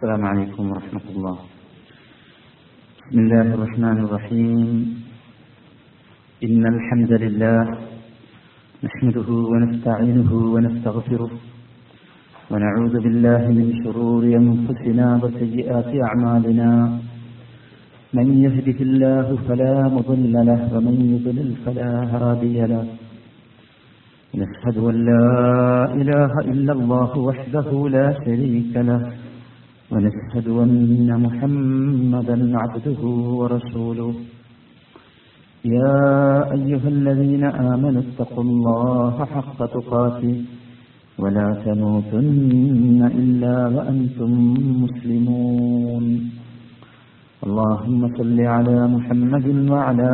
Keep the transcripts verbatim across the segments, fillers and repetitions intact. السلام عليكم ورحمة الله. بسم الله الرحمن الرحيم. إن الحمد لله نحمده ونستعينه ونستغفره ونعوذ بالله من شرور أنفسنا وسيئات أعمالنا. من يهده الله فلا مضل له ومن يضلل فلا هادي له. نشهد أن لا إله إلا الله وحده لا شريك له. ونشهد أن محمدا عبده ورسوله. يا أيها الذين آمنوا اتقوا الله حق تقاته ولا تموتن إلا وأنتم مسلمون. اللهم صل على محمد وعلى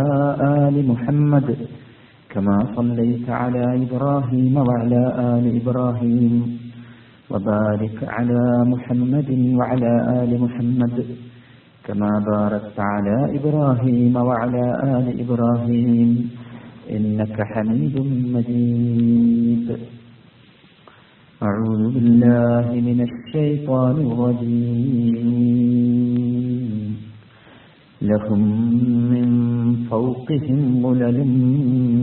آل محمد كما صليت على إبراهيم وعلى آل إبراهيم وبارك على محمد وعلى آل محمد كما باركت على إبراهيم وعلى آل إبراهيم إنك حميد مجيد. أعوذ بالله من الشيطان الرجيم. لهم من فوقهم ظلل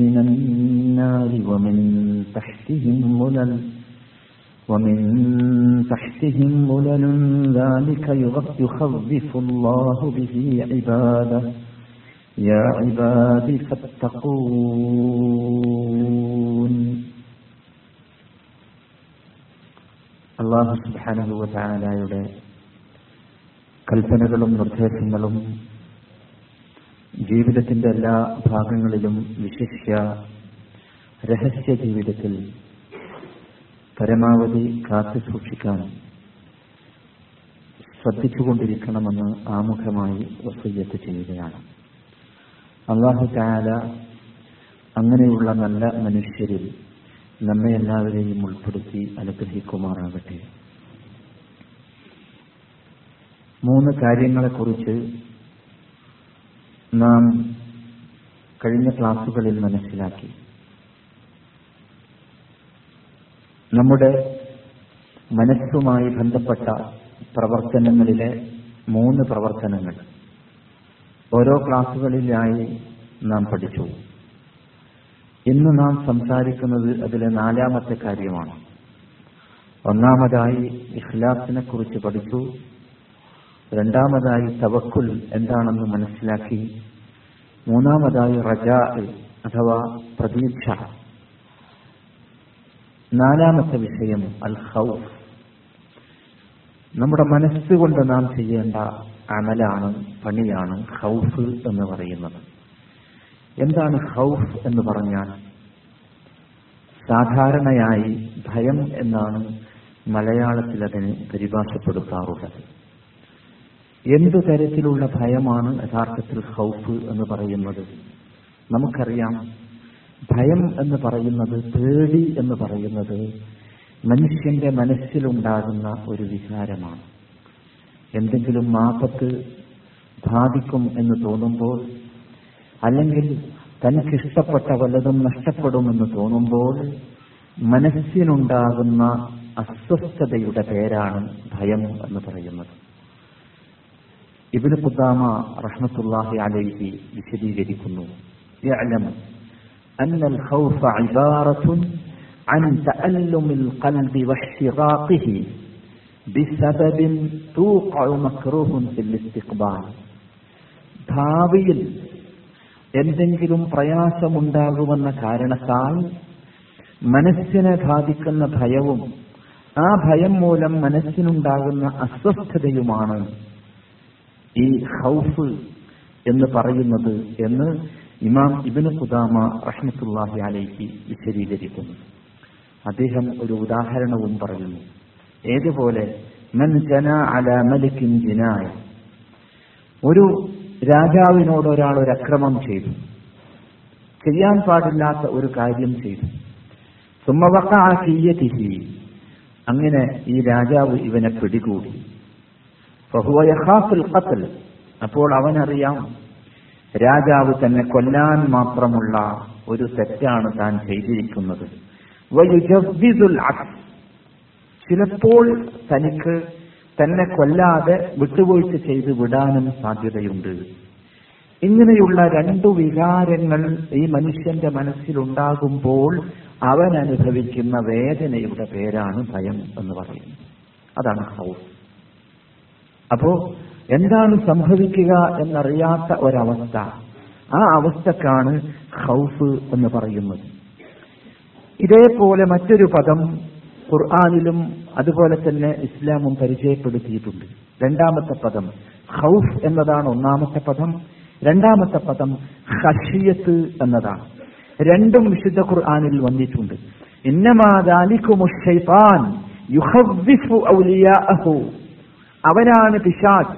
من النار ومن تحتهم ظلل ومن تحتهم ظلل ذلك يخوف الله به عباده يا عباد فاتقون. അല്ലാഹു സുബ്ഹാനഹു വ തആലയുടെ കൽപ്പനകളും നിർദ്ദേശങ്ങളും ജീവിതത്തിന്റെ എല്ലാ ഭാഗങ്ങളിലും, വിശിഷ്യ രഹസ്യ ജീവിതത്തിൽ പരമാവധി കാത്തു സൂക്ഷിക്കാൻ ശ്രദ്ധിച്ചുകൊണ്ടിരിക്കണമെന്ന് ആമുഖമായി വസീയത്ത് ചെയ്യുകയാണ്. അല്ലാഹു തആല അങ്ങനെയുള്ള നല്ല മനുഷ്യരിൽ നമ്മെ എല്ലാവരെയും ഉൾപ്പെടുത്തി അനുഗ്രഹിക്കുമാറാകട്ടെ. മൂന്ന് കാര്യങ്ങളെക്കുറിച്ച് നാം കഴിഞ്ഞ ക്ലാസുകളിൽ മനസ്സിലാക്കി. നമ്മുടെ മനസ്സുമായി ബന്ധപ്പെട്ട പ്രവർത്തനങ്ങളിലെ മൂന്ന് പ്രവർത്തനങ്ങൾ ഓരോ ക്ലാസുകളിലായി നാം പഠിച്ചു. ഇന്ന് നാം സംസാരിക്കുന്നത് അതിലെ നാലാമത്തെ കാര്യമാണ്. ഒന്നാമതായി ഇഖ്ലാസിനെ കുറിച്ച് പഠിച്ചു. രണ്ടാമതായി തവക്കുൽ എന്താണെന്ന് മനസ്സിലാക്കി. മൂന്നാമതായി റജാ അഥവാ പ്രതീക്ഷ. നാലാമത്തെ വിഷയം അൽ ഖൗഫ്, നമ്മുടെ മനസ്സുകൊണ്ട് നാം ചെയ്യേണ്ട അമലാണ്, പണിയാണ് ഖൗഫ് എന്ന് പറയുന്നത്. എന്താണ് ഖൗഫ് എന്ന് പറഞ്ഞാൽ? സാധാരണയായി ഭയം എന്നാണ് മലയാളത്തിൽ അതിനെ പരിഭാഷപ്പെടുത്താറുള്ളത്. എന്തു തരത്തിലുള്ള ഭയമാണ് യഥാർത്ഥത്തിൽ ഖൗഫ് എന്ന് പറയുന്നത്? നമുക്കറിയാം, ഭയം എന്ന് പറയുന്നത്, പേടി എന്ന് പറയുന്നത് മനുഷ്യന്റെ മനസ്സിലുണ്ടാകുന്ന ഒരു വികാരമാണ്. എന്തെങ്കിലും ആപത്ത് ബാധിക്കും എന്ന് തോന്നുമ്പോൾ, അല്ലെങ്കിൽ തനിക്കിഷ്ടപ്പെട്ട വല്ലതും നഷ്ടപ്പെടുമെന്ന് തോന്നുമ്പോൾ മനസ്സിനുണ്ടാകുന്ന അസ്വസ്ഥതയുടെ പേരാണ് ഭയം എന്ന് പറയുന്നത്. ഇബ്നു ഖുദാമ റഹ്മത്തുള്ളാഹി അലൈഹി വിശദീകരിക്കുന്നു, യഅലമു أن الخوف عبارة عن تألم القلب واشتراقه بسبب توقع مكروه في الاستقبال. ഭാവിയിൽ എന്തെങ്കിലും പ്രയാസമുണ്ടാകുമെന്ന കാരണത്താൽ മനസ്സിനെ ബാധിക്കുന്ന ഭയവും ആ ഭയം മൂലം മനസ്സിനുണ്ടാകുന്ന അസ്വസ്ഥതയുമാണ് ഈ ഖൗഫ് എന്ന് പറയുന്നത് എന്ന് ഇമാം ഇബ്നു ഖുദാമ റഹ്മത്തുള്ളാഹി അലൈഹി വിശദീകരിക്കുന്നു. അദ്ദേഹം ഒരു ഉദാഹരണവും പറയുന്നു. ഏതുപോലെ? മൻ ജനാ അലാ മലികിൻ ജിനായ, ഒരു രാജാവിനോട് ഒരാൾ ഒരു അക്രമം ചെയ്തു, ചെയ്യാൻ പാടില്ലാത്ത ഒരു കാര്യം ചെയ്തു. സുമ്മ വഖഅ ഫീയതിഹി, അങ്ങനെ ഈ രാജാവ് ഇവനെ പിടികൂടി. ഫഹുവ യഖാഫുൽ ഖത്ൽ, അപ്പോൾ അവനറിയാം രാജാവ് തന്നെ കൊല്ലാൻ മാത്രമുള്ള ഒരു തെറ്റാണ് താൻ ചെയ്തിരിക്കുന്നത്. ചിലപ്പോൾ തനിക്ക് തന്നെ കൊല്ലാതെ വിട്ടുപോയിട്ട് ചെയ്ത് വിടാനും സാധ്യതയുണ്ട്. ഇങ്ങനെയുള്ള രണ്ടു വികാരങ്ങൾ ഈ മനുഷ്യന്റെ മനസ്സിലുണ്ടാകുമ്പോൾ അവൻ അനുഭവിക്കുന്ന വേദനയുടെ പേരാണ് ഭയം എന്ന് പറയുന്നത്. അതാണ് ഹൗസ്. അപ്പോ എന്താണ് സംഭവിക്കുക എന്നറിയാത്ത ഒരവസ്ഥ, ആ അവസ്ഥക്കാണ് ഖൗഫ് എന്ന് പറയുന്നത്. ഇതേപോലെ മറ്റൊരു പദം ഖുർആനിലും അതുപോലെ തന്നെ ഇസ്ലാമും പരിചയപ്പെടുത്തിയിട്ടുണ്ട്. രണ്ടാമത്തെ പദം ഖൗഫ് എന്നതാണ് ഒന്നാമത്തെ പദം. രണ്ടാമത്തെ പദം ഖശിയത്ത് എന്നതാണ്. രണ്ടും വിശുദ്ധ ഖുർആനിൽ വന്നിട്ടുണ്ട്. ഇന്നമാ ദാലികുമു ശൈത്താൻ യുഖവ്വിഫു ഔലിയാഅഹു, അവനാണ് പിശാച്.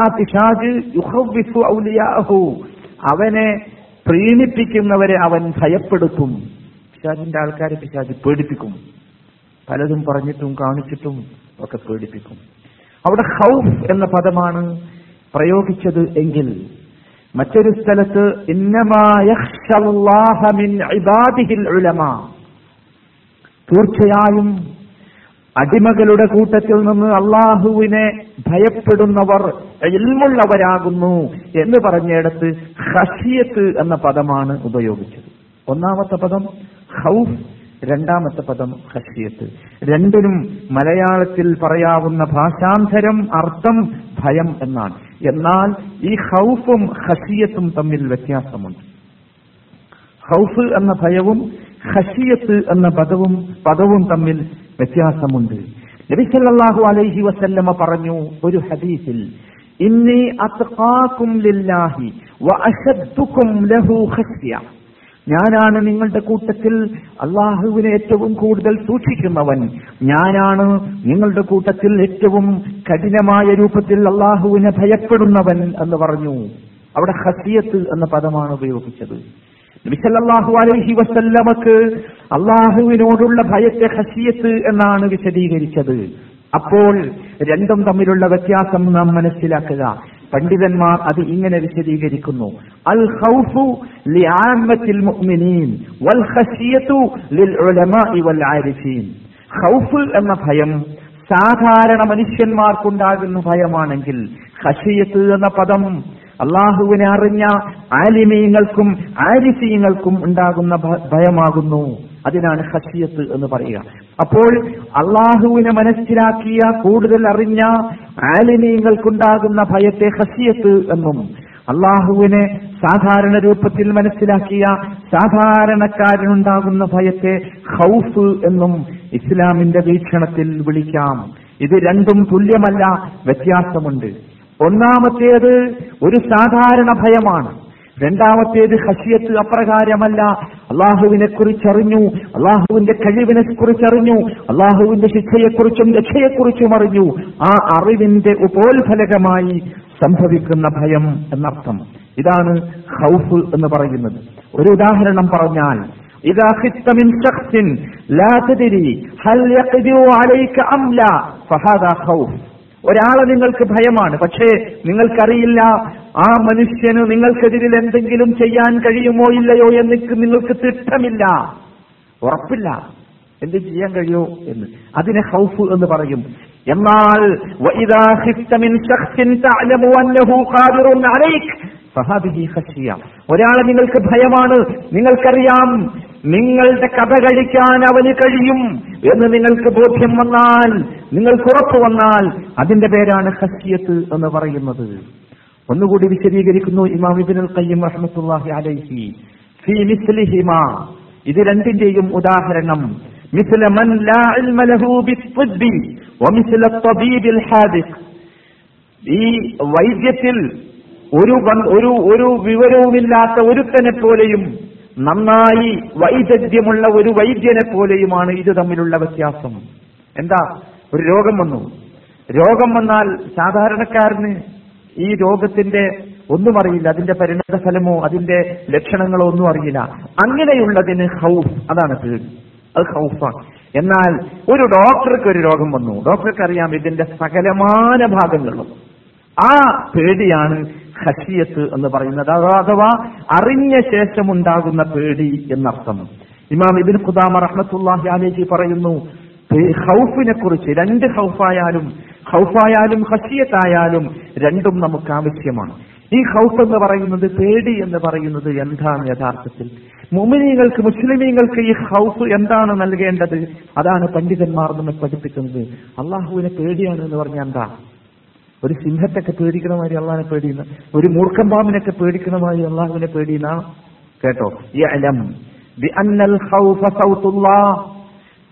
ആ പിശാച് യുഖവ്വിഫു ഔലിയാഅഹു, അവനെ പ്രീണിപ്പിക്കുന്നവരെ അവൻ ഭയപ്പെടുത്തും. പിശാചിന്റെ ആൾക്കാരെ പിശാച് പേടിപ്പിക്കും, പലതും പറഞ്ഞിട്ടും കാണിച്ചിട്ടും ഒക്കെ പേടിപ്പിക്കും. അവിടെ ഖൗഫ് എന്ന പദമാണ് പ്രയോഗിച്ചത്. എങ്കിൽ മറ്റൊരു സ്ഥലത്ത് ഇന്നമാ യഖ്ശല്ലാഹ മിൻ ഇബാദിഹിൽ ഉലമാ, തീർച്ചയായും അടിമകളുടെ കൂട്ടത്തിൽ നിന്ന് അള്ളാഹുവിനെ ഭയപ്പെടുന്നവർ ഇൽമുള്ളവരാകുന്നു എന്ന് പറഞ്ഞിടത്ത് ഖശിയത്ത് എന്ന പദമാണ് ഉപയോഗിച്ചത്. ഒന്നാമത്തെ പദം ഖൗഫ്, രണ്ടാമത്തെ പദം ഖശിയത്ത്. രണ്ടിനും മലയാളത്തിൽ പറയാവുന്ന ഭാഷാന്തരം അർത്ഥം ഭയം എന്നാണ്. എന്നാൽ ഈ ഖൗഫും ഖശിയത്തും തമ്മിൽ വ്യത്യാസമുണ്ട്. ഖൗഫ് എന്ന ഭയവും ഖശിയത്ത് എന്ന പദവും പദവും തമ്മിൽ വ്യത്യാസമുണ്ട്. നബി സല്ലല്ലാഹു അലൈഹി വസല്ലമ പറഞ്ഞു ഒരു ഹദീസിൽ, ഇന്നി അത്ഖാകും ലില്ലാഹി വഅശദ്ദുകും ലഹു ഖശ്യ, ഞാനാണ് നിങ്ങളുടെ കൂട്ടത്തിൽ അള്ളാഹുവിനെ ഏറ്റവും കൂടുതൽ സൂക്ഷിക്കുന്നവൻ, ഞാനാണ് നിങ്ങളുടെ കൂട്ടത്തിൽ ഏറ്റവും കഠിനമായ രൂപത്തിൽ അള്ളാഹുവിനെ ഭയപ്പെടുന്നവൻ എന്ന് പറഞ്ഞു. അവിടെ ഖശിയത്ത് എന്ന പദമാണ് ഉപയോഗിച്ചത്. നബി സല്ലല്ലാഹു അലൈഹി വസല്ലമക്ക് അള്ളാഹുവിനോടുള്ള ഭയത്തെ ഖശിയത്ത് എന്നാണ് വിശദീകരിച്ചത്. അപ്പോൾ രണ്ടും തമ്മിലുള്ള വ്യത്യാസം നാം മനസ്സിലാക്കുക. പണ്ഡിതന്മാർ അത് ഇങ്ങനെ വിശദീകരിക്കുന്നു, അൽ ഖൗഫു ലിആമ്മത്തിൽ മുഅ്മിനീൻ വൽ ഖശിയതു ലിൽ ഉലമാഇ വൽ ആരിഫീൻ. ഖൗഫ് എന്ന ഭയം സാധാരണ മനുഷ്യന്മാർക്കുണ്ടാകുന്ന ഭയമാണെങ്കിൽ, ഖശിയത്ത് എന്ന പദം അള്ളാഹുവിനെ അറിഞ്ഞ ആലിമീങ്ങൾക്കും ആരിഫീങ്ങൾക്കും ഉണ്ടാകുന്ന ഭയമാകുന്നു. അതിനാണ് ഖശിയത്ത് എന്ന് പറയുക. അപ്പോൾ അള്ളാഹുവിനെ മനസ്സിലാക്കിയ, കൂടുതൽ അറിഞ്ഞ ആലിമീങ്ങൾക്കുണ്ടാകുന്ന ഭയത്തെ ഖശിയത്ത് എന്നും, അള്ളാഹുവിനെ സാധാരണ രൂപത്തിൽ മനസ്സിലാക്കിയ സാധാരണക്കാരനുണ്ടാകുന്ന ഭയത്തെ ഖൗഫ് എന്നും ഇസ്ലാമിന്റെ വീക്ഷണത്തിൽ വിളിക്കാം. ഇത് രണ്ടും തുല്യമല്ല, വ്യത്യാസമുണ്ട്. ഒന്നാമത്തേത് ഒരു സാധാരണ ഭയമാണ്, രണ്ടാമത്തേത് ഖശിയത്ത് അപ്രകാരമല്ല. അള്ളാഹുവിനെ കുറിച്ചറിഞ്ഞു, അള്ളാഹുവിന്റെ കഴിവിനെ കുറിച്ചറിഞ്ഞു, അള്ളാഹുവിന്റെ ശിക്ഷയെക്കുറിച്ചും രക്ഷയെക്കുറിച്ചും അറിഞ്ഞു. ആ അറിവിന്റെ ഉപോത്ഫലകമായി സംഭവിക്കുന്ന ഭയം എന്നർത്ഥം. ഇതാണ് ഖൗഫ് എന്ന് പറയുന്നത്. ഒരു ഉദാഹരണം പറഞ്ഞാൽ, إذا خفت من شخص لا تدري هل يقدر عليك أم لا فهذا خوف. ഒരാളെ നിങ്ങൾക്ക് ഭയമാണ്, പക്ഷേ നിങ്ങൾക്കറിയില്ല ആ മനുഷ്യന് നിങ്ങൾക്കെതിരിൽ എന്തെങ്കിലും ചെയ്യാൻ കഴിയുമോ ഇല്ലയോ എന്ന് നിങ്ങൾക്ക് തിട്ടമില്ല, ഉറപ്പില്ല, എന്ത് ചെയ്യാൻ കഴിയുമോ എന്ന്. അതിനെ ഖൗഫ് എന്ന് പറയും. എന്നാൽ വഇദാ ഖിഫ്ത മിൻ ശഖ്സിൻ തഅലമു അന്നഹു ഖാദിറുൻ അലൈക ഫഹദിഹി ഖശിയ. ഒരാളെ നിങ്ങൾക്ക് ഭയമാണ്, നിങ്ങൾക്കറിയാം നിങ്ങളുടെ കഥ കഴിക്കാൻ അവന് കഴിയും എന്ന് നിങ്ങൾക്ക് ബോധ്യം വന്നാൽ, നിങ്ങൾക്ക് ഉറപ്പ് വന്നാൽ, അതിന്റെ പേരാണ് ഖശിയത്ത് എന്ന് പറയുന്നത്. ഒന്നുകൂടി വിശദീകരിക്കുന്നു ഇമാം ഇബ്നുൽ ഖയ്യിം റഹ്മത്തുള്ളാഹി അലൈഹി, ഫീ മിസ്ലിഹിമാ, ഇത് രണ്ടിന്റെയും ഉദാഹരണം, മിസ്ല മൻ ലാ ഇൽമ ലഹു ബിത്ത്ബി വമിസ്ല അത്ത്ബീബിൽ ഹാദിഖ്, ഈ വൈദ്യത്തിൽ ഒരു ഒരു ഒരു വിവരവുമില്ലാത്ത ഒരുത്തനെ പോലെയും നന്നായി വൈദഗ്ധ്യമുള്ള ഒരു വൈദ്യനെ പോലെയുമാണ് ഇത് തമ്മിലുള്ള വ്യത്യാസം. എന്താ, ഒരു രോഗം വന്നു, രോഗം വന്നാൽ സാധാരണക്കാരന് ഈ രോഗത്തിന്റെ ഒന്നും അറിയില്ല, അതിന്റെ പരിണത ഫലമോ അതിന്റെ ലക്ഷണങ്ങളോ ഒന്നും അറിയില്ല. അങ്ങനെയുള്ളതിന് ഖൗഫ്, അതാണ് പേടി, അത് ഖൗഫാണ്. എന്നാൽ ഒരു ഡോക്ടർക്ക് ഒരു രോഗം വന്നു, ഡോക്ടർക്ക് അറിയാം ഇതിന്റെ സകലമായ ഭാഗങ്ങളും, ആ പേടിയാണ് ഖശിയത്ത് എന്ന് പറയുന്നത്, അഥവാ അറിഞ്ഞ ശേഷം ഉണ്ടാകുന്ന പേടി എന്നർത്ഥം. ഇമാം ഇബ്നു ഖുദാമ റഹ്മത്തുള്ളാഹി അലൈഹി പറയുന്നു, ഖൗഫിനെ കുറിച്ച് രണ്ട് ഖൗഫായാലും ഖൗഫായാലും ഖശിയത്തായാലും രണ്ടും നമുക്ക് ആവശ്യമാണ്. ഈ ഖൗഫ് എന്ന് പറയുന്നത്, പേടി എന്ന് പറയുന്നത് എന്താണ് യഥാർത്ഥത്തിൽ? മുഅ്മിനീങ്ങൾക്ക്, മുസ്ലിമീങ്ങൾക്ക് ഈ ഖൗഫ് എന്താണ് നൽകേണ്ടത്? അതാണ് പണ്ഡിതന്മാർ നമ്മെ പഠിപ്പിക്കുന്നത്. അള്ളാഹുവിനെ പേടിയാണ് എന്ന് പറഞ്ഞാൽ എന്താ? ഒരു സിംഹത്തൊക്കെ പേടിക്കുന്ന മാതിരി അള്ളാഹിനെ പേടിയുന്ന, ഒരു മൂർഖൻ പാമ്പിനൊക്കെ പേടിക്കുന്ന മാതിരി അള്ളാഹുവിനെ പേടിയുന്ന കേട്ടോ. യഅലം ബിഅന്നൽ ഖൗഫ സൗതുല്ലാഹ്,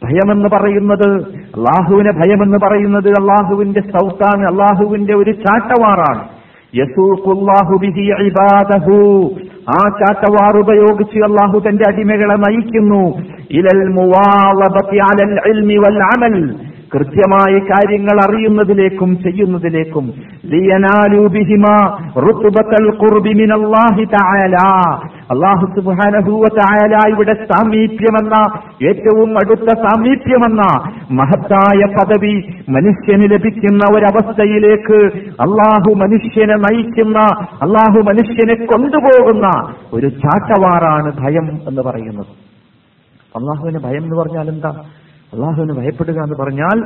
ഭയമെന്ന് പറയുന്നത്, അള്ളാഹുവിനെ ഭയമെന്ന് പറയുന്നത് അള്ളാഹുവിന്റെ സൗത്താണ്, അള്ളാഹുവിന്റെ ഒരു ചാട്ടവാറാണ്. യസൂഖുല്ലാഹു ബിഹി ഇബാദഹു, ആ ചാട്ടവാർ ഉപയോഗിച്ച് അള്ളാഹു തന്റെ അടിമകളെ നയിക്കുന്നു. ഇലൽ മുവാളബത്തി അലൽ ഇൽമി വൽ അമൽ, കൃത്യമായ കാര്യങ്ങൾ അറിയുന്നതിലേക്കും ചെയ്യുന്നതിലേക്കും. ലിയനാലു ബിഹിമാ റുത്ബത്തൽ ഖുർബി മിനല്ലാഹി തആല, അല്ലാഹു സുബ്ഹാനഹു വ തആല ഇവിടെ സാമീപ്യമെന്ന, ഏറ്റവും അടുത്ത സാമീപ്യമെന്ന മഹത്തായ പദവി മനുഷ്യന് ലഭിക്കുന്ന ഒരവസ്ഥയിലേക്ക് അല്ലാഹു മനുഷ്യനെ നയിക്കുന്ന, അല്ലാഹു മനുഷ്യനെ കൊണ്ടുപോകുന്ന ഒരു ചാട്ടവാറാണ് ഭയം എന്ന് പറയുന്നത്. അല്ലാഹുവിനെ ഭയം എന്ന് പറഞ്ഞാൽ എന്താ? അള്ളാഹുവിന് ഭയപ്പെടുക എന്ന് പറഞ്ഞാൽ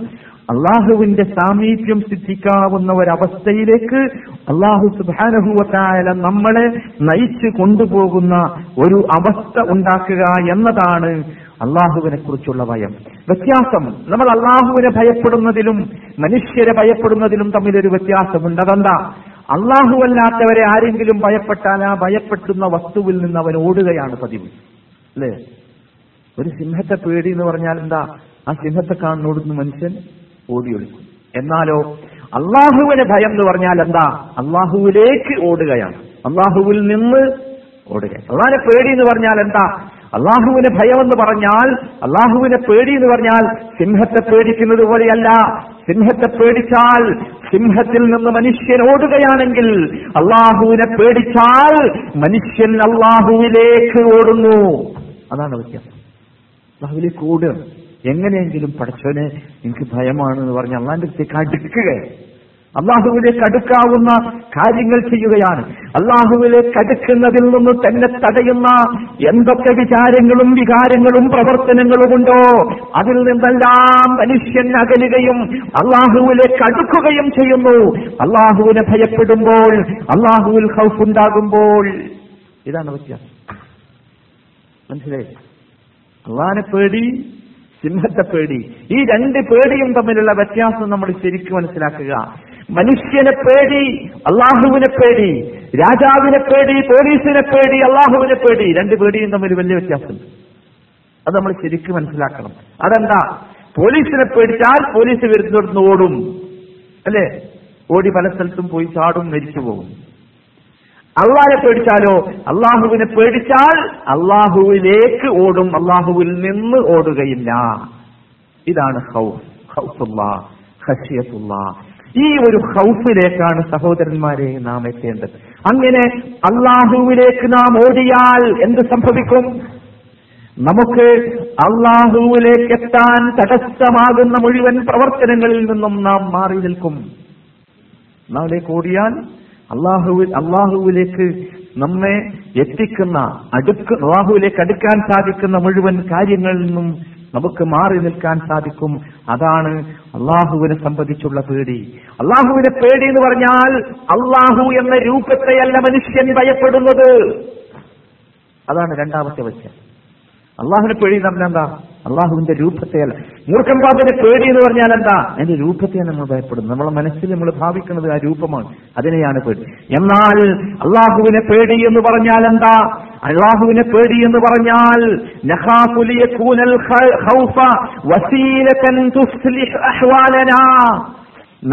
അള്ളാഹുവിന്റെ സാമീപ്യം സിദ്ധിക്കാവുന്ന ഒരവസ്ഥയിലേക്ക് അള്ളാഹു സുബ്ഹാനഹു വ തആല നമ്മളെ നയിച്ചു കൊണ്ടുപോകുന്ന ഒരു അവസ്ഥ ഉണ്ടാക്കുക എന്നതാണ് അള്ളാഹുവിനെ കുറിച്ചുള്ള ഭയം. വ്യത്യാസം, നമ്മൾ അള്ളാഹുവിനെ ഭയപ്പെടുന്നതിലും മനുഷ്യരെ ഭയപ്പെടുന്നതിലും തമ്മിലൊരു വ്യത്യാസമുണ്ട്. അതെന്താ? അള്ളാഹുവല്ലാത്തവരെ ആരെങ്കിലും ഭയപ്പെട്ടാൽ ആ ഭയപ്പെടുന്ന വസ്തുവിൽ നിന്ന് അവൻ ഓടുകയാണ് പതിവ്, അല്ലേ? ഒരു സിംഹത്തെ പേടി എന്ന് പറഞ്ഞാൽ എന്താ? ആ സിംഹത്തെ കാണുന്നോടുന്ന് മനുഷ്യൻ ഓടിയൊളിക്കും. എന്നാലോ അള്ളാഹുവിനെ ഭയം എന്ന് പറഞ്ഞാൽ എന്താ? അള്ളാഹുവിലേക്ക് ഓടുകയാണ്, അള്ളാഹുവിൽ നിന്ന് ഓടുകയാണ്. അള്ളാഹിനെ പേടി എന്ന് പറഞ്ഞാൽ എന്താ? അള്ളാഹുവിനെ ഭയം എന്ന് പറഞ്ഞാൽ, അള്ളാഹുവിനെ പേടി എന്ന് പറഞ്ഞാൽ സിംഹത്തെ പേടിക്കുന്നത് പോലെയല്ല. സിംഹത്തെ പേടിച്ചാൽ, സിംഹത്തിൽ നിന്ന് മനുഷ്യൻ ഓടുകയാണെങ്കിൽ, അള്ളാഹുവിനെ പേടിച്ചാൽ മനുഷ്യൻ അള്ളാഹുവിലേക്ക് ഓടുന്നു. അതാണ് വ്യത്യാസം. അള്ളാഹുവിലേക്ക് ഓടുകയാണ്. എങ്ങനെയെങ്കിലും പടച്ചവനെ എനിക്ക് ഭയമാണ് എന്ന് പറഞ്ഞ് അള്ളാഹിന്റെ അടുത്തേക്ക് അടുക്കുകയാണ്, അള്ളാഹുവിലേക്ക് അടുക്കാവുന്ന കാര്യങ്ങൾ ചെയ്യുകയാണ്. അള്ളാഹുവിലേക്ക് അടുക്കുന്നതിൽ നിന്ന് തന്നെ തടയുന്ന എന്തൊക്കെ വിചാരങ്ങളും വികാരങ്ങളും പ്രവർത്തനങ്ങളുമുണ്ടോ അതിൽ നിന്നെല്ലാം മനുഷ്യൻ അകലുകയും അള്ളാഹുവിലേക്ക് അടുക്കുകയും ചെയ്യുന്നു. അള്ളാഹുവിനെ ഭയപ്പെടുമ്പോൾ, അള്ളാഹുവിൽ ഖൗഫ് ഉണ്ടാകുമ്പോൾ. ഇതാണ് വ്യത്യാസം. മനസ്സിലായി? അള്ളാഹിനെ പേടി, സിംഹത്തെ പേടി, ഈ രണ്ട് പേടിയും തമ്മിലുള്ള വ്യത്യാസം നമ്മൾ ശരിക്കും മനസ്സിലാക്കുക. മനുഷ്യനെ പേടി, അള്ളാഹുവിനെ പേടി, രാജാവിനെ പേടി, പോലീസിനെ പേടി, അള്ളാഹുവിനെ പേടി, രണ്ട് പേടിയും തമ്മിൽ വലിയ വ്യത്യാസം. അത് നമ്മൾ ശരിക്കും മനസ്സിലാക്കണം. അതെന്താ? പോലീസിനെ പേടിച്ചാൽ പോലീസ് വരുന്നിടത്തുനിന്ന് ഓടും, അല്ലേ? ഓടി പല സ്ഥലത്തും പോയി ചാടും, മരിച്ചു പോകും. അള്ളാഹിനെ പേടിച്ചാലോ, അള്ളാഹുവിനെ പേടിച്ചാൽ അള്ളാഹുവിലേക്ക് ഓടും, അള്ളാഹുവിൽ നിന്ന് ഓടുകയില്ല. ഇതാണ് ഖൗഫ്, ഖൗഫുല്ലാഹ്, ഖശിയത്തുല്ലാഹ്. ഈ ഒരു ഖൗഫിലേക്കാണ് സഹോദരന്മാരെ നാം എത്തേണ്ടത്. അങ്ങനെ അള്ളാഹുവിലേക്ക് നാം ഓടിയാൽ എന്ത് സംഭവിക്കും? നമുക്ക് അള്ളാഹുവിലേക്ക് എത്താൻ തടസ്സമാകുന്ന മുഴുവൻ പ്രവർത്തനങ്ങളിൽ നിന്നും നാം മാറി നിൽക്കും. നാവിലേക്ക് ഓടിയാൽ അള്ളാഹുവി അള്ളാഹുവിലേക്ക് നമ്മെ എത്തിക്കുന്ന, അടുക്ക അള്ളാഹുവിലേക്ക് അടുക്കാൻ സാധിക്കുന്ന മുഴുവൻ കാര്യങ്ങളിൽ നിന്നും നമുക്ക് മാറി നിൽക്കാൻ സാധിക്കും. അതാണ് അള്ളാഹുവിനെ സംബന്ധിച്ചുള്ള പേടി. അള്ളാഹുവിനെ പേടി എന്ന് പറഞ്ഞാൽ അള്ളാഹു എന്ന രൂപത്തെയല്ല മനുഷ്യൻ ഭയപ്പെടുന്നത്. അതാണ് രണ്ടാമത്തെ വശം. അള്ളാഹുവിനെ പേടി എന്ന് പറഞ്ഞാൽ എന്താ? അള്ളാഹുവിന്റെ രൂപത്തെയല്ല. മൂർഖൻ പാമ്പിന്റെ പേടി എന്ന് പറഞ്ഞാൽ എന്താ? അതിന്റെ രൂപത്തെയാണ് നമ്മൾ ഭയപ്പെടുന്നത്. നമ്മളെ മനസ്സിൽ നമ്മൾ ഭാവിക്കുന്നത് ആ രൂപമാണ്, അതിനെയാണ് പേടി. എന്നാൽ അള്ളാഹുവിനെ പേടി എന്ന് പറഞ്ഞാൽ എന്താ? അള്ളാഹുവിനെ പേടി എന്ന് പറഞ്ഞാൽ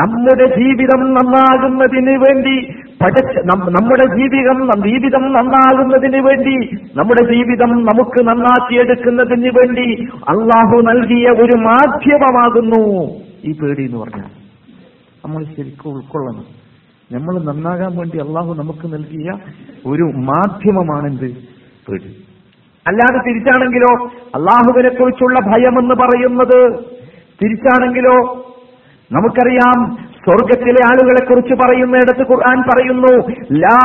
നമ്മുടെ ജീവിതം നന്നാകുന്നതിന് വേണ്ടി പഠിച്ച നമ്മുടെ ജീവിതം ജീവിതം നന്നാകുന്നതിന് വേണ്ടി, നമ്മുടെ ജീവിതം നമുക്ക് നന്നാക്കിയെടുക്കുന്നതിന് വേണ്ടി അള്ളാഹു നൽകിയ ഒരു മാധ്യമമാകുന്നു ഈ പേടി എന്ന് പറഞ്ഞാൽ. നമ്മൾ ശരിക്കും ഉൾക്കൊള്ളണം. നമ്മൾ നന്നാകാൻ വേണ്ടി അള്ളാഹു നമുക്ക് നൽകിയ ഒരു മാധ്യമമാണെന്ത്? പേടി. അല്ലാതെ തിരിച്ചാണെങ്കിലോ, അള്ളാഹുവിനെ കുറിച്ചുള്ള ഭയം എന്ന് പറയുന്നത് തിരിച്ചാണെങ്കിലോ, നമുക്കറിയാം സ്വർഗത്തിലെ ആളുകളെ കുറിച്ച് പറയുന്നിടത്ത് ഖുർആൻ പറയുന്നു, ലാ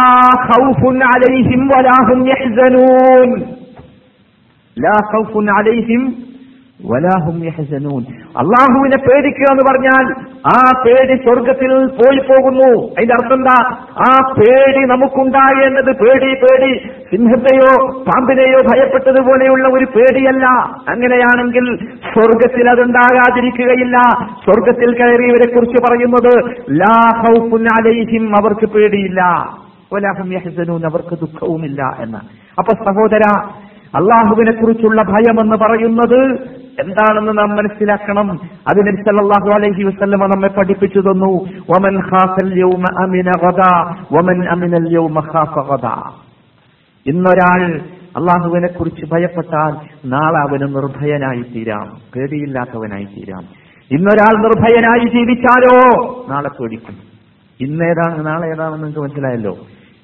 ഖൗഫുൻ അലൈഹിം വലാ ഹും യഹ്സനൂൻ, ലാ ഖൗഫുൻ അലൈഹിം വലാഹും യഹ്സനൂൻ. അല്ലാഹുവിനെ പേടിക്കുക എന്ന് പറഞ്ഞാൽ ആ പേടി സ്വർഗത്തിൽ പോയി പോകുന്നു. അതിന്റെ അർത്ഥം എന്താ? ആ പേടി നമുക്കുണ്ടാകേണ്ടത് പേടി പേടി സിംഹത്തെയോ പാമ്പിനെയോ ഭയപ്പെട്ടതുപോലെയുള്ള ഒരു പേടിയല്ല. അങ്ങനെയാണെങ്കിൽ സ്വർഗത്തിൽ അതുണ്ടാകാതിരിക്കുകയില്ല. സ്വർഗത്തിൽ കയറിയവരെ കുറിച്ച് പറയുന്നത് ലാ ഖൗഫുൻ അലൈഹിം, അവർക്ക് പേടിയില്ല, വലാഹും യഹ്സനൂൻ, അവർക്ക് ദുഃഖവുമില്ല എന്ന്. അപ്പൊ സഹോദര, അള്ളാഹുവിനെ കുറിച്ചുള്ള ഭയമെന്ന് പറയുന്നത് എന്താണെന്ന് നാം മനസ്സിലാക്കണം. അത് നബി സല്ലല്ലാഹു അലൈഹി വസല്ലമ നമ്മെ പഠിപ്പിച്ചു തന്നു. വമൻ ഖാഫൽ യൗമ അമിന ഗദാ വമൻ അമിനൽ യൗമ ഖാഫ ഗദാ. ഇന്നൊരാൾ അള്ളാഹുവിനെ കുറിച്ച് ഭയപ്പെട്ടാൽ നാളെ അവന് നിർഭയനായി തീരാം, പേടിയില്ലാത്തവനായി തീരാം. ഇന്നൊരാൾ നിർഭയനായി ജീവിച്ചാലോ നാളെ പേടിക്കും. ഇന്നേതാണ് നാളെ ഏതാണെന്ന് നിങ്ങൾക്ക് മനസ്സിലായല്ലോ.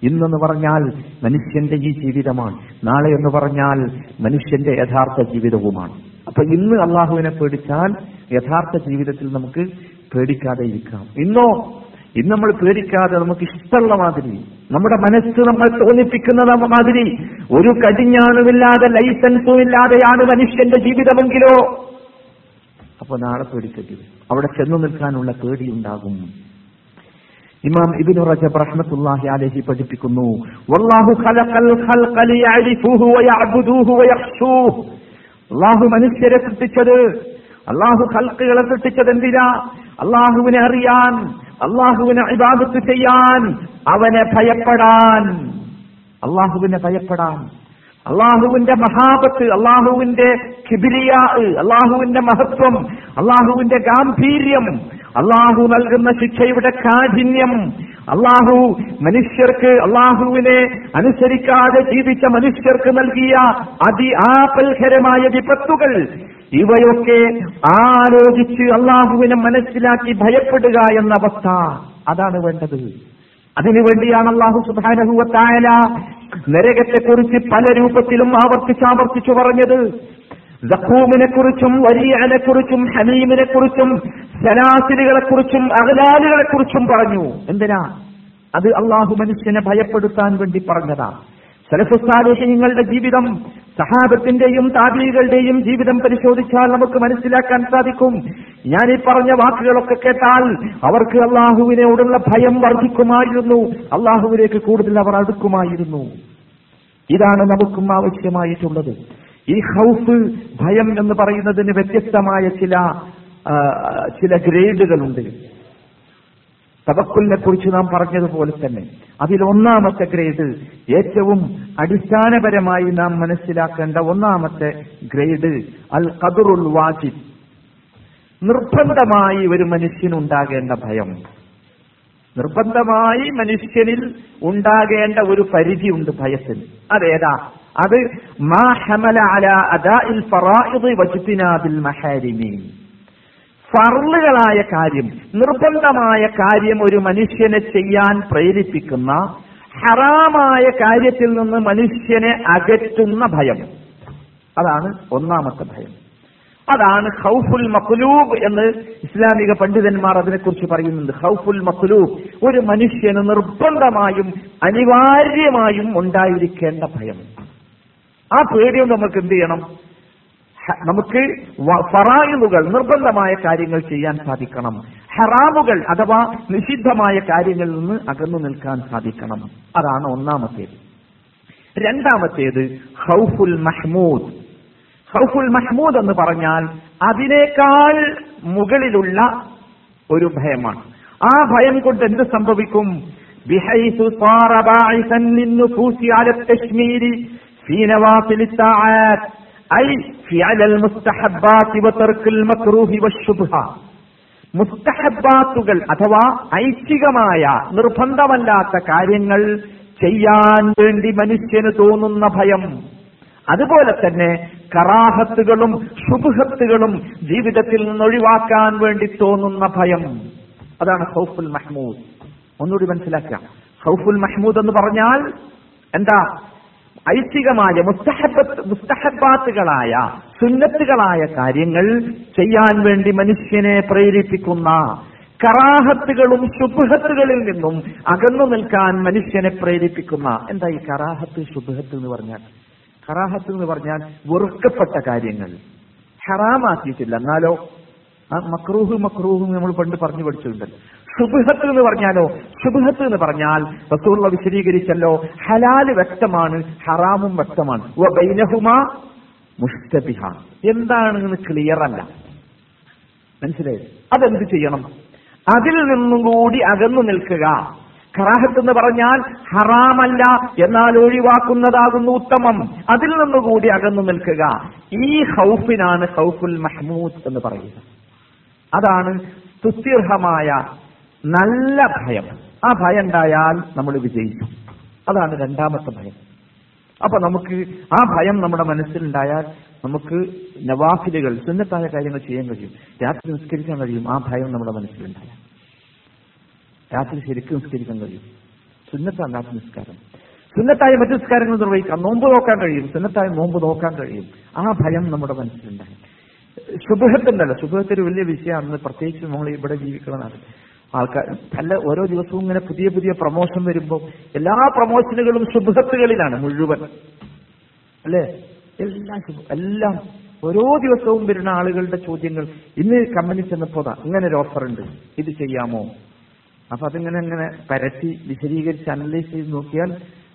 ഇന്നെന്ന് പറഞ്ഞാൽ മനുഷ്യന്റെ ഈ ജീവിതമാണ്, നാളെ എന്ന് പറഞ്ഞാൽ മനുഷ്യന്റെ യഥാർത്ഥ ജീവിതവുമാണ്. അപ്പൊ ഇന്ന് അള്ളാഹുവിനെ പേടിച്ചാൽ യഥാർത്ഥ ജീവിതത്തിൽ നമുക്ക് പേടിക്കാതെ ഇരിക്കാം. ഇന്നോ ഇന്ന് നമ്മൾ പേടിക്കാതെ നമുക്ക് ഇഷ്ടമുള്ള മാതിരി, നമ്മുടെ മനസ്സ് നമ്മൾ തോന്നിപ്പിക്കുന്ന മാതിരി, ഒരു കടിഞ്ഞാണുമില്ലാതെ ലൈസൻസും ഇല്ലാതെയാണ് മനുഷ്യന്റെ ജീവിതമെങ്കിലോ അപ്പൊ നാളെ പേടിക്കരുത്, അവിടെ ചെന്നു നിൽക്കാനുള്ള പേടിയുണ്ടാകും. ഇമാം ഇബ്നു റജബ് റഹ്മത്തുള്ളാഹി അലൈഹി പഠിപ്പിക്കുന്നു, വല്ലാഹു ഖലഖൽ ഖൽഖ ലിയഅരിഫൂഹു വയഅബ്ദൂഹു വയഖ്ശൂഹു. അല്ലാഹു മനുഷ്യരെ സൃഷ്ടിച്ചത്, അല്ലാഹു ഖൽഖുകളെ സൃഷ്ടിച്ചത് എന്തിനാ? അല്ലാഹുവിനെ അറിയാൻ, അല്ലാഹുവിനെ ഇബാദത്ത് ചെയ്യാൻ, അവനെ ഭയപ്പെടാൻ, അല്ലാഹുവിനെ ഭയപ്പെടാൻ. അള്ളാഹുവിന്റെ മഹാബത്ത്, അള്ളാഹുവിന്റെ കിബിരിയാ, അള്ളാഹുവിന്റെ മഹത്വം, അള്ളാഹുവിന്റെ ഗാംഭീര്യം, അള്ളാഹു നൽകുന്ന ശിക്ഷയുടെ കാഠിന്യം, അള്ളാഹു മനുഷ്യർക്ക് അള്ളാഹുവിനെ അനുസരിക്കാതെ ജീവിച്ച മനുഷ്യർക്ക് നൽകിയ അതി ആപൽഖരമായ വിപത്തുകൾ, ഇവയൊക്കെ ആലോചിച്ച് അള്ളാഹുവിനെ മനസ്സിലാക്കി ഭയപ്പെടുക എന്ന അവസ്ഥ അതാണ് വേണ്ടത്. അതിനുവേണ്ടിയാണ് അള്ളാഹു സുബ്ഹാനഹു വ തആല നരകത്തെക്കുറിച്ച് പല രൂപത്തിലും ആവർത്തിച്ചാവർത്തിച്ചു പറഞ്ഞത്. സഖൂമിനെ കുറിച്ചും വലിയനെ കുറിച്ചും ഹമീമിനെ കുറിച്ചും സലാസിലുകളെ കുറിച്ചും അഗ്ലാലുകളെ കുറിച്ചും പറഞ്ഞു. എന്തിനാ? അത് അള്ളാഹു മനുഷ്യനെ ഭയപ്പെടുത്താൻ വേണ്ടി പറഞ്ഞതാ. സലഫുസ്സാലിഹീങ്ങളുടെ ജീവിതം, സഹാബത്തിന്റെയും താബിഈകളുടെയും ജീവിതം പരിശോധിച്ചാൽ നമുക്ക് മനസ്സിലാക്കാൻ സാധിക്കും. ഞാൻ ഈ പറഞ്ഞ വാക്കുകളൊക്കെ കേട്ടാൽ അവർക്ക് അള്ളാഹുവിനോടുള്ള ഭയം വർദ്ധിക്കുമായിരുന്നു, അള്ളാഹുവിലേക്ക് കൂടുതൽ അവർ അടുക്കുമായിരുന്നു. ഇതാണ് നമുക്കും ആവശ്യമായിട്ടുള്ളത്. ഈ ഖൗഫ്, ഭയം എന്ന് പറയുന്നതിന് വ്യത്യസ്തമായ ചില ചില ഗ്രേഡുകളുണ്ട്. തവക്കുലിനെ കുറിച്ച് നാം പറഞ്ഞതുപോലെ തന്നെ അതിൽ ഒന്നാമത്തെ ഗ്രേഡ്, ഏറ്റവും അടിസ്ഥാനപരമായി നാം മനസ്സിലാക്കേണ്ട ഒന്നാമത്തെ ഗ്രേഡ് അൽ ഖദ്റുൽ വാജിബ്, നിർബന്ധമായി ഒരു മനുഷ്യനുണ്ടാകേണ്ട ഭയം. നിർബന്ധമായി മനുഷ്യനിൽ ഉണ്ടാകേണ്ട ഒരു പരിധിയുണ്ട് ഭയത്തിന്. അതേതാ? അത് മാ ഹമല അലാ അദാഇൽ ഫറായിദ് വജ്തിനാബിൽ മഹാരിമീൻ, ഫർളുകളായ കാര്യം, നിർബന്ധമായ കാര്യം ഒരു മനുഷ്യനെ ചെയ്യാൻ പ്രേരിപ്പിക്കുന്ന ഹറാമായ കാര്യത്തിൽ നിന്ന് മനുഷ്യനെ അകറ്റുന്ന ഭയം. അതാണ് ഒന്നാമത്തെ ഭയം. അതാണ് ഖൗഫുൽ മഖ്ലൂബ് എന്ന് ഇസ്ലാമിക പണ്ഡിതന്മാർ അതിനെക്കുറിച്ച് പറയുന്നുണ്ട്. ഖൗഫുൽ മഖ്ലൂബ്, ഒരു മനുഷ്യന് നിർബന്ധമായും അനിവാര്യമായും ഉണ്ടായിരിക്കേണ്ട ഭയം. ആ പേടിയും നമുക്ക് എന്ത് ചെയ്യണം? നമുക്ക് ഫറായിലുകൾ, നിർബന്ധമായ കാര്യങ്ങൾ ചെയ്യാൻ സാധിക്കണം. ഹറാമുകൾ അഥവാ നിഷിദ്ധമായ കാര്യങ്ങളിൽ നിന്ന് അകന്നു നിൽക്കാൻ സാധിക്കണം. അതാണ് ഒന്നാമത്തേത്. രണ്ടാമത്തേത് ഖൗഫുൽ മഹ്മൂദ്. ഖൗഫുൽ മഹ്മൂദ് എന്ന് പറഞ്ഞാൽ അതിനേക്കാൾ മുകളിലുള്ള ഒരു ഭയമാണ്. ആ ഭയം കൊണ്ട് എന്ത് സംഭവിക്കും? ബിഹൈസു സാറ ബാഇസൻ ലിന്നുഫൂസി അല തശ്മീരി ഫീ നവാഫിലി തആത് ഐ ഫിഅൽ മുസ്തഹബ്ബാതി വതർക്കുൽ മക്റൂഹി വശുബ്ഹ. മുസ്തഹബ്ബാത്തുകൾ അഥവാ ഐച്ഛികമായ നിർബന്ധമല്ലാത്ത കാര്യങ്ങൾ ചെയ്യാൻ വേണ്ടി മനുഷ്യന് തോന്നുന്ന ഭയം. അതുപോലെ തന്നെ കറാഹത്തുകളും ശുബ്ഹത്തുകളും ജീവിതത്തിൽ നിന്ന് ഒഴിവാക്കാൻ വേണ്ടി തോന്നുന്ന ഭയം. അതാണ് ഖൗഫുൽ മഹ്മൂദ്. ഒന്നുകൂടി മനസ്സിലാക്കാം. ഖൗഫുൽ മഹ്മൂദ് എന്ന് പറഞ്ഞാൽ എന്താ? ഐച്ഛികമായ മുസ്തഹബത്ത്, മുസ്തഹബാത്തുകളായ സുന്നത്തുകളായ കാര്യങ്ങൾ ചെയ്യാൻ വേണ്ടി മനുഷ്യനെ പ്രേരിപ്പിക്കുന്ന, കറാഹത്തുകളും ശുബ്ഹത്തുകളിൽ നിന്നും അകന്നു നിൽക്കാൻ മനുഷ്യനെ പ്രേരിപ്പിക്കുന്ന. എന്താ ഈ കറാഹത്ത്, ശുബ്ഹത്ത് എന്ന് പറഞ്ഞാൽ? കറാഹത്ത് എന്ന് പറഞ്ഞാൽ വെറുക്കപ്പെട്ട കാര്യങ്ങൾ, ഹറാമാക്കിയിട്ടില്ല. എന്നാലോ ആ മക്രൂഹ് മക്രൂഹ് നമ്മൾ പണ്ട് പറഞ്ഞു പഠിച്ചിട്ടുണ്ടല്ലോ. ശുബ്ഹത്ത് എന്ന് പറഞ്ഞാലോ, ശുബ്ഹത്ത് എന്ന് പറഞ്ഞാൽ റസൂലുള്ള വിശദീകരിച്ചല്ലോ, ഹലാൽ വ്യക്തമാണ്, ഹറാമും വ്യക്തമാണ്, വ ബൈനഹുമാ മുസ്തബിഹാൻ. എന്താണെന്ന് ക്ലിയർ അല്ല, മനസ്സിലായത്? അതെന്ത് ചെയ്യണം? അതിൽ നിന്നും കൂടി അകന്നു നിൽക്കുക. കറാഹത്ത് എന്ന് പറഞ്ഞാൽ ഹറാമല്ല, എന്നാൽ ഒഴിവാക്കുന്നതാകുന്നു ഉത്തമം. അതിൽ നിന്നുകൂടി അകന്നു നിൽക്കുക. ഈ ഖൗഫിനാണ് ഖൗഫുൽ മഹ്മൂദ് എന്ന് പറയുന്നത്. അതാണ് സ്തുത്യർഹമായ നല്ല ഭയം. ആ ഭയം ഉണ്ടായാൽ നമ്മൾ വിജയിക്കും. അതാണ് രണ്ടാമത്തെ ഭയം. അപ്പൊ നമുക്ക് ആ ഭയം നമ്മുടെ മനസ്സിലുണ്ടായാൽ നമുക്ക് നവാഫിലുകൾ, സുന്നത്തായ കാര്യങ്ങൾ ചെയ്യാൻ കഴിയും, രാത്രി നിസ്കരിക്കാൻ കഴിയും. ആ ഭയം നമ്മുടെ മനസ്സിലുണ്ടായാൽ രാത്രി ശരിക്കും നിസ്കരിക്കാൻ കഴിയും. സുന്നത്താണ് രാത്രി നിസ്കാരം. സുന്നത്തായ മറ്റു നിസ്കാരങ്ങൾ നിർവഹിക്കാം, നോമ്പ് നോക്കാൻ കഴിയും, സുന്നത്തായ നോമ്പ് നോക്കാൻ കഴിയും. ആ ഭയം നമ്മുടെ മനസ്സിലുണ്ടായി. ശുഭഹത്തുണ്ടല്ലോ, ശുഭഹത്തൊരു വലിയ വിഷയമാണ്. പ്രത്യേകിച്ച് നമ്മൾ ഇവിടെ ജീവിക്കണമെന്നാണ് ആൾക്കാർ നല്ല ഓരോ ദിവസവും ഇങ്ങനെ പുതിയ പുതിയ പ്രൊമോഷൻ വരുമ്പോൾ എല്ലാ പ്രൊമോഷനുകളും ശുഭഹത്തുകളിലാണ് മുഴുവൻ, അല്ലേ? എല്ലാം എല്ലാം ഓരോ ദിവസവും വരുന്ന ആളുകളുടെ ചോദ്യങ്ങൾ. ഇന്ന് കമ്പനി ചെന്നപ്പോതാ ഇങ്ങനെ ഒരു ഓഫർ ഉണ്ട്, ഇത് ചെയ്യാമോ? അപ്പൊ അതിങ്ങനെ ഇങ്ങനെ പരട്ടി വിശദീകരിച്ച് അനലൈസ് ചെയ്ത് നോക്കിയാൽ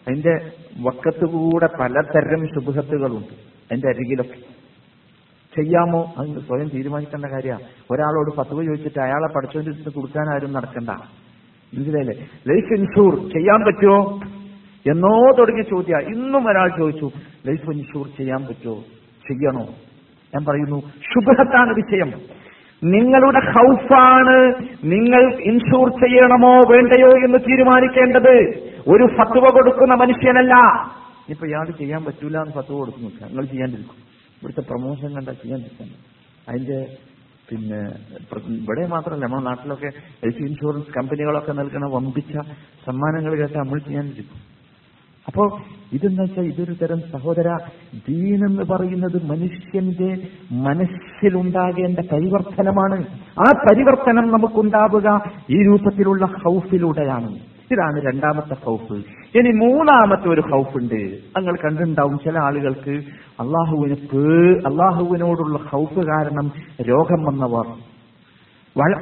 അതിന്റെ വക്കത്ത് കൂടെ പലതരം ശുഭഹത്തുകളുണ്ട് അതിന്റെ അരികിലൊക്കെ. ചെയ്യാമോ? അത് സ്വയം തീരുമാനിക്കേണ്ട കാര്യമാണ്. ഒരാളോട് പത്തുക ചോദിച്ചിട്ട് അയാളെ പഠിച്ചവന്റെ അടുത്ത് കൊടുക്കാനാരും നടക്കണ്ട, മനസ്സിലായില്ലേ? ലൈഫ് ഇൻഷൂർ ചെയ്യാൻ പറ്റുമോ എന്നോ തുടങ്ങിയ ചോദ്യം. ഇന്നും ഒരാൾ ചോദിച്ചു, ലൈഫ് ഇൻഷൂർ ചെയ്യാൻ പറ്റുമോ, ചെയ്യണോ? ഞാൻ പറയുന്നു, ശുഭഹത്താണ് വിഷയം. നിങ്ങളുടെ ഹൗസാണ് നിങ്ങൾ ഇൻഷൂർ ചെയ്യണമോ വേണ്ടയോ എന്ന് തീരുമാനിക്കേണ്ടത് ഒരു ഫത്വ കൊടുക്കുന്ന മനുഷ്യനല്ല. ഇപ്പൊ ഇയാൾ ചെയ്യാൻ പറ്റൂല എന്ന് ഫത്വ കൊടുക്കുന്നു, നിങ്ങൾ ചെയ്യാണ്ടിരിക്കും. ഇവിടുത്തെ പ്രൊമോഷൻ കണ്ടാൽ ചെയ്യാണ്ടിരിക്കുന്നു. അതിന്റെ പിന്നെ ഇവിടെ മാത്രമല്ല, നമ്മുടെ നാട്ടിലൊക്കെ ലൈഫ് ഇൻഷുറൻസ് കമ്പനികളൊക്കെ നൽകുന്ന വമ്പിച്ച സമ്മാനങ്ങൾ കേട്ടാൽ നമ്മൾ ചെയ്യാണ്ടിരിക്കും. അപ്പോ ഇതെന്ന് വെച്ചാൽ ഇതൊരു തരം സഹോദര ദീൻ എന്ന് പറയുന്നത് മനുഷ്യന്റെ മനസ്സിലുണ്ടാകേണ്ട പരിവർത്തനമാണ്. ആ പരിവർത്തനം നമുക്കുണ്ടാവുക ഈ രൂപത്തിലുള്ള ഖൗഫിലൂടെയാണ്. ഇതാണ് രണ്ടാമത്തെ ഖൗഫ്. ഇനി മൂന്നാമത്തെ ഒരു ഖൗഫുണ്ട്. നിങ്ങൾ കണ്ടിട്ടുണ്ടാവും ചില ആളുകൾക്ക് അള്ളാഹുവിന് അള്ളാഹുവിനോടുള്ള ഖൗഫ് കാരണം രോഗം വന്നവർ,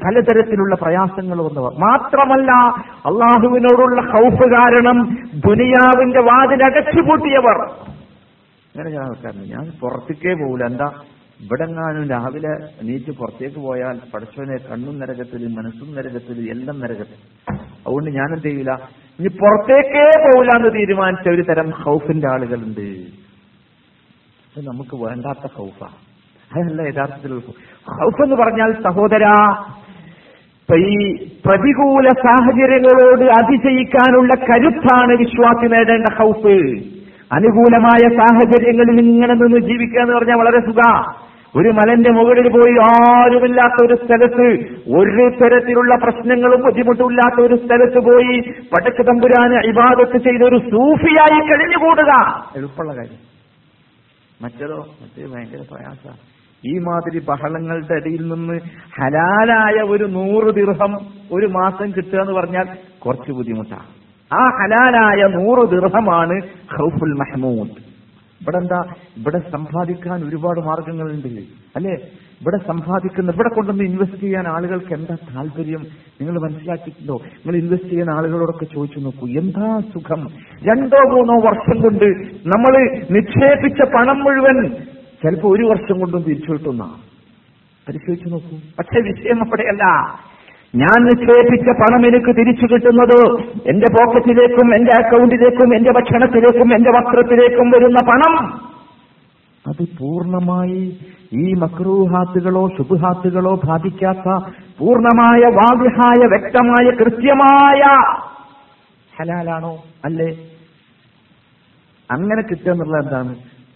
പലതരത്തിലുള്ള പ്രയാസങ്ങൾ വന്നവർ. മാത്രമല്ല, അള്ളാഹുവിനോടുള്ള ഖൗഫ് കാരണം ദുനിയാവിന്റെ വാതിലടച്ചു പൂട്ടിയവർ. അങ്ങനെ ഞാൻ ആൾക്കാരുണ്ട്, ഞാൻ പുറത്തേക്കേ പോകില്ല. എന്താ, ഇവിടെങ്ങാനും രാവിലെ നീറ്റ് പുറത്തേക്ക് പോയാൽ പഠിച്ചവനെ കണ്ണും നരകത്തിൽ, മനസ്സും നരകത്തിൽ, എല്ലാം നരകത്തിൽ. അതുകൊണ്ട് ഞാൻ എന്ത് ചെയ്യില്ല, ഇനി പുറത്തേക്കേ പോകില്ല എന്ന് തീരുമാനിച്ച ഒരു തരം ഖൗഫിന്റെ ആളുകളുണ്ട്. അത് നമുക്ക് വേണ്ടാത്ത ഖൗഫാണ്. അതല്ല യഥാർത്ഥത്തിലുള്ള ഖൗഫ് എന്ന് പറഞ്ഞാൽ സഹോദരാ, ഈ പ്രതികൂല സാഹചര്യങ്ങളോട് അതിജയിക്കാനുള്ള കരുത്താണ് വിശ്വാസി നേടേണ്ട ഖൗഫ്. അനുകൂലമായ സാഹചര്യങ്ങളിൽ ഇങ്ങനെ നിന്ന് ജീവിക്കുക എന്ന് പറഞ്ഞാൽ വളരെ സുഖം. ഒരു മലന്റെ മുകളിൽ പോയി ആരുമില്ലാത്ത ഒരു സ്ഥലത്ത്, ഒരു തരത്തിലുള്ള പ്രശ്നങ്ങളും ബുദ്ധിമുട്ടില്ലാത്ത ഒരു സ്ഥലത്ത് പോയി പടക്ക് തമ്പുരാന് ഇബാദത്ത് ചെയ്ത ഒരു സൂഫിയായി കഴിഞ്ഞുകൂടുക എളുപ്പമുള്ള കാര്യം. മറ്റേതോ മറ്റേ ഭയങ്കര പ്രയാസമാണ്. ഈ മാതിരി ബഹളങ്ങളുടെ ഇടയിൽ നിന്ന് ഹലാലായ ഒരു നൂറ് ദിർഹം ഒരു മാസം കിട്ടുക എന്ന് പറഞ്ഞാൽ കുറച്ച് ബുദ്ധിമുട്ടാണ്. ആ ഹലാലായ നൂറ് ദിർഹമാണ് ഖൗഫുൽ മഹ്മൂദ്. ഇവിടെ എന്താ, ഇവിടെ സമ്പാദിക്കാൻ ഒരുപാട് മാർഗങ്ങളുണ്ട്, അല്ലേ? ഇവിടെ സമ്പാദിക്കുന്ന, ഇവിടെ കൊണ്ടുവന്ന് ഇൻവെസ്റ്റ് ചെയ്യാൻ ആളുകൾക്ക് എന്താ താല്പര്യം നിങ്ങൾ മനസ്സിലാക്കിയിട്ടുണ്ടോ? നിങ്ങൾ ഇൻവെസ്റ്റ് ചെയ്യുന്ന ആളുകളോടൊക്കെ ചോദിച്ചു നോക്കൂ, എന്താ സുഖം. രണ്ടോ മൂന്നോ വർഷം കൊണ്ട് നമ്മൾ നിക്ഷേപിച്ച പണം മുഴുവൻ ചിലപ്പോൾ ഒരു വർഷം കൊണ്ടും തിരിച്ചു കിട്ടുന്ന പരിശോധിച്ചു നോക്കൂ. പക്ഷെ വിഷയം അവിടെയല്ല. ഞാൻ നിക്ഷേപിച്ച പണം എനിക്ക് തിരിച്ചു കിട്ടുന്നത് എന്റെ പോക്കറ്റിലേക്കും എന്റെ അക്കൗണ്ടിലേക്കും എന്റെ ഭക്ഷണത്തിലേക്കും എന്റെ വസ്ത്രത്തിലേക്കും വരുന്ന പണം അത് പൂർണ്ണമായി ഈ മക്രൂഹാത്തുകളോ ശുബ്ഹാത്തുകളോ ബാധിക്കാത്ത പൂർണ്ണമായ വാദിഹായ വ്യക്തമായ കൃത്യമായ ഹലാലാണോ അല്ലേ? അങ്ങനെ കിട്ടുക എന്നുള്ളത് എന്താണ്?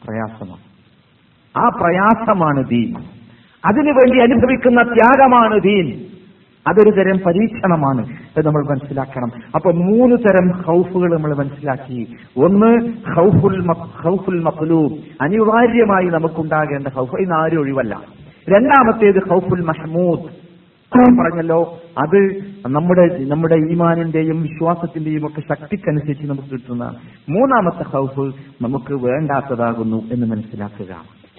പ്രയാസമാണ്. ആ പ്രയാസമാണ് ദീൻ. അതിനുവേണ്ടി അനുഭവിക്കുന്ന ത്യാഗമാണ് ദീൻ. അതൊരു തരം പരീക്ഷണമാണ്, അത് നമ്മൾ മനസ്സിലാക്കണം. അപ്പൊ മൂന്ന് തരം ഖൗഫുകൾ നമ്മൾ മനസ്സിലാക്കി. ഒന്ന് ഖൗഫുൽ ഖൗഫുൽ മഖ്ലൂബ്, അനിവാര്യമായി നമുക്കുണ്ടാകേണ്ട ഖൗഫ്, ഇത് ആരും ഒഴിവല്ല. രണ്ടാമത്തേത് ഖൗഫുൽ മഹ്മൂദ്, പറഞ്ഞല്ലോ അത് നമ്മുടെ നമ്മുടെ ഈമാനിന്റെയും വിശ്വാസത്തിന്റെയും ഒക്കെ ശക്തിക്കനുസരിച്ച് നമുക്ക് കിട്ടുന്ന. മൂന്നാമത്തെ ഖൗഫ് നമുക്ക് വേണ്ടാത്തതാകുന്നു എന്ന് മനസ്സിലാക്കുക.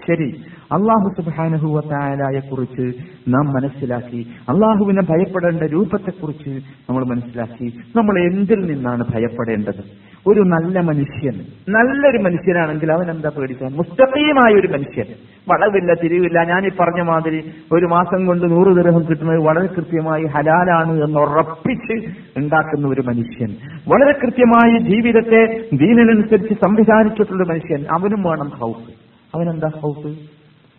ശരി, അല്ലാഹു സുബ്ഹാനഹു വ തആലയെക്കുറിച്ച് നാം മനസ്സിലാക്കി, അല്ലാഹുവിനെ ഭയപ്പെടേണ്ട രൂപത്തെക്കുറിച്ച് നമ്മൾ മനസ്സിലാക്കി. നമ്മൾ എന്തിൽ നിന്നാണ് ഭയപ്പെടേണ്ടത്? ഒരു നല്ല മനുഷ്യൻ, നല്ലൊരു മനുഷ്യനാണെങ്കിൽ അവൻ എന്താ പേടിക്കാൻ? മുസ്തഖീമായ ഒരു മനുഷ്യൻ, വളവില്ല തിരിവില്ല. ഞാൻ ഈ പറഞ്ഞ മാതിരി ഒരു മാസം കൊണ്ട് നൂറ് ദിർഹം കിട്ടുന്നത് വളരെ കൃത്യമായി ഹലാലാണ് എന്ന് ഉറപ്പിച്ച് ഉണ്ടാക്കുന്ന ഒരു മനുഷ്യൻ, വളരെ കൃത്യമായി ജീവിതത്തെ ദീനിനനുസരിച്ച് സംവിധാനിച്ചിട്ടുള്ള മനുഷ്യൻ, അവനും വേണം ഖൗഫ്. അവനെന്താ ഖൗഫ്?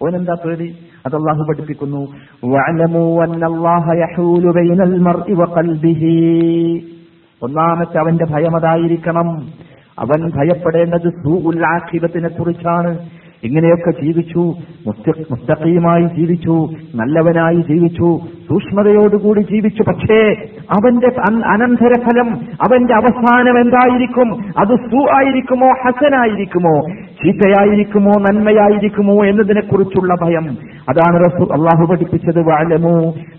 അവനെന്താ പേടി? അത് അല്ലാഹു പഠിപ്പിക്കുന്നു, വഅലമു അന്നല്ലാഹ യഹൂലു ബൈനൽ മർഇ വഖൽബിഹി. ഒന്നാമത്തെ അവന്റെ ഭയമതായിരിക്കണം. അവൻ ഭയപ്പെടേണ്ടത് സൂഉൽ ആഖിബത്തിനെ കുറിച്ചാണ്. ഇങ്ങനെയൊക്കെ ജീവിച്ചു, മുസ്തഖീമായി ജീവിച്ചു, നല്ലവനായി ജീവിച്ചു, സൂക്ഷ്മതയോടുകൂടി ജീവിച്ചു, പക്ഷേ അവന്റെ അനന്തരഫലം, അവന്റെ അവസാനം എന്തായിരിക്കും? അത് സൂ ആയിരിക്കുമോ ഹസനായിരിക്കുമോ, ചീത്തയായിരിക്കുമോ നന്മയായിരിക്കുമോ എന്നതിനെ കുറിച്ചുള്ള ഭയം. അതാണ് റസൂൽ അല്ലാഹു പഠിപ്പിച്ചത്, വഅലമു,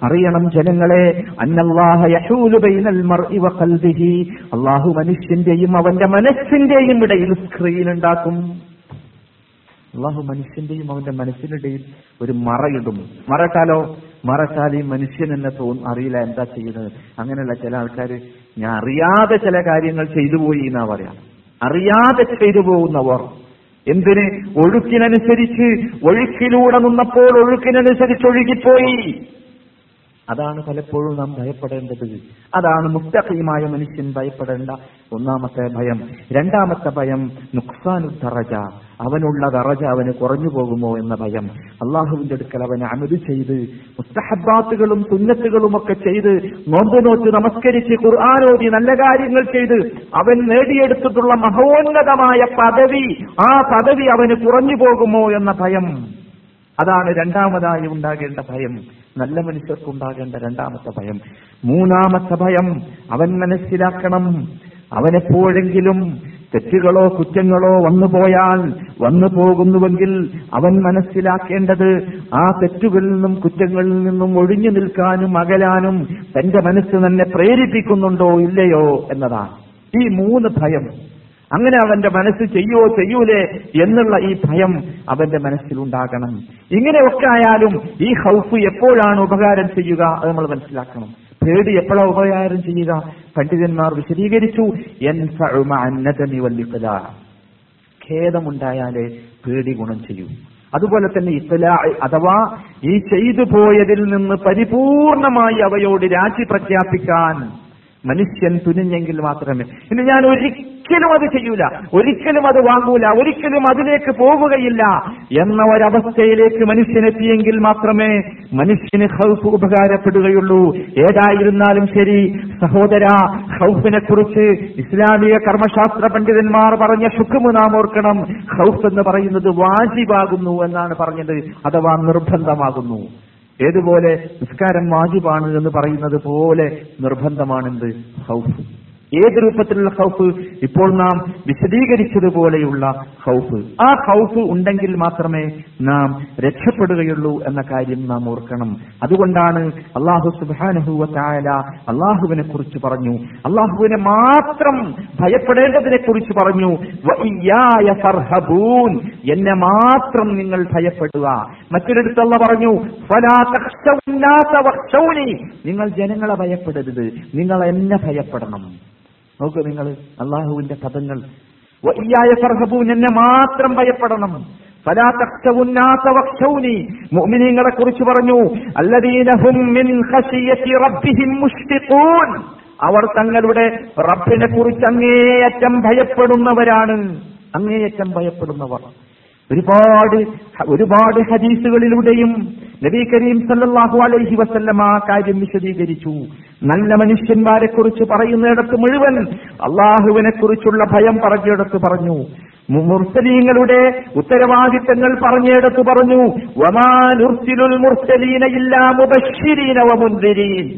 അറിയണം ജനങ്ങളെ, അന്നല്ലാഹ യഹൂലു ബൈനൽ മർഇ വഖൽബിഹി, അല്ലാഹു മനുഷ്യന്റെയും അവന്റെ മനസ്സിന്റെയും ഇടയിൽ സ്ക്രീൻ ഉണ്ടാക്കും. അള്ളാഹു മനുഷ്യന്റെയും അവന്റെ മനസ്സിനിടയിൽ ഒരു മറയിടും. മറക്കാലോ, മറക്കാലേ മനുഷ്യൻ എന്നെ തോന്നും, അറിയില്ല എന്താ ചെയ്യുന്നത്. അങ്ങനെയുള്ള ചില ആൾക്കാർ ഞാൻ അറിയാതെ ചില കാര്യങ്ങൾ ചെയ്തു പോയി എന്നാ പറയാം. അറിയാതെ ചെയ്തു പോകുന്നവർ, എന്തിന്? ഒഴുക്കിനനുസരിച്ച്, ഒഴുക്കിലൂടെ നിന്നപ്പോൾ ഒഴുക്കിനനുസരിച്ച് ഒഴുകിപ്പോയി. അതാണ് പലപ്പോഴും നാം ഭയപ്പെടേണ്ടത്. അതാണ് മുസ്തഖീമായ മനുഷ്യൻ ഭയപ്പെടേണ്ട ഒന്നാമത്തെ ഭയം. രണ്ടാമത്തെ ഭയം നുഖ്സാനു ദറജ, അവനുള്ള ദറജ അവന് കുറഞ്ഞു പോകുമോ എന്ന ഭയം. അള്ളാഹുവിന്റെ അടുക്കൽ അവൻ അമല് ചെയ്ത് മുസ്തഹബാത്തുകളും സുന്നത്തുകളും ഒക്കെ ചെയ്ത് നോമ്പ് നോറ്റ് നമസ്കരിച്ച് ഖുർആനോതി നല്ല കാര്യങ്ങൾ ചെയ്ത് അവൻ നേടിയെടുത്തിട്ടുള്ള മഹോന്നതമായ പദവി, ആ പദവി അവന് കുറഞ്ഞു പോകുമോ എന്ന ഭയം. അതാണ് രണ്ടാമതായി ഉണ്ടാകേണ്ട ഭയം, നല്ല മനുഷ്യർക്കുണ്ടാകേണ്ട രണ്ടാമത്തെ ഭയം. മൂന്നാമത്തെ ഭയം അവൻ മനസ്സിലാക്കണം, അവനെപ്പോഴെങ്കിലും തെറ്റുകളോ കുറ്റങ്ങളോ വന്നുപോയാൽ വന്നു പോകുന്നുവെങ്കിൽ അവൻ മനസ്സിലാക്കേണ്ടത് ആ തെറ്റുകളിൽ നിന്നും കുറ്റങ്ങളിൽ നിന്നും ഒഴിഞ്ഞു നിൽക്കാനും അകലാനും തന്റെ മനസ്സ് തന്നെ പ്രേരിപ്പിക്കുന്നുണ്ടോ ഇല്ലയോ എന്നതാണ്. ഈ മൂന്ന് ഭയം, അങ്ങനെ അവന്റെ മനസ്സ് ചെയ്യോ ചെയ്യൂലേ എന്നുള്ള ഈ ഭയം അവന്റെ മനസ്സിലുണ്ടാകണം. ഇങ്ങനെയൊക്കെ ആയാലും ഈ ഖൗഫ് എപ്പോഴാണ് ഉപകാരം ചെയ്യുക അത് നമ്മൾ മനസ്സിലാക്കണം. പേടി എപ്പോഴാണ് ഉപകാരം ചെയ്യുക? പണ്ഡിതന്മാർ വിശദീകരിച്ചു, ഖേദമുണ്ടായാലേ പേടി ഗുണം ചെയ്യൂ. അതുപോലെ തന്നെ ഇത്ലാ, അഥവാ ഈ ചെയ്തു പോയതിൽ നിന്ന് പരിപൂർണമായി അവയോട് രാജി പ്രഖ്യാപിക്കാൻ മനുഷ്യൻ തുനിഞ്ഞെങ്കിൽ മാത്രമേ. ഇനി ഞാൻ ഒരിക്കലും അത് ചെയ്യൂല, ഒരിക്കലും അത് വാങ്ങൂല, ഒരിക്കലും അതിലേക്ക് പോകുകയില്ല എന്ന ഒരവസ്ഥയിലേക്ക് മനുഷ്യനെത്തിയെങ്കിൽ മാത്രമേ മനുഷ്യന് ഖൗഫ് ഉപകാരപ്പെടുകയുള്ളൂ. ഏതായിരുന്നാലും ശരി സഹോദര, ഖൗഫിനെ കുറിച്ച് ഇസ്ലാമിക കർമ്മശാസ്ത്ര പണ്ഡിതന്മാർ പറഞ്ഞ ഹുക്മ നാം ഓർക്കണം. ഖൗഫ് എന്ന് പറയുന്നത് വാജിബാകുന്നു എന്നാണ് പറഞ്ഞത്, അഥവാ നിർബന്ധമാകുന്നു. ഏതുപോലെ നിസ്കാരം വാജിബാണ് എന്ന് പറയുന്നത് പോലെ നിർബന്ധമാണെന്ത് ഖൗഫ്. ഏത് രൂപത്തിലുള്ള ഖൗഫ്? ഇപ്പോൾ നാം വിശദീകരിച്ചതുപോലെയുള്ള ഖൗഫ്. ആ ഖൗഫ് ഉണ്ടെങ്കിൽ മാത്രമേ നാം രക്ഷപ്പെടുകയുള്ളൂ എന്ന കാര്യം നാം ഓർക്കണം. അതുകൊണ്ടാണ് അല്ലാഹു സുബ്ഹാനഹു വ തആല അല്ലാഹുവിനെ കുറിച്ച് പറഞ്ഞു, അല്ലാഹുവിനെ മാത്രം ഭയപ്പെടേണ്ടതിനെ കുറിച്ച് പറഞ്ഞു, വഇയ്യായ ഫർഹബൂൻ, എന്നെ മാത്രം നിങ്ങൾ ഭയപ്പെടുക. മറ്റൊരിടത്ത് അല്ലാഹു പറഞ്ഞു, ഫലാ തഖ്ശൗന്നാസ വഖ്ശൗനി, നിങ്ങൾ ജനങ്ങളെ ഭയപ്പെടരുത്, നിങ്ങൾ എന്നെ ഭയപ്പെടണം. നോക്ക് നിങ്ങൾ അള്ളാഹുവിന്റെ പദങ്ങൾ, വഇയ്യായ ഫർഹബൂൻ, എന്നെ മാത്രം ഭയപ്പെടണം. ഫലാ തഖ്ശൗന്നാസ വഖ്ശൗനി, മുഅ്മിനീങ്ങളെ കുറിച്ച് പറഞ്ഞു, അല്ലദീനഹും മിൻ ഖശിയത്തി റബ്ബിഹിം മുഷ്ഫിഖൂൻ, അവർ തങ്ങളുടെ റബ്ബിനെ കുറിച്ച് അങ്ങേയറ്റം ഭയപ്പെടുന്നവരാണ്, അങ്ങേയറ്റം ഭയപ്പെടുന്നവർ. ഒരുപാട് ഒരുപാട് ഹദീസുകളിലൂടെയും നബി കരീം സല്ലല്ലാഹു അലൈഹി വസല്ലം ആ കാര്യം വിശദീകരിച്ചു. നല്ല മനുഷ്യന്മാരെ കുറിച്ച് പറയുന്നിടത്ത് മുഴുവൻ അള്ളാഹുവിനെ കുറിച്ചുള്ള ഭയം പറഞ്ഞിടത്ത് പറഞ്ഞു, മുർസലീങ്ങളുടെ ഉത്തരവാദിത്തങ്ങൾ പറഞ്ഞിടത്ത് പറഞ്ഞു, വമാ നുർസിലുൽ മുർസലീന ഇല്ലാ മുബശ്ശിരീന വമുൻദിരീൻ,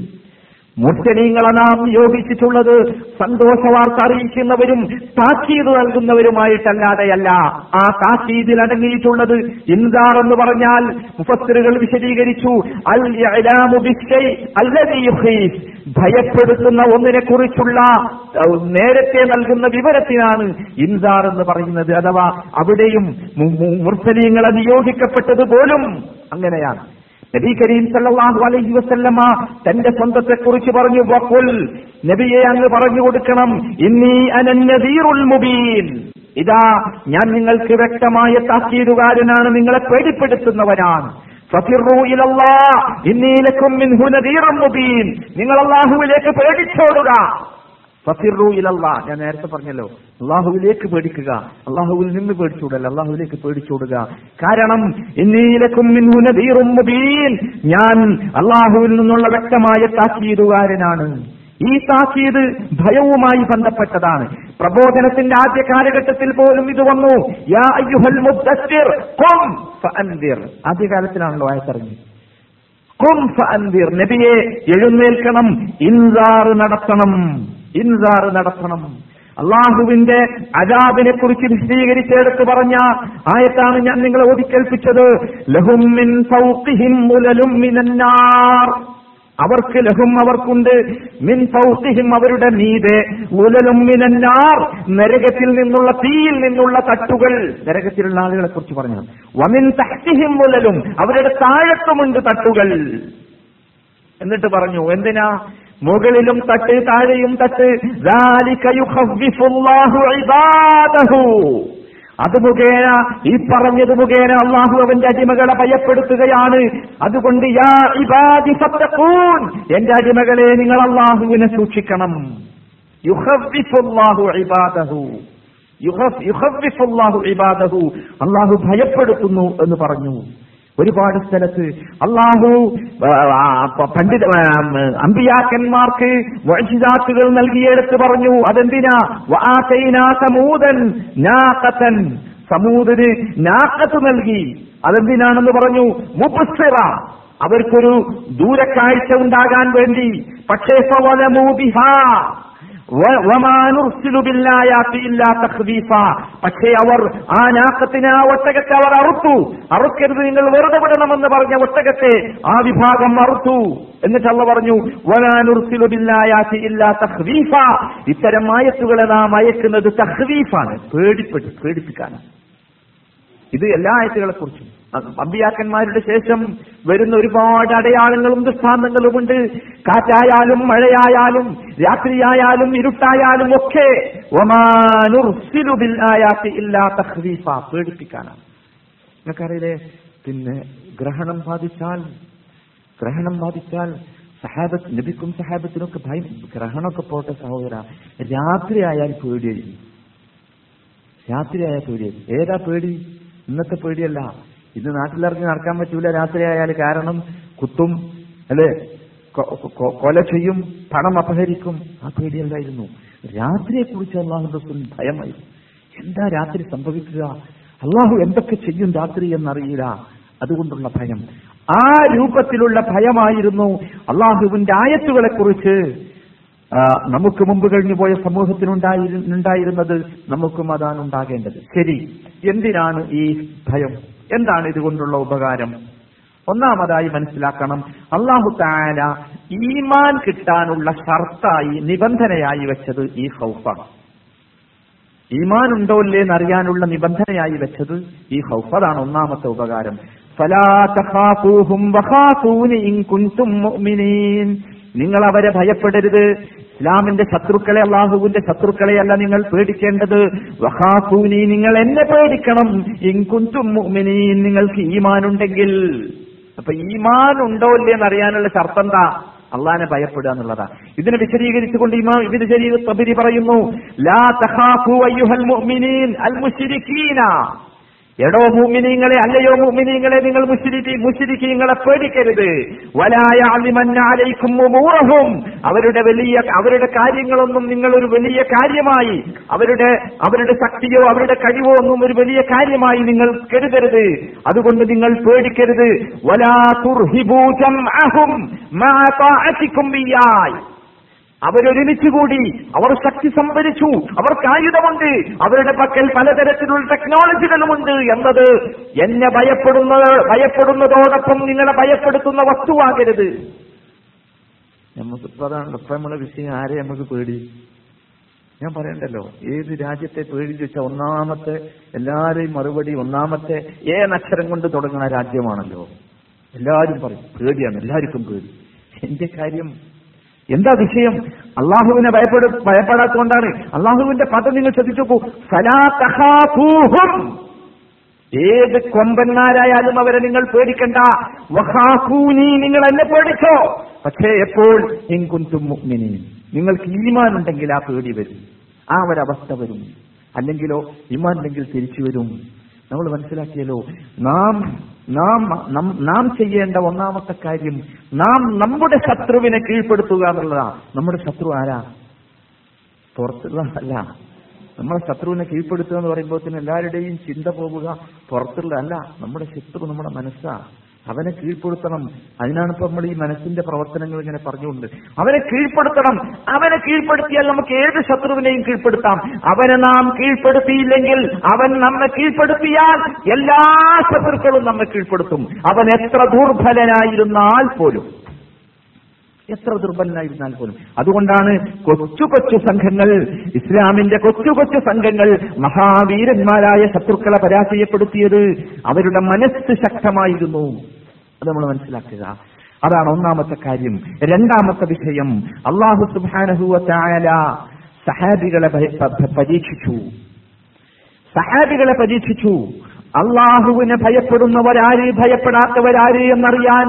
മുസ്ലിങ്ങളെ നാം നിയോഗിച്ചിട്ടുള്ളത് സന്തോഷ വാർത്ത അറിയിക്കുന്നവരും താക്കീത് നൽകുന്നവരുമായിട്ടല്ലാതെയല്ല. ആ താക്കീതിൽ അടങ്ങിയിട്ടുള്ളത് ഇൻദാർ എന്ന് പറഞ്ഞാൽ മുഫസ്സിറുകൾ വിശദീകരിച്ചു, അൽ ഇഅ്ലാമു ബിശ്ശൈഇ അല്ലദീ യുഖീഫ്, ഭയപ്പെടുത്തുന്ന ഒന്നിനെ കുറിച്ചുള്ള നേരത്തെ നൽകുന്ന വിവരത്തിനാണ് ഇൻദാർ എന്ന് പറയുന്നത്. അഥവാ അവിടെയും മുർസലീങ്ങളെ നിയോഗിക്കപ്പെട്ടത് പോലും അങ്ങനെയാണ്. നബി കരീം സല്ലല്ലാഹു അലൈഹി വസല്ലമ തന്റെ സ്വന്തത്തെക്കുറിച്ച് പറഞ്ഞു, വഖുൽ, നബിയെ അങ്ങ് പറഞ്ഞു കൊടുക്കണം, ഇന്നി അനന്നദീറുൽ മുബീൻ, ഇതാ ഞാൻ നിങ്ങൾക്ക് വ്യക്തമായ താക്കീതുകാരനാണ്, നിങ്ങളെ പേടിപ്പെടുത്തുന്നവനാണ്. ഫഫിറൂ ഇലല്ലാഹ് ഇന്നി ലക്കും മിൻഹു നദീറുൽ മുബീൻ, നിങ്ങൾ അല്ലാഹുവിലേക്ക് പേടിച്ചോടുക. ഫഫിറൂ ഇലല്ലാഹ്, ഞാൻ നേരത്തെ പറഞ്ഞല്ലോ, അല്ലാഹുവിലേക്ക് പേടിക്കുക, അല്ലാഹുവിൽ നിന്ന് പേടിച്ചോടല്ല, അല്ലാഹുവിലേക്ക് പേടിച്ചോടുക. കാരണം ഇന്നി ലക്കും മിൻഹു നദീറുൽ മുബീൻ, ഞാൻ അല്ലാഹുവിൽ നിന്നുള്ള വ്യക്തമായ താക്കീതുകാരനാണ്. ഈ താക്കീത് ഭയവുമായി ബന്ധപ്പെട്ടതാണ്. പ്രബോധനത്തിന്റെ ആദ്യ കാലഘട്ടത്തിൽ പോലും ഇത് വന്നു. യാ അയ്യുഹൽ മുദ്ദസ്സിർ ഖും ഫഅൻദിർ, ആദ്യ കാലത്തിലാണല്ലോ ആയത്തിറങ്ങി. ഖും ഫഅൻദിർ, നബിയെ എഴുന്നേൽക്കണം, ഇൻസാർ നടത്തണം, ഇൻസാർ നടത്തണം. അള്ളാഹുവിന്റെ അദാബിനെ കുറിച്ച് വിശദീകരിച്ചെടുത്ത് പറഞ്ഞ ആയത്താണ് ഞാൻ നിങ്ങളെ ഓതിക്കേൽപ്പിച്ചത്. ലഹും മിൻ ഫൗഖിഹിം മുലലും മിനൻ നാർ, അവർക്ക് ലഹും അവർക്കുണ്ട്, മിൻ ഫൗഖിഹിം അവരുടെ മീതെ, മുലലും മിനൻ നാർ നരകത്തിൽ നിന്നുള്ള തീയിൽ നിന്നുള്ള തട്ടുകൾ, നരകത്തിലുള്ള ആളുകളെ കുറിച്ച് പറഞ്ഞു. വമിൻ തഹ്തിഹിം മുലലും, അവരുടെ താഴത്തുമുണ്ട് തട്ടുകൾ. എന്നിട്ട് പറഞ്ഞു എന്തിനാ, മുകളിലും തട്ട് താഴെയും തട്ട്. ദാലിക യുഖവ്വിഫുല്ലാഹു ഇബാദഹു, അത് മുഖേന, ഈ പറഞ്ഞത് മുഖേന അള്ളാഹു അവന്റെ അടിമകളെ ഭയപ്പെടുത്തുകയാണ്. അതുകൊണ്ട് യാ ഇബാദി ഫത്തഖൂൻ, എന്റെ അടിമകളെ നിങ്ങൾ അള്ളാഹുവിനെ സൂക്ഷിക്കണം. യുഖവ്വിഫുല്ലാഹു ഇബാദഹു, യുഖവ്വിഫുല്ലാഹു ഇബാദഹു, അള്ളാഹു ഭയപ്പെടുത്തുന്നു എന്ന് പറഞ്ഞു. ഒരുപാട് സ്ഥലത്ത് അള്ളാഹു പണ്ഡിത അമ്പിയാക്കന്മാർക്ക് മുഅ്ജിസാത്തുകൾ നൽകിയെടുത്ത് പറഞ്ഞു. അതെന്തിനാ? വആതൈനാ സമൂദൻ നാഖതൻ, സമൂദിന് നാഖത്ത് നൽകി. അതെന്തിനാണെന്ന് പറഞ്ഞു, മുബ്സിറ, അവർക്കൊരു ദൂരക്കാഴ്ച ഉണ്ടാകാൻ വേണ്ടി. പക്ഷേ ഫവലമു ബിഹാ പക്ഷേ അവർ ആ നാക്കത്തിനെ, ആ ഒട്ടകത്തെ അവർ അറുത്തു. അറുക്കരുത്, നിങ്ങൾ വെറുതെ വിടണമെന്ന് പറഞ്ഞ ഒട്ടകത്തെ ആ വിഭാഗം അറുത്തു. എന്നിട്ട് അള്ളാഹു പറഞ്ഞു, വലാ നുർസിലു ബില്ലായാതി ഇല്ലാ തഖ്വീഫ, ഇത്തരം ആയത്തുകളെ നാം അയക്കുന്നത് തഖ്വീഫാണ്, പേടിപ്പിച്ച് പേടിപ്പിക്കാനാണ്. ഇത് എല്ലാ ആയത്തുകളെക്കുറിച്ചും അമ്പിയാക്കന്മാരുടെ ശേഷം വരുന്ന ഒരുപാട് അടയാളങ്ങളും ദൃഷ്ടാന്തങ്ങളുമുണ്ട്. കാറ്റായാലും മഴയായാലും രാത്രിയായാലും ഇരുട്ടായാലും ഒക്കെ പേടിപ്പിക്കാനാണ്. നിങ്ങൾക്കറിയില്ലേ, പിന്നെ ഗ്രഹണം ബാധിച്ചാൽ ഗ്രഹണം ബാധിച്ചാൽ സഹാബത്ത്, നബിക്കും സഹാബത്തിനൊക്കെ ഭയം. ഗ്രഹണമൊക്കെ പോട്ടെ സഹോദര, രാത്രിയായാൽ പേടിയായിരുന്നു, രാത്രിയായാൽ പേടിയായിരുന്നു. ഏതാ പേടി? ഇന്നത്തെ പേടിയല്ല, ഇത് നാട്ടിലിറങ്ങി നടക്കാൻ പറ്റൂല രാത്രിയായാൽ. കാരണം കുത്തും, അല്ലേ, കൊല ചെയ്യും, പണം അപഹരിക്കും. ആ പേടിയല്ലായിരുന്നു. രാത്രിയെക്കുറിച്ച് അള്ളാഹു റസൂൽ ഭയമായിരുന്നു. എന്താ രാത്രി സംഭവിക്കുക, അള്ളാഹു എന്തൊക്കെ ചെയ്യും രാത്രി എന്നറിയില്ല, അതുകൊണ്ടുള്ള ഭയം. ആ രൂപത്തിലുള്ള ഭയമായിരുന്നു അള്ളാഹുവിന്റെ ആയത്തുകളെ കുറിച്ച് നമുക്ക് മുമ്പ് കഴിഞ്ഞു പോയ സമൂഹത്തിനുണ്ടായിരുന്നുണ്ടായിരുന്നത്. നമുക്കും അതാണ് ഉണ്ടാകേണ്ടത്. ശരി, എന്തിനാണ് ഈ ഭയം, എന്താണ് ഇതുകൊണ്ടുള്ള ഉപകാരം? ഒന്നാമതായി മനസ്സിലാക്കണം, അല്ലാഹു തആല ഈമാൻ കിട്ടാനുള്ള ഷർത്തായി, നിബന്ധനയായി വെച്ചത് ഈ ഖൗഫാണ്. ഈമാൻ ഉണ്ടോ ഇല്ലേ എന്നറിയാനുള്ള നിബന്ധനയായി വെച്ചത് ഈ ഖൗഫ്. അതാണ് ഒന്നാമത്തെ ഉപകാരം. ഫലാ തഖാഫൂഹും വഖാഫൂനി ഇൻ കുൻതും മുഅ്മിനീൻ, നിങ്ങൾ അവരെ ഭയപ്പെടരുത്. ഇസ്ലാമിന്റെ ശത്രുക്കളെ, അള്ളാഹുവിന്റെ ശത്രുക്കളെയല്ല നിങ്ങൾ പേടിക്കേണ്ടത്. വഖാഫൂനി, നിങ്ങൾ എന്നെ പേടിക്കണം. ഇൻ കുൻതും മുഅ്മിനീൻ, നിങ്ങൾക്ക് ഈമാൻ ഉണ്ടെങ്കിൽ. അപ്പൊ ഈമാൻ ഉണ്ടോ ഇല്ലേ എന്നറിയാനുള്ള ഷർത്ത് എന്താ? അള്ളാഹുവിനെ ഭയപ്പെടുക എന്നുള്ളതാ. ഇതിനെ വിശദീകരിച്ചുകൊണ്ട് ഇമാം ഇബ്നു ജരീർ തബരി പറയുന്നു, ലാ തഖാഫൂ അയ്യുഹൽ മുഅ്മിനീൻ അൽ മുശ്രികീന, എടോ മുഅ്മിനീങ്ങളെ, അല്ലയോ മുഅ്മിനീങ്ങളെ, നിങ്ങൾ മുശ്രിക്കി മുശ്രിക്കീങ്ങളെ പേടിക്കരുത്. വലാ യഅ്ലിമന്ന അലൈക്കും ഉമൂറഹും, അവരുടെ വലിയ അവരുടെ കാര്യങ്ങളൊന്നും നിങ്ങൾ ഒരു വലിയ കാര്യമായി, അവരുടെ അവരുടെ ശക്തിയോ അവരുടെ കഴിവോ ഒന്നും ഒരു വലിയ കാര്യമായി നിങ്ങൾ കരുതരുത്. അതുകൊണ്ട് നിങ്ങൾ പേടിക്കരുത്. വലാ തുർഹിബൂ ജംഅഹും മഅ തഅതികും ബിയായി, അവരൊരുമിച്ചുകൂടി, അവർ ശക്തി സംഭരിച്ചു, അവർക്ക് ആയുധമുണ്ട്, അവരുടെ പക്കൽ പലതരത്തിലുള്ള ടെക്നോളജികളുമുണ്ട് എന്നത് എന്നെ ഭയപ്പെടുന്ന ഭയപ്പെടുന്നതോടൊപ്പം നിങ്ങളെ ഭയപ്പെടുത്തുന്ന വസ്തുവാകരുത്. നമുക്കിപ്പോ അതാണ് ഇപ്പൊ നമ്മളെ വിഷയം. ആരെ നമുക്ക് പേടി? ഞാൻ പറയണ്ടല്ലോ, ഏത് രാജ്യത്തെ പേടി ചോദിച്ചാൽ ഒന്നാമത്തെ എല്ലാവരെയും മറുപടി ഒന്നാമത്തെ ഏനക്ഷരം കൊണ്ട് തുടങ്ങുന്ന രാജ്യമാണല്ലോ. എല്ലാവരും പറയും പേടിയാണ്, എല്ലാവർക്കും പേടി. എന്റെ കാര്യം എന്താ വിഷയം? അള്ളാഹുവിനെ ഭയപ്പെടു ഭയപ്പെടാത്തതുകൊണ്ടാണ്. അള്ളാഹുവിന്റെ പദം നിങ്ങൾ ശ്രദ്ധിച്ചു നോക്കൂ. ഫലാ തഖാഫൂഹും, ഏത് കൊമ്പന്മാരായാലും അവരെ നിങ്ങൾ പേടിക്കണ്ട. വഖാഫൂനി, നിങ്ങൾ എന്നെ പേടിച്ചോ. പക്ഷേ എപ്പോൾ? ഇൻ കുൻതും മുഅ്മിനീൻ, നിങ്ങൾക്ക് ഈമാൻ ഉണ്ടെങ്കിൽ ആ പേടി വരും, ആ ഒരവസ്ഥ വരും. അല്ലെങ്കിലോ ഈമാൻ ഉണ്ടെങ്കിൽ തിരിച്ചു വരും. നമ്മൾ മനസ്സിലാക്കിയല്ലോ, നാം നാം നാം ചെയ്യേണ്ട ഒന്നാമത്തെ കാര്യം നാം നമ്മുടെ ശത്രുവിനെ കീഴ്പ്പെടുത്തുക എന്നുള്ളതാ. നമ്മുടെ ശത്രു ആരാ? പുറത്തുള്ളതല്ല. നമ്മളെ ശത്രുവിനെ കീഴ്പ്പെടുത്തുക എന്ന് പറയുമ്പോൾ തന്നെ എല്ലാവരുടെയും ചിന്ത പോവുക പുറത്തുള്ളതല്ല. നമ്മുടെ ശത്രു നമ്മുടെ മനസ്സാ. അവനെ കീഴ്പ്പെടുത്തണം. അതിനാണ് ഇപ്പൊ നമ്മൾ ഈ മനസ്സിന്റെ പ്രവർത്തനങ്ങൾ ഇങ്ങനെ പറഞ്ഞുകൊണ്ട് അവനെ കീഴ്പ്പെടുത്തണം. അവനെ കീഴ്പ്പെടുത്തിയാൽ നമുക്ക് ഏത് ശത്രുവിനെയും കീഴ്പ്പെടുത്താം. അവനെ നാം കീഴ്പ്പെടുത്തിയില്ലെങ്കിൽ, അവൻ നമ്മെ കീഴ്പ്പെടുത്തിയാൽ എല്ലാ ശത്രുക്കളും നമ്മെ കീഴ്പ്പെടുത്തും. അവൻ എത്ര ദുർബലനായിരുന്നാൽ പോലും എത്ര ദുർബലനായിരുന്നാൽ പോലും അതുകൊണ്ടാണ് കൊച്ചു കൊച്ചു സംഘങ്ങൾ, ഇസ്ലാമിന്റെ കൊച്ചു കൊച്ചു സംഘങ്ങൾ മഹാവീരന്മാരായ ശത്രുക്കളെ പരാജയപ്പെടുത്തിയത്. അവരുടെ മനസ്സ് ശക്തമായിരുന്നു. അത് നമ്മൾ മനസ്സിലാക്കുക. അതാണ് ഒന്നാമത്തെ കാര്യം. രണ്ടാമത്തെ വിഷയം, അല്ലാഹു സുബ്ഹാനഹു വ തആല സഹാബികളെ പരീക്ഷിച്ചു. സഹാബികളെ പരീക്ഷിച്ചു. അള്ളാഹുവിനെ ഭയപ്പെടുന്നവരാര്, ഭയപ്പെടാത്തവരാര് എന്നറിയാൻ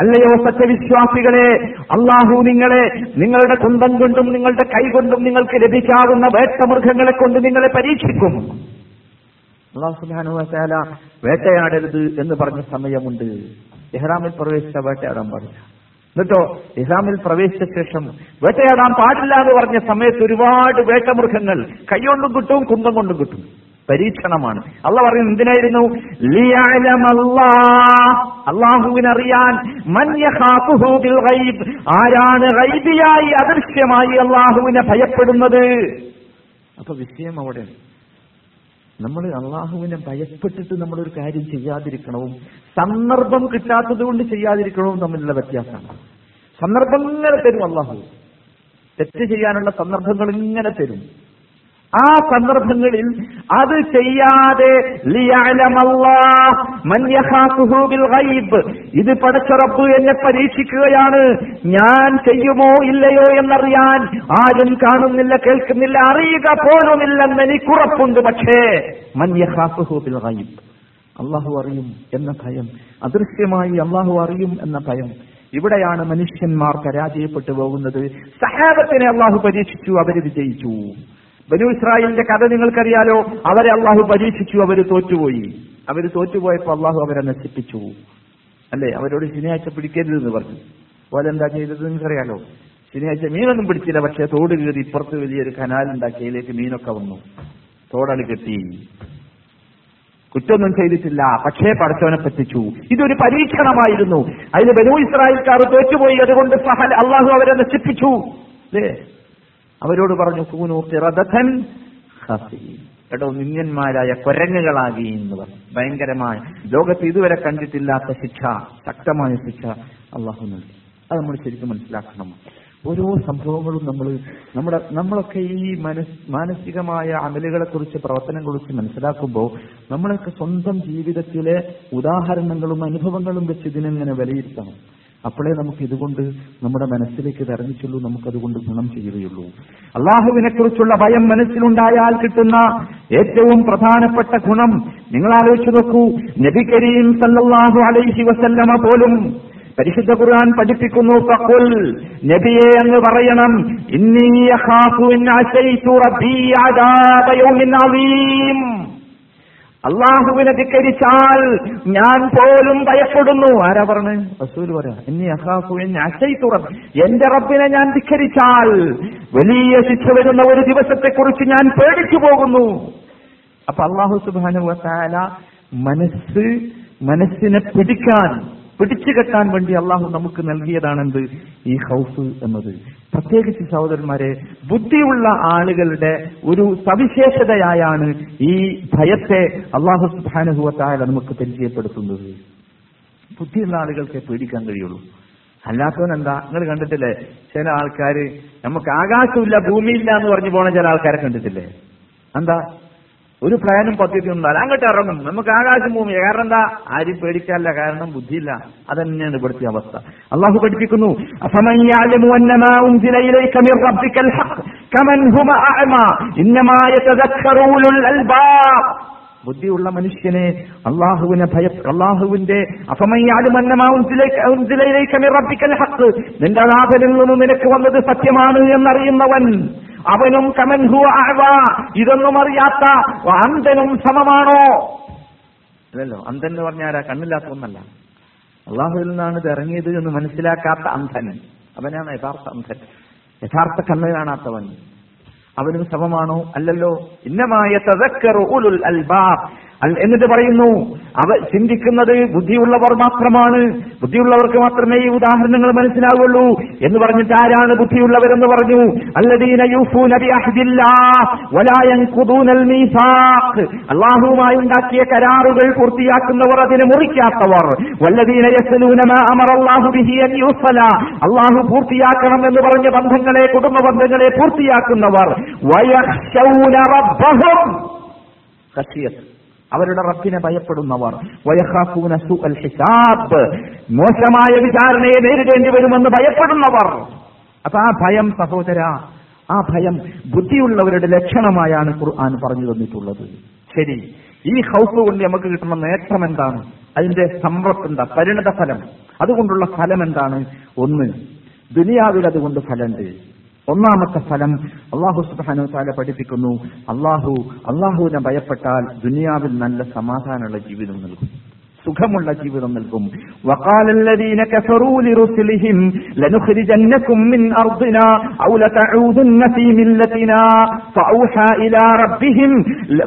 അല്ലയോ സത്യവിശ്വാസികളെ, അള്ളാഹു നിങ്ങളെ നിങ്ങളുടെ കുന്തം കൊണ്ടും നിങ്ങളുടെ കൈകൊണ്ടും നിങ്ങൾക്ക് ലഭിക്കാവുന്ന വേട്ടമൃഗങ്ങളെ കൊണ്ട് നിങ്ങളെ പരീക്ഷിക്കും. അല്ലാഹു സുബ്ഹാനഹു വ തആല വേട്ടയാടരുത് എന്ന് പറഞ്ഞ സമയമുണ്ട്. ഇഹ്റാമിൽ പ്രവേശിച്ച വേട്ടയാടാൻ പാടില്ല. എന്നിട്ടോ ഇഹ്റാമിൽ പ്രവേശിച്ച ശേഷം വേട്ടയാടാൻ പാടില്ല എന്ന് പറഞ്ഞ സമയത്ത് ഒരുപാട് വേട്ടമൃഗങ്ങൾ കൈകൊണ്ടും കിട്ടും കുന്തം കൊണ്ടും കിട്ടും. പരീക്ഷണമാണ്. അള്ളാഹ് പറയുന്നത് എന്തിനായിരുന്നു? അള്ളാഹുവിനറിയാൻ ആരാണ് ഗൈബിയായി അദൃശ്യമായി അള്ളാഹുവിനെ ഭയപ്പെടുന്നത്. അപ്പൊ വിഷയം അവിടെയാണ്. നമ്മൾ അള്ളാഹുവിനെ ഭയപ്പെട്ടിട്ട് നമ്മളൊരു കാര്യം ചെയ്യാതിരിക്കണവും സന്ദർഭം കിട്ടാത്തത് കൊണ്ട് ചെയ്യാതിരിക്കണവും തമ്മിലുള്ള വ്യത്യാസമാണ്. സന്ദർഭം ഇങ്ങനെ തരും അള്ളാഹു, തെറ്റ് ചെയ്യാനുള്ള സന്ദർഭങ്ങൾ ഇങ്ങനെ തരും. ആ സന്ദർഭങ്ങളിൽ അത് ചെയ്യാതെ ഇത് പടച്ചറപ്പ് എന്നെ പരീക്ഷിക്കുകയാണ്, ഞാൻ ചെയ്യുമോ ഇല്ലയോ എന്നറിയാൻ ആരും കാണുന്നില്ല, കേൾക്കുന്നില്ല, അറിയുക പോലുമില്ലെന്ന് എനിക്കുറപ്പുണ്ട്. പക്ഷേ മൻയഹാഫുഹു ബിൽ ഗൈബ്, അള്ളാഹു അറിയും എന്ന ഭയം, അദൃശ്യമായി അള്ളാഹു അറിയും എന്ന ഭയം. ഇവിടെയാണ് മനുഷ്യന്മാർ പരാജയപ്പെട്ടു പോകുന്നത്. സഹാബത്തിനെ അള്ളാഹു പരീക്ഷിച്ചു, അവര് വിജയിച്ചു. ബനൂ ഇസ്രായേലിന്റെ കഥ നിങ്ങൾക്കറിയാലോ. അവരെ അള്ളാഹു പരീക്ഷിച്ചു, അവര് തോറ്റുപോയി. അവര് തോറ്റുപോയപ്പോൾ അള്ളാഹു അവരെ നശിപ്പിച്ചു. അല്ലേ? അവരോട് ശനിയാഴ്ച പിടിക്കരുത് എന്ന് പറഞ്ഞു. ഓലെന്താ ചെയ്തത് നിങ്ങൾക്കറിയാലോ. ശനിയാഴ്ച മീനൊന്നും പിടിച്ചില്ല. പക്ഷെ തോട് കയറി ഇപ്പുറത്ത് വലിയൊരു കനാലുണ്ടാക്കിയതിലേക്ക് മീനൊക്കെ വന്നു. തോടളി കെട്ടി. കുറ്റൊന്നും ചെയ്തിട്ടില്ല, പക്ഷേ പടച്ചവനെ പറ്റിച്ചു. ഇതൊരു പരീക്ഷണമായിരുന്നു. അതിന് ബനൂ ഇസ്രായേൽക്കാർ തോറ്റുപോയി. അതുകൊണ്ട് അള്ളാഹു അവരെ നശിപ്പിച്ചു. അല്ലേ? അവരോട് പറഞ്ഞു കൂനൂ ഖിറദതൻ ഖസീൻ, എടോ നിന്യന്മാരായ കൊരങ്ങുകളാകി എന്ന് പറഞ്ഞു. ഭയങ്കരമായ, ലോകത്ത് ഇതുവരെ കണ്ടിട്ടില്ലാത്ത ശിക്ഷ, ശക്തമായ ശിക്ഷ അള്ളാഹു നൽകി. അത് നമ്മൾ ശരിക്കും മനസ്സിലാക്കണം. ഓരോ സംഭവങ്ങളും നമ്മൾ നമ്മുടെ നമ്മളൊക്കെ ഈ മനസ് മാനസികമായ അമലുകളെക്കുറിച്ച് പ്രവർത്തനങ്ങളെക്കുറിച്ച് മനസ്സിലാക്കുമ്പോൾ നമ്മളൊക്കെ സ്വന്തം ജീവിതത്തിലെ ഉദാഹരണങ്ങളും അനുഭവങ്ങളും വെച്ച് ഇതിനെങ്ങനെ വിലയിരുത്തണം. അപ്പോഴേ നമുക്ക് ഇതുകൊണ്ട് നമ്മുടെ മനസ്സിലേക്ക് തെരഞ്ഞിട്ടുള്ളൂ, നമുക്കതുകൊണ്ട് ഗുണം ചെയ്യുകയുള്ളൂ. അള്ളാഹുവിനെ കുറിച്ചുള്ള ഭയം മനസ്സിലുണ്ടായാൽ കിട്ടുന്ന ഏറ്റവും പ്രധാനപ്പെട്ട ഗുണം നിങ്ങൾ ആലോചിച്ചു നോക്കൂ. നബി കരീം സല്ലല്ലാഹു അലൈഹി വസല്ലമ പോലും പരിശുദ്ധ ഖുർആൻ പഠിപ്പിക്കുന്നു, ഖുൽ നബിയേ എന്ന് പറയണം, ഇന്നി യഖാഫു ഇൻ അസൈതു റബ്ബി അദാബ യൗമിൻ അദീം. അള്ളാഹുവിനെ ധിക്കരിച്ചാൽ ഞാൻ പോലും ഭയപ്പെടുന്നു. ആരാ പറഞ്ഞു? റസൂൽ പറയാ, ഇന്നി അഖാഫു ഇൻ അസൈതു റബ്ബി, എന്റെ റബ്ബിനെ ഞാൻ ധിക്കരിച്ചാൽ വലിയ ശിക്ഷ വരുന്ന ഒരു ദിവസത്തെക്കുറിച്ച് ഞാൻ പേടിച്ചു പോകുന്നു. അപ്പൊ അള്ളാഹു സുബ്ഹാനഹു വ തആല മനസ്സ് മനസ്സിനെ പിടിക്കാൻ പിടിച്ചു കെട്ടാൻ വേണ്ടി അള്ളാഹു നമുക്ക് നൽകിയതാണെന്ത്? ഈ ഹൗസ് എന്നത്. പ്രത്യേകിച്ച് സഹോദരന്മാരെ, ബുദ്ധിയുള്ള ആളുകളുടെ ഒരു സവിശേഷതയായാണ് ഈ ഭയത്തെ അള്ളാഹു സുബ്ഹാനഹു വ തആല നമുക്ക് പരിചയപ്പെടുത്തുന്നത്. ബുദ്ധിയുള്ള ആളുകൾക്ക് പേടിക്കാൻ കഴിയുള്ളൂ. അല്ലാത്തവനെന്താ, നിങ്ങൾ കണ്ടിട്ടില്ലേ ചില ആൾക്കാർ, നമുക്ക് ആകാശമില്ല ഭൂമിയില്ല എന്ന് പറഞ്ഞു പോണ ചില ആൾക്കാരെ കണ്ടിട്ടില്ലേ? എന്താ, ഒരു പ്ലാനും പദ്ധതി ഉണ്ടാകും, അങ്ങോട്ട് ഇറങ്ങും, നമുക്ക് ആകാശം ഭൂമി. കാരണം എന്താ? ആരും പേടിക്കാനില്ല, കാരണം ബുദ്ധിയില്ല. അതന്നെയാണ് ഇവിടുത്തെ അവസ്ഥ. അള്ളാഹു പഠിപ്പിക്കുന്നു, ബുദ്ധിയുള്ള മനുഷ്യനെ അള്ളാഹുവിനെ ഭയ അള്ളാഹുവിന്റെ നിന്റെ നാഥനിൽ നിന്നും നിനക്ക് വന്നത് സത്യമാണ് എന്നറിയുന്നവൻ അവനും കമൻഹു അഅ്വ, ഇതൊന്നും അറിയാത്ത അന്ധനും സമമാണോ? അല്ലല്ലോ, അന്ധൻ എന്ന് പറഞ്ഞാൽ ആരാ? കണ്ണില്ലാത്ത ഒന്നല്ല, അള്ളാഹുവിൽ നിന്നാണ് ഇത് ഇറങ്ങിയത് എന്ന് മനസ്സിലാക്കാത്ത അന്ധൻ. അവനാണ് യഥാർത്ഥ അന്ധൻ, യഥാർത്ഥ കണ്ണ് കാണാത്തവൻ. അവനും സമമാണോ? അല്ലല്ലോ. ഇന്നമാ യതദക്കറു ഉലുൽ അൽബാബ് എന്നിട്ട് പറയുന്നു, അവ ചിന്തിക്കുന്നത് ബുദ്ധിയുള്ളവർ മാത്രമാണ്, ബുദ്ധിയുള്ളവർക്ക് മാത്രമേ ഈ ഉദാഹരണങ്ങൾ മനസ്സിലാവുള്ളൂ എന്ന് പറഞ്ഞിട്ട് ആരാണ് ബുദ്ധിയുള്ളവരെന്ന് പറഞ്ഞു? അല്ലദീന യൂഫൂന ബിഅഹദില്ലാഹ് വലാ യൻഖുദൂനൽ മീസാഖ്, അല്ലാഹുവുമായി ഉണ്ടാക്കിയ കരാറുകൾ പൂർത്തിയാക്കുന്നവർ, അതിനെ മുറിക്കാത്തവർ. വല്ലദീന യസ്ലൂന മാ അമറല്ലാഹു ബിഹി അൻ യുസ്ല, അല്ലാഹു പൂർത്തിയാക്കണം എന്ന് പറഞ്ഞ ബന്ധങ്ങളെ, കുടുംബ ബന്ധങ്ങളെ പൂർത്തിയാക്കുന്നവർ. വയഖ്ശൗന റബ്ബഹും ഖശിയത്ത്, അവരുടെ റബ്ബിനെ ഭയപ്പെടുന്നവർ. വയഖാഫൂന സൂഅൽ ഹിസാബ്, മോശമായ വിചാരണയെ നേരിടേണ്ടി വരുമെന്ന് ഭയപ്പെടുന്നവർ. അപ്പൊ ആ ഭയം സഹോദര, ആ ഭയം ബുദ്ധിയുള്ളവരുടെ ലക്ഷണമായാണ് ഖുർആൻ പറഞ്ഞു തന്നിട്ടുള്ളത്. ശരി, ഈ ഖൗഫ് കൊണ്ട് നമുക്ക് കിട്ടുന്ന നേട്ടം എന്താണ്? അതിന്റെ സംവൃത്ത് എന്താ? പരിണത ഫലം, അതുകൊണ്ടുള്ള ഫലം എന്താണ്? ഒന്ന്, ദുനിയാവിൽ അതുകൊണ്ട് ഫലമുണ്ട്. ഒന്നാമത്തെ ഫലം അള്ളാഹു സുബ്ഹാനഹു വ തആല പഠിപ്പിക്കുന്നു, അള്ളാഹു അള്ളാഹുവിനെ ഭയപ്പെട്ടാൽ ദുനിയാവിൽ നല്ല സമാധാനമുള്ള ജീവിതം നൽകും, സുഖമുള്ള ജീവിതം നൽകും. വഖാല അല്ലദീന കഫറൂ ലിറുസുലിഹിം ലനുഖ്രിജന്നകും മിൻ അർദിനാ ഔ ലതഊദുന്ന ഫീ മില്ലതിനാ ഫഔഹാ ഇലാ റബ്ബിഹിം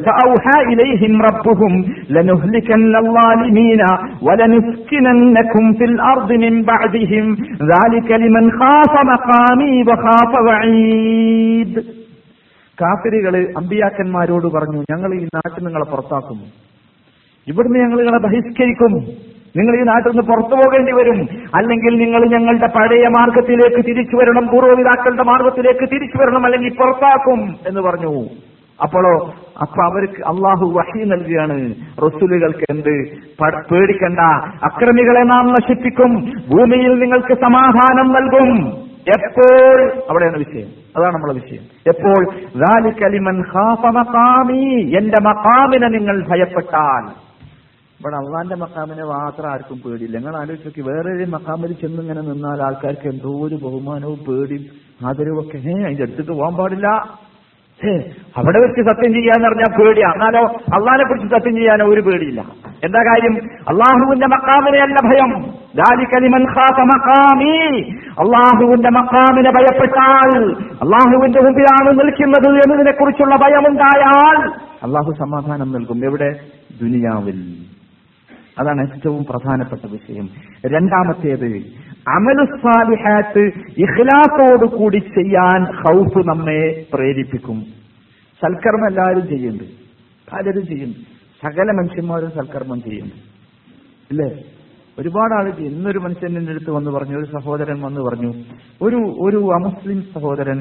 ഫഔഹാ ഇലൈഹിം റബ്ബുഹും ലനുഹ്ലികന്നൽ ളാലിമീന വലനുസ്കിനന്നകും ഫിൽ അർദി മിൻ ബഅദിഹിം ദാലിക ലിമൻ ഖാഫ മഖാമീ വഖാഫ വഈദ്. കാഫിറുകളെ അമ്പിയാക്കന്മാരോട് പറഞ്ഞു, ഞങ്ങൾ ഈ നാട്ടിൽ നിങ്ങളെ പുറത്താക്കും, ഇവിടുന്ന് ഞങ്ങൾ നിങ്ങളെ ബഹിഷ്കരിക്കും, നിങ്ങൾ ഈ നാട്ടിൽ നിന്ന് പുറത്തു പോകേണ്ടി വരും, അല്ലെങ്കിൽ നിങ്ങൾ ഞങ്ങളുടെ പഴയ മാർഗത്തിലേക്ക് തിരിച്ചു വരണം, പൂർവ്വപിതാക്കളുടെ മാർഗത്തിലേക്ക് തിരിച്ചു വരണം, അല്ലെങ്കിൽ പുറത്താക്കും എന്ന് പറഞ്ഞു. അപ്പോഴോ അപ്പൊ അവർക്ക് അള്ളാഹു വഹി നൽകുകയാണ്, റസൂലുകൾക്ക് എന്ത് പേടിക്കണ്ട, അക്രമികളെ നാം നശിപ്പിക്കും, ഭൂമിയിൽ നിങ്ങൾക്ക് സമാധാനം നൽകും. എപ്പോൾ? അവിടെയാണ് വിഷയം, അതാണ് നമ്മളെ വിഷയം. എപ്പോൾ? ദാലിക ലിമൻ ഖാഫ മഖാമി, എന്റെ മഖാമിനെ നിങ്ങൾ ഭയപ്പെട്ടാൽ. ഇവിടെ അള്ളാന്റെ മഖാമിനെ മാത്രം ആർക്കും പേടിയില്ല. നിങ്ങൾ ആലോചിച്ച് നോക്കി, വേറൊരു മഖാമിൽ ചെന്ന് ഇങ്ങനെ നിന്നാൽ ആൾക്കാർക്ക് എന്തോ ഒരു ബഹുമാനവും പേടിയും ആദരവും ഒക്കെ. ഏ അതിന്റെ അടുത്തേക്ക് പോകാൻ പാടില്ല, ഏ അവിടെ വെച്ച് സത്യം ചെയ്യാന്ന് പറഞ്ഞാൽ പേടിയാ. എന്നാലോ അള്ളാഹിനെ കുറിച്ച് സത്യം ചെയ്യാനോ ഒരു പേടിയില്ല. എന്താ കാര്യം? അള്ളാഹുവിന്റെ മഖാമിനെയല്ല ഭയം. ദാലിക ലിമൻ ഖാഫ മഖാമി, അള്ളാഹുവിന്റെ മഖാമിനെ ഭയപ്പെട്ടാൽ, അള്ളാഹുവിന്റെ മുമ്പിലാണ് നിൽക്കുന്നത് എന്നതിനെ കുറിച്ചുള്ള ഭയമുണ്ടായാൽ അള്ളാഹു സമാധാനം നൽകും. എവിടെ? ദുനിയാവിൽ. അതാണ് ഏറ്റവും പ്രധാനപ്പെട്ട വിഷയം. രണ്ടാമത്തേത്, അമലുസ്സാലിഹാത്ത് ഇഖ്ലാസോട് കൂടി ചെയ്യാൻ ഖൗഫ് നമ്മെ പ്രേരിപ്പിക്കും. സൽക്കർമ്മം എല്ലാവരും ചെയ്യുന്നുണ്ട്, പലരും ചെയ്യുന്നു, സകല മനുഷ്യന്മാരും സൽക്കർമ്മം ചെയ്യുന്നു ഇല്ലേ? ഒരുപാട് ആൾ. ഇന്നൊരു മനുഷ്യൻ്റെ അടുത്ത് വന്ന് പറഞ്ഞു, ഒരു സഹോദരൻ വന്ന് പറഞ്ഞു, ഒരു ഒരു അമുസ്ലിം സഹോദരൻ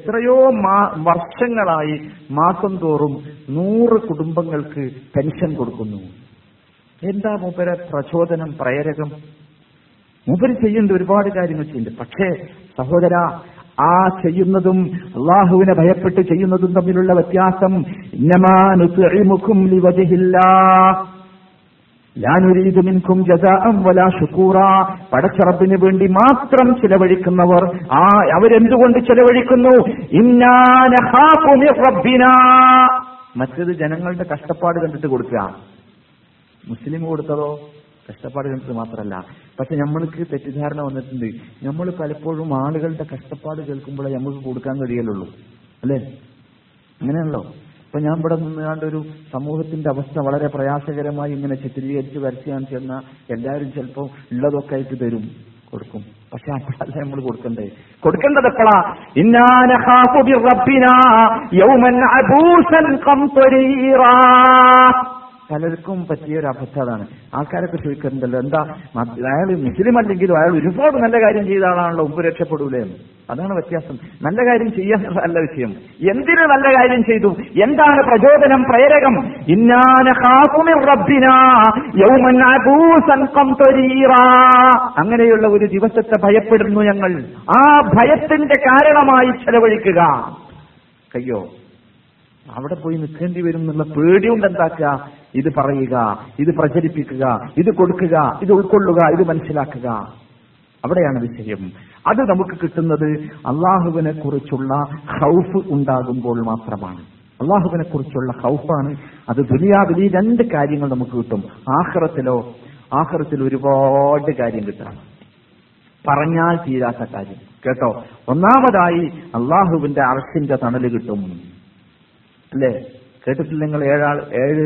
എത്രയോ വർഷങ്ങളായി മാസം തോറും നൂറ് കുടുംബങ്ങൾക്ക് പെൻഷൻ കൊടുക്കുന്നു. എന്താ മൂപ്പരെ പ്രചോദനം, പ്രേരകം? മൂപ്പര് ചെയ്യേണ്ട ഒരുപാട് കാര്യങ്ങൾ ചെയ്യുന്നുണ്ട്. പക്ഷേ സഹോദര, ആ ചെയ്യുന്നതും അള്ളാഹുവിനെ ഭയപ്പെട്ട് ചെയ്യുന്നതും തമ്മിലുള്ള വ്യത്യാസം പടച്ചറബിന് വേണ്ടി മാത്രം ചെലവഴിക്കുന്നവർ ആ അവരെന്തുകൊണ്ട് ചെലവഴിക്കുന്നു? മറ്റത് ജനങ്ങളുടെ കഷ്ടപ്പാട് കണ്ടിട്ട് കൊടുക്കുക. മുസ്ലിം കൊടുത്തതോ കഷ്ടപ്പാട് കണ്ടിട്ട് മാത്രമല്ല. പക്ഷെ നമ്മൾക്ക് തെറ്റിദ്ധാരണ വന്നിട്ടുണ്ട്. നമ്മൾ പലപ്പോഴും ആളുകളുടെ കഷ്ടപ്പാട് കേൾക്കുമ്പോഴേ നമുക്ക് കൊടുക്കാൻ കഴിയലുള്ളൂ, അല്ലേ? അങ്ങനെയാണല്ലോ. ഇപ്പൊ ഞാൻ ഇവിടെ നിന്നുകൊണ്ട് ഒരു സമൂഹത്തിന്റെ അവസ്ഥ വളരെ പ്രയാസകരമായി ഇങ്ങനെ ചിത്രീകരിച്ച് വരച്ചാൻ ചെന്നാൽ എല്ലാവരും ചിലപ്പോൾ ഉള്ളതൊക്കെ ആയിട്ട് തരും, കൊടുക്കും. പക്ഷെ അപ്പോഴല്ല നമ്മൾ കൊടുക്കണ്ടേ? കൊടുക്കേണ്ടത് എപ്പോഴാ? പലർക്കും പറ്റിയ ഒരു അബദ്ധം അതാണ്. ആൾക്കാരൊക്കെ ചോദിക്കുന്നുണ്ടല്ലോ, എന്താ അയാൾ മുസ്ലിം അല്ലെങ്കിലും അയാൾ ഒരുപാട് നല്ല കാര്യം ചെയ്ത ആളാണല്ലോ, മുമ്പ് രക്ഷപ്പെടൂലേ എന്ന്. അതാണ് വ്യത്യാസം. നല്ല കാര്യം ചെയ്യാൻ നല്ല വിഷയം. എന്തിനു നല്ല കാര്യം ചെയ്തു? എന്താണ് പ്രചോദനം, പ്രേരകം? അങ്ങനെയുള്ള ഒരു ദിവസത്തെ ഭയപ്പെടുന്നു ഞങ്ങൾ. ആ ഭയത്തിന്റെ കാരണമായി ചെലവഴിക്കുക. കയ്യോ, അവിടെ പോയി നിൽക്കേണ്ടി വരും എന്നുള്ള പേടിയുണ്ട്. എന്താക്കുക? ഇത് പറയുക, ഇത് പ്രചരിപ്പിക്കുക, ഇത് കൊടുക്കുക, ഇത് ഉൾക്കൊള്ളുക, ഇത് മനസ്സിലാക്കുക. അവിടെയാണ് വിഷയം. അത് നമുക്ക് കിട്ടുന്നത് അള്ളാഹുവിനെ കുറിച്ചുള്ള ഖൗഫ് ഉണ്ടാകുമ്പോൾ മാത്രമാണ്. അള്ളാഹുവിനെ കുറിച്ചുള്ള ഖൗഫാണ് അത്. ദുനിയാവിൽ ഈ രണ്ട് കാര്യങ്ങൾ നമുക്ക് കിട്ടും. ആഖിറത്തിലോ? ആഖിറത്തിൽ ഒരുപാട് കാര്യം കിട്ടാം, പറഞ്ഞാൽ തീരാത്ത കാര്യം കേട്ടോ. ഒന്നാമതായി അള്ളാഹുവിന്റെ അർശിന്റെ തണല് കിട്ടും, അല്ലേ? കേട്ടിട്ടില്ല നിങ്ങൾ? ഏഴാൾ ഏഴ്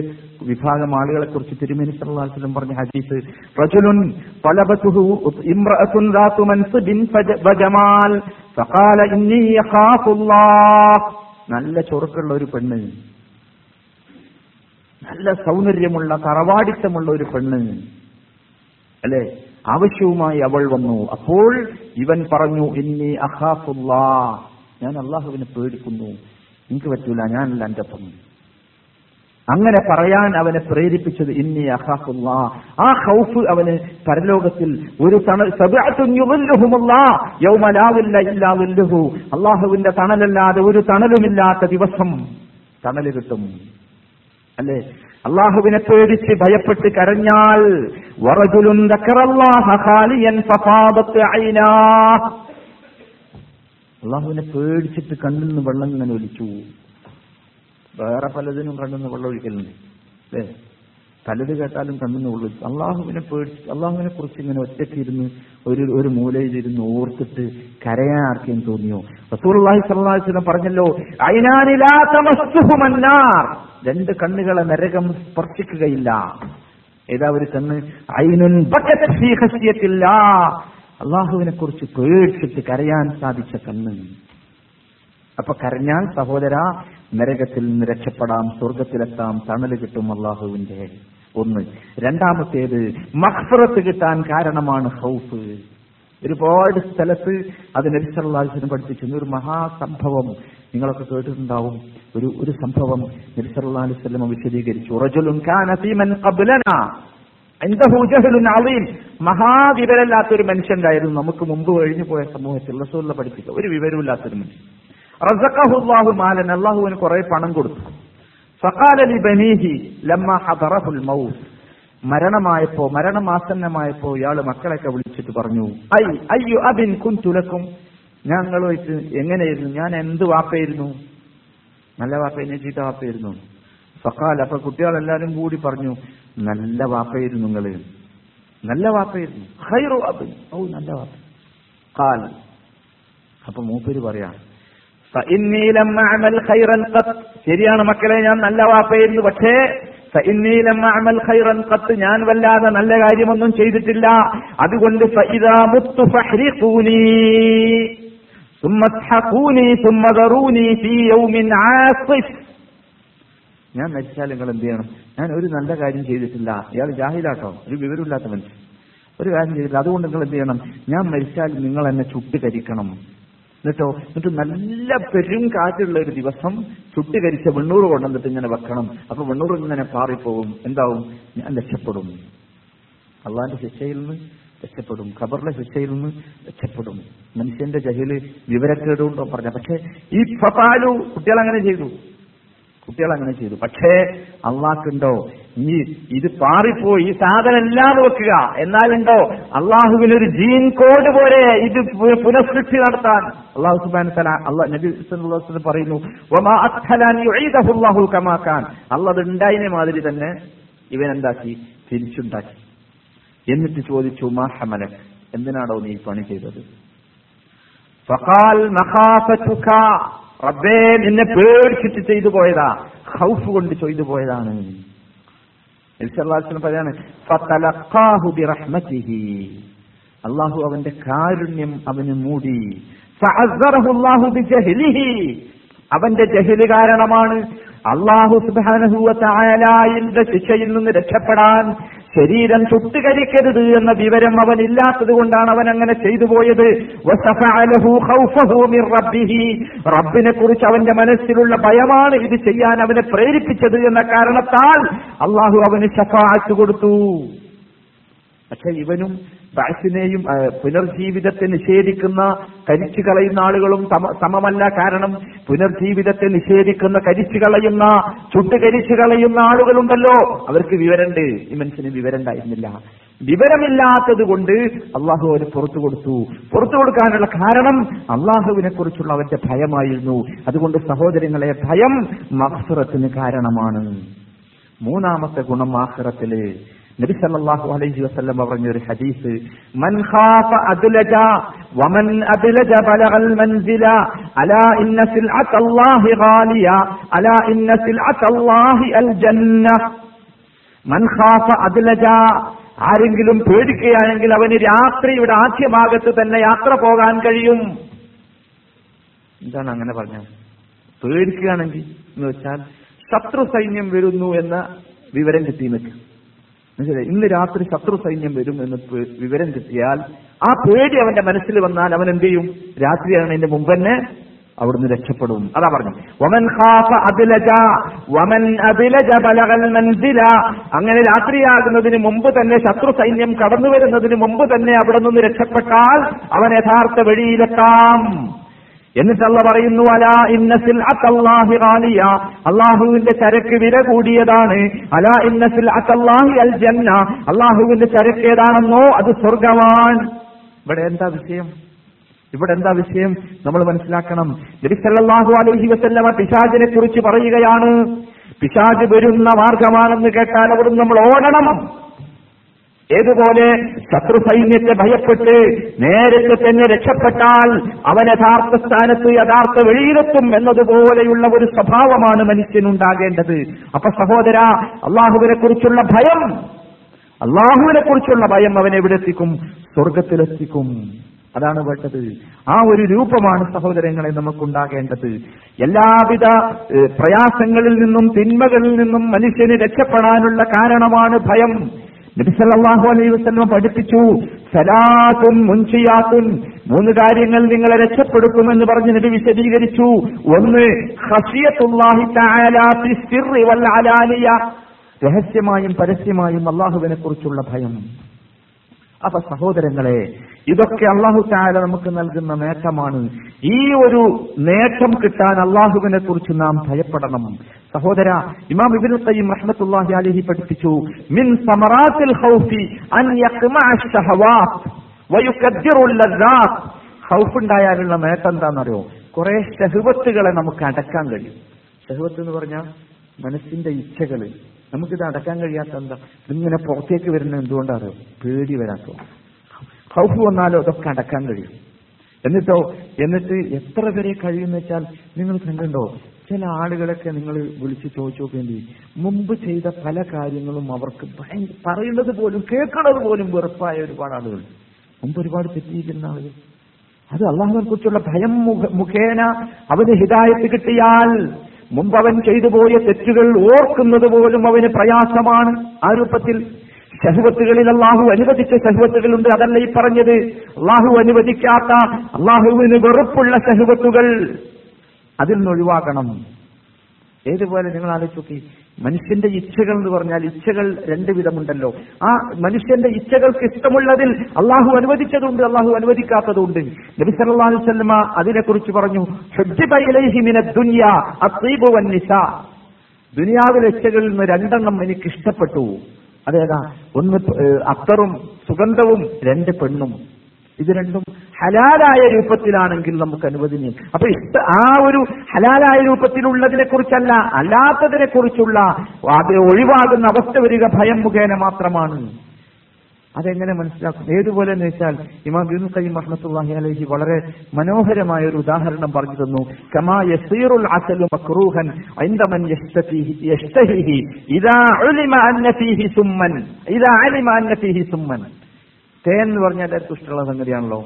വിഭാഗം ആളുകളെ കുറിച്ച് തിരുമേനി സല്ലല്ലാഹു അലൈഹി വസല്ലം പറഞ്ഞ ഹദീസ്. റജുലുൻ തലബതുഹു ഇംറഅത്തുൻ ദാതു മൻസബിൻ വജമാൽ ഫഖാല ഇന്നി യഖാഫുല്ലാഹ്. നല്ല ചൊറുക്കുള്ള ഒരു പെണ്ണ്, നല്ല സൗന്ദര്യമുള്ള തറവാടിത്തമുള്ള ഒരു പെണ്ണ്, അല്ലേ? ആവശ്യവുമായി അവൾ വന്നു. അപ്പോൾ ഇവൻ പറഞ്ഞു, ഇന്നി അഖാഫുല്ലാഹ്, ഞാൻ അള്ളാഹുവിനെ പേടിക്കുന്നു, എനിക്ക് പറ്റൂല, ഞാനല്ല എന്റെ ഒപ്പം. അങ്ങനെ പറയാൻ അവനെ പ്രേരിപ്പിച്ചത് ഇന്നി അഖാഫുല്ലാ. ആ ഖൗഫ് അവന് പരലോകത്തിൽ ഒരു തണൽ, അള്ളാഹുവിന്റെ തണലല്ലാതെ ഒരു തണലുമില്ലാത്ത ദിവസം തണല് കിട്ടും, അല്ലേ? അള്ളാഹുവിനെ പേടിച്ച് ഭയപ്പെട്ട് കരഞ്ഞാൽ അള്ളാഹുവിനെ പേടിച്ചിട്ട് കണ്ണിൽ നിന്ന് വെള്ളം ഇങ്ങനെ ഒലിച്ചു. വേറെ പലതിനും കണ്ണിൽ നിന്ന് വെള്ളം ഒഴിക്കലുണ്ട്, അല്ലേ? പലത് കേട്ടാലും കണ്ണിൽ നിന്ന് വെള്ളം ഒഴിച്ചു. അള്ളാഹുവിനെ പേടിച്ച് അള്ളാഹുവിനെ കുറിച്ച് ഇങ്ങനെ ഒറ്റയ്ക്കിരുന്ന് ഒരു ഒരു മൂലയിലിരുന്ന് ഓർത്തിട്ട് കരയാൻ ആർക്കും തോന്നിയോ? റസൂലുള്ളാഹി സ്വല്ലല്ലാഹു അലൈഹി വസല്ലം പറഞ്ഞല്ലോ, ഐനാനി ലാ തമസ്സുഹുമൻ നാർ, രണ്ട് കണ്ണുകളെ നരകം സ്പർശിക്കുകയില്ല. ഏതാ ഒരു കണ്ണ്? ഐനുൻ ബകത് ഫീ ഖശ്യത്തില്ലാഹ്, അള്ളാഹുവിനെ കുറിച്ച് പേടിച്ചിട്ട് കരയാൻ സാധിച്ച കണ്ണ്. അപ്പൊ കരഞ്ഞാൽ സഹോദര, നരകത്തിൽ നിന്ന് രക്ഷപ്പെടാം, സ്വർഗത്തിലെത്താം, തണല് കിട്ടും അള്ളാഹുവിന്റെ. ഒന്ന്. രണ്ടാമത്തേത്, മഗ്ഫിറത്ത് കിട്ടാൻ കാരണമാണ് ഖൗഫ്. ഒരുപാട് സ്ഥലത്ത് അത് നബി സല്ലല്ലാഹു അലൈഹി വസല്ലം പഠിപ്പിച്ചിരുന്ന ഒരു മഹാസംഭവം നിങ്ങളൊക്കെ കേട്ടിട്ടുണ്ടാവും. ഒരു ഒരു സംഭവം നബി സല്ലല്ലാഹു അലൈഹി വസല്ലം വിശദീകരിച്ചു. റജുലുൻ കാന ഫീ മൻ ഖബ്ലനാ മഹാവിവരമില്ലാത്തൊരു മനുഷ്യൻ ഉണ്ടായിരുന്നു നമുക്ക് മുമ്പ് കഴിഞ്ഞു പോയ സമൂഹത്തിൽ. റസൂലുള്ള പഠിപ്പിക്കുക, ഒരു വിവരമില്ലാത്തൊരു മനുഷ്യൻ. റസഖഹു അല്ലാഹു മാലൻ, അല്ലാഹുവിന് കുറെ പണം കൊടുത്തു. ഫഖാല ലിബനീഹി ലമ്മ ഹദറഹുൽ മൗത്, മരണമായപ്പോ മരണമാസന്നമായപ്പോ ഇയാള് മക്കളെയൊക്കെ വിളിച്ചിട്ട് പറഞ്ഞു, ഐ അയ്യു അബിൻ കുൻതു ലക്കും, ഞങ്ങളുമായിട്ട് എങ്ങനെയായിരുന്നു, ഞാൻ എന്ത് വാപ്പയായിരുന്നു, നല്ല വാപ്പയെ ചീത്ത വാപ്പയായിരുന്നു? ഫഖാല, അപ്പൊ കുട്ടികളെല്ലാരും കൂടി പറഞ്ഞു, നല്ല വാപ്പയായിരുന്നു നിങ്ങള്, നല്ല വാപ്പയായിരുന്നു, ഖൈറു അബിൻ, ഓ നല്ല വാപ്പ. ഖാൽ, അപ്പൊ മൂപ്പര് പറയാ, ഫഇന്നി ലം അഅമൽ ഖൈറൻ ഖത്ത്, ശരിയാണ് മക്കളെ, ഞാൻ നല്ല വാപ്പയായിരുന്നു, പക്ഷേ ഫഇന്നി ലം അഅമൽ ഖൈറൻ ഖത്ത്, ഞാൻ വല്ലാതെ നല്ല കാര്യമൊന്നും ചെയ്തിട്ടില്ല. അതുകൊണ്ട് ഫഇദാ മുത്തു ഫഹ്രിഖൂനി സുമ്മ തഹഖൂനി സുമ്മ ദറൂനി ഫീ യൗമിൻ ആസിഫ്, ഞാൻ മരിച്ചാൽ നിങ്ങൾ എന്ത് ചെയ്യണം? ഞാൻ ഒരു നല്ല കാര്യം ചെയ്തിട്ടില്ല, ഇയാൾ ജാഹിലാട്ടോ, ഒരു വിവരമില്ലാത്ത മനുഷ്യൻ, ഒരു കാര്യം ചെയ്തില്ല, അതുകൊണ്ട് നിങ്ങൾ എന്ത് ചെയ്യണം? ഞാൻ മരിച്ചാൽ നിങ്ങൾ എന്നെ ചുട്ട് കരിക്കണം. എന്നിട്ടോ എന്നിട്ട് നല്ല പെരും കാറ്റുള്ള ഒരു ദിവസം ചുട്ട് കരിച്ച വെണ്ണൂറ് കൊണ്ടുവന്നിട്ട് ഇങ്ങനെ വെക്കണം. അപ്പൊ വെണ്ണൂറിൽ ഇങ്ങനെ പാറിപ്പോവും, എന്താവും? ഞാൻ രക്ഷപ്പെടും, അള്ളാന്റെ ശിക്ഷയിൽ നിന്ന് രക്ഷപ്പെടും, ഖബറിലെ ശിക്ഷയിൽ നിന്ന് രക്ഷപ്പെടും. മനുഷ്യന്റെ ജഹീല് വിവരക്കേടുകൊണ്ടോ പറഞ്ഞ. പക്ഷെ ഈ ഫാലു കുട്ടികൾ അങ്ങനെ ചെയ്തു, കുട്ടികൾ അങ്ങനെ ചെയ്തു. പക്ഷേ അള്ളാഹുണ്ടോ ഈ ഇത് പാറിപ്പോയി, ഈ സാധനം എല്ലാം വെക്കുക, എന്നാലുണ്ടോ അള്ളാഹുവിനൊരു ജീൻ കോഡ് പോലെ ഇത് പുനഃസൃഷ്ടി നടത്താൻ അള്ളാഹു സുബ്ഹാനഹു വ തആല അല്ലാഹു നബി സല്ലല്ലാഹു അലൈഹി വസല്ലം പറയുന്നു, വമാ അത്ഹലൻ യുഈദഹു അല്ലാഹു കമാ കാൻ. അല്ലാഹു ഉണ്ടായിനെ മാതിരി തന്നെ ഇവൻ എന്താക്കി തിരിച്ചുണ്ടാക്കി. എന്നിട്ട് ചോദിച്ചു, മാ ഹമലക, എന്തിനാണോ നീ പണി ചെയ്തത്? ഫഖാൽ മഖാഫതുക, റബ്ബേ നിന്നെ പേടിച്ചിട്ട് ചെയ്തു പോയതാ, ഖൗഫ് കൊണ്ട് ചെയ്തു പോയതാണ്. പറയാണ്, ഫതലഖാഹു ബിറഹ്മതിഹി, അല്ലാഹു അവന്റെ കാരുണ്യം അവന് മൂടി. ഫഅസ്റഹു അല്ലാഹു ബിജഹ്ലിഹി, അവന്റെ ജഹ്ല് കാരണമാണ് അല്ലാഹു സുബ്ഹാനഹു വ തആലയുടെ ശിക്ഷയിൽ നിന്ന് രക്ഷപ്പെടാൻ ശരീരം ചുട്ടുകരിക്കരുത് എന്ന വിവരം അവനില്ലാത്തത് കൊണ്ടാണ് അവൻ അങ്ങനെ ചെയ്തു പോയത്. റബ്ബിനെ കുറിച്ച് അവന്റെ മനസ്സിലുള്ള ഭയമാണ് ഇത് ചെയ്യാൻ അവനെ പ്രേരിപ്പിച്ചത് എന്ന കാരണത്താൽ അള്ളാഹു അവന് ശഫാഅത്ത് കൊടുത്തു. പക്ഷെ ഇവനും ബഅസിനെയും പുനർജീവിതത്തെ നിഷേധിക്കുന്ന, കരിച്ചു കളയുന്ന ആളുകളും സമമല്ല. കാരണം പുനർജീവിതത്തെ നിഷേധിക്കുന്ന, കരിച്ചു കളയുന്ന, ചുട്ട് കരിച്ചു കളയുന്ന ആളുകളുണ്ടല്ലോ, അവർക്ക് വിവരമുണ്ട്. ഈ മനുഷ്യന് വിവരമുണ്ടായിരുന്നില്ല. വിവരമില്ലാത്തത് കൊണ്ട് അള്ളാഹു അവന് പുറത്തു കൊടുത്തു. പുറത്തു കൊടുക്കാനുള്ള കാരണം അള്ളാഹുവിനെ കുറിച്ചുള്ള അവന്റെ ഭയമായിരുന്നു. അതുകൊണ്ട് സഹോദരങ്ങളെ, ഭയം മഗ്ഫിറത്തിന് കാരണമാണ്. മൂന്നാമത്തെ ഗുണം ആഖിറത്തില് നബി സല്ലല്ലാഹു അലൈഹി വസല്ലം പറഞ്ഞ ഒരു ഹദീസ്, മൻ ഖാഫ അദ്ലജ വമൻ അദ്ലജ ബലഗൽ മൻസില അലാ ഇന്ന സിൽഅത്തല്ലാഹി ഗാലിയ അലാ ഇന്ന സിൽഅത്തല്ലാഹി അൽ ജന്ന. മൻ ഖാഫ അദ്ലജ, ആരെങ്കിലും പേടിക്കുകയാണെങ്കിൽ അവന് രാത്രിയുടെ ആദ്യഭാഗത്ത് തന്നെ യാത്ര പോകാൻ കഴിയും. എന്താണ് അങ്ങനെ പറഞ്ഞത്? പേടിക്കുകയാണെങ്കിൽ എന്ന് വെച്ചാൽ ശത്രു സൈന്യം വരുന്നു എന്ന വിവരം കിട്ടി നിൽക്കും. മനസ്സിലായി? ഇന്ന് രാത്രി ശത്രു സൈന്യം വരും എന്ന് വിവരം കിട്ടിയാൽ ആ പേടി അവന്റെ മനസ്സിൽ വന്നാൽ അവൻ എന്ത് ചെയ്യും? രാത്രിയാണ് അതിന്റെ മുമ്പ് തന്നെ അവിടുന്ന് രക്ഷപ്പെടും. അതാ പറഞ്ഞു, വമൻ ഖാഫ അദ്ലജ വമൻ അദ്ലജ ബലഗൽ മൻസില. അങ്ങനെ രാത്രിയാകുന്നതിന് മുമ്പ് തന്നെ, ശത്രു സൈന്യം കടന്നു വരുന്നതിന് മുമ്പ് തന്നെ അവിടെ നിന്ന് രക്ഷപ്പെട്ടാൽ അവൻ യഥാർത്ഥ വഴിയിലെത്താം. എന്നിട്ട് അല്ലാഹു പറയുന്നു, അലാ ഇന്ന സിൽഅത്തല്ലാഹി ഗാലിയ, അല്ലാഹുവിന്റെ ചരക്ക് വില കൂടിയതാണ്. അലാ ഇന്ന സിൽഅത്തല്ലാഹി അൽ ജന്ന, അല്ലാഹുവിന്റെ ചരക്ക് ഏതാണെന്നോ അത് സ്വർഗ്ഗമാണ്. ഇവിടെ എന്താ വിഷയം? ഇവിടെ എന്താ വിഷയം നമ്മൾ മനസ്സിലാക്കണം. നബി സല്ലല്ലാഹു അലൈഹി വസല്ലമ പിശാചിനെ കുറിച്ച് പറയുകയാണ്. പിശാച് വരുന്ന മാർഗമാണെന്ന് കേട്ടാൽ അവിടുന്ന് നമ്മൾ ഓടണം. ഏതുപോലെ ശത്രു സൈന്യത്തെ ഭയപ്പെട്ട് നേരത്തെ തന്നെ രക്ഷപ്പെട്ടാൽ അവൻ യഥാർത്ഥ സ്ഥാനത്ത് യഥാർത്ഥ വഴിയിലെത്തും എന്നതുപോലെയുള്ള ഒരു സ്വഭാവമാണ് മനുഷ്യനുണ്ടാകേണ്ടത്. അപ്പൊ സഹോദര, അള്ളാഹുവിനെ കുറിച്ചുള്ള ഭയം, അള്ളാഹുവിനെ കുറിച്ചുള്ള ഭയം അവൻ എവിടെത്തിക്കും? സ്വർഗത്തിലെത്തിക്കും. അതാണ് വേണ്ടത്. ആ ഒരു രൂപമാണ് സഹോദരങ്ങളെ നമുക്കുണ്ടാകേണ്ടത്. എല്ലാവിധ പ്രയാസങ്ങളിൽ നിന്നും തിന്മകളിൽ നിന്നും മനുഷ്യന് രക്ഷപ്പെടാനുള്ള കാരണമാണ് ഭയം. നബി സല്ലല്ലാഹു അലൈഹി വസല്ലം പഠിപ്പിച്ചു, സലാത്തുൻ മുൻഷിയാത്തുൻ, മൂന്ന് കാര്യങ്ങൾ നിങ്ങളെ രക്ഷപ്പെടുത്തുമെന്ന് പറഞ്ഞ് നബി വിശദീകരിച്ചു. ഒന്ന്, ഖശിയത്തുല്ലാഹി തആല ഫി സിർരി വൽ അലാനിയ, രഹസ്യമായും പരസ്യമായും അള്ളാഹുവിനെ കുറിച്ചുള്ള ഭയം. അപ്പൊ സഹോദരങ്ങളെ, ഇതൊക്കെ അള്ളാഹു തആല നമുക്ക് നൽകുന്ന നേട്ടമാണ്. ഈ ഒരു നേട്ടം കിട്ടാൻ അള്ളാഹുവിനെ കുറിച്ച് നാം ഭയപ്പെടണം. സഹോദര, ഇമാം ഇബ്നു ഖയ്യിം റഹ്മത്തുള്ളാഹി അലൈഹി പഠിപ്പിച്ചു, മിൻ സമറാത്തിൽ ഖൗഫി അൻ യഖ്മഅ അശ്ശഹവാത് വയുകദ്ദിറു ലദ്ദാത്. ഖൗഫ് ഉണ്ടായാലുള്ള നേട്ടം എന്താണെന്നറിയോ? കുറെ ഷഹവത്തുകളെ നമുക്ക് അടക്കാൻ കഴിയും. ഷഹവത്ത് എന്ന് പറഞ്ഞാൽ മനസ്സിന്റെ ഇച്ഛകൾ. നമുക്കിത് അടക്കാൻ കഴിയാത്ത എന്താ? ഇതിങ്ങനെ പുറത്തേക്ക് വരുന്നത് എന്തുകൊണ്ടാണ്? പേടി വരാത്തോ. ഖൗഫ് വന്നാലോ അതൊക്കെ അടക്കാൻ കഴിയും. എന്നിട്ടോ എന്നിട്ട് എത്ര പേരെ കഴിയുമെന്ന് വെച്ചാൽ നിങ്ങൾ കണ്ടോ, ചില ആളുകളൊക്കെ നിങ്ങൾ വിളിച്ച് ചോദിച്ചു നോക്കേണ്ടി, മുമ്പ് ചെയ്ത പല കാര്യങ്ങളും അവർക്ക് പറയുന്നത് പോലും കേൾക്കുന്നത് പോലും വെറുപ്പായ ഒരുപാട് ആളുകൾ, മുമ്പ് ഒരുപാട് തെറ്റിയിരിക്കുന്ന ആളുകൾ. അത് അള്ളാഹുവിനെ കുറിച്ചുള്ള ഭയം മുഖേന അവന് ഹിദായത്ത് കിട്ടിയാൽ മുമ്പ് അവൻ ചെയ്തു പോയ തെറ്റുകൾ ഓർക്കുന്നത് പോലും അവന് പ്രയാസമാണ്. ആ രൂപത്തിൽ ശഹ്വത്തുകളിൽ അള്ളാഹു അനുവദിച്ച ശഹ്വത്തുകളുണ്ട്. അതല്ല ഈ പറഞ്ഞത്, അള്ളാഹു അനുവദിക്കാത്ത, അള്ളാഹുവിന് വെറുപ്പുള്ള ശഹ്വത്തുകൾ, അതിൽ നിന്ന് ഒഴിവാക്കണം. ഏതുപോലെ നിങ്ങൾ ആലോചിച്ച് നോക്കി, മനുഷ്യന്റെ ഇച്ഛകൾ എന്ന് പറഞ്ഞാൽ ഇച്ഛകൾ രണ്ടു വിധമുണ്ടല്ലോ. ആ മനുഷ്യന്റെ ഇച്ഛകൾക്ക് ഇഷ്ടമുള്ളതിൽ അള്ളാഹു അനുവദിച്ചതുണ്ട്, അള്ളാഹു അനുവദിക്കാത്തതുണ്ട്. നബി സല്ലല്ലാഹു അലൈഹി വസല്ലമ അതിനെക്കുറിച്ച് പറഞ്ഞു, ഹുബ്ബിബ ഇലൈഹി മിനദ് ദുനിയാ അത്വീബു വന്നിസാ. ദുനിയാവിലെ ഇച്ഛകളിൽ നിന്ന് രണ്ടെണ്ണം എനിക്ക് ഇഷ്ടപ്പെട്ടു. അതേതാ? ഒന്ന് അത്തറും സുഗന്ധവും, രണ്ട് പെണ്ണും. ഇത് രണ്ടും ഹലാലായ രൂപത്തിലാണെങ്കിൽ നമുക്ക് അനുവദനീയം. അപ്പൊ ഇഷ്ട ആ ഒരു ഹലാലായ രൂപത്തിലുള്ളതിനെ കുറിച്ചല്ല, അല്ലാത്തതിനെ കുറിച്ചുള്ള അത് ഒഴിവാകുന്ന അവസ്ഥ വരിക ഭയം മുഖേന മാത്രമാണ്. അതെങ്ങനെ മനസ്സിലാക്കും? ഏതുപോലെ എന്ന് വെച്ചാൽ ഇമാം ഇബ്നു ഖയ്യിം റഹ്മത്തുള്ളാഹി അലൈഹി വളരെ മനോഹരമായ ഒരു ഉദാഹരണം പറഞ്ഞു തന്നു. കമാ യസീറുൽ അസലു മക്റൂഹൻ ഇൻദ മൻ യസ്തഫീഹി യസ്തഹീഹി ഇദാ ഉലിമ അന്ന ഫീഹി സുമ്മൻ ഇദാ അലിമ അന്ന ഫീഹി സുമ്മൻ. തേൻ എന്ന് പറഞ്ഞാൽ എല്ലാവർക്കും ഇഷ്ടമുള്ള സംഗതിയാണല്ലോ,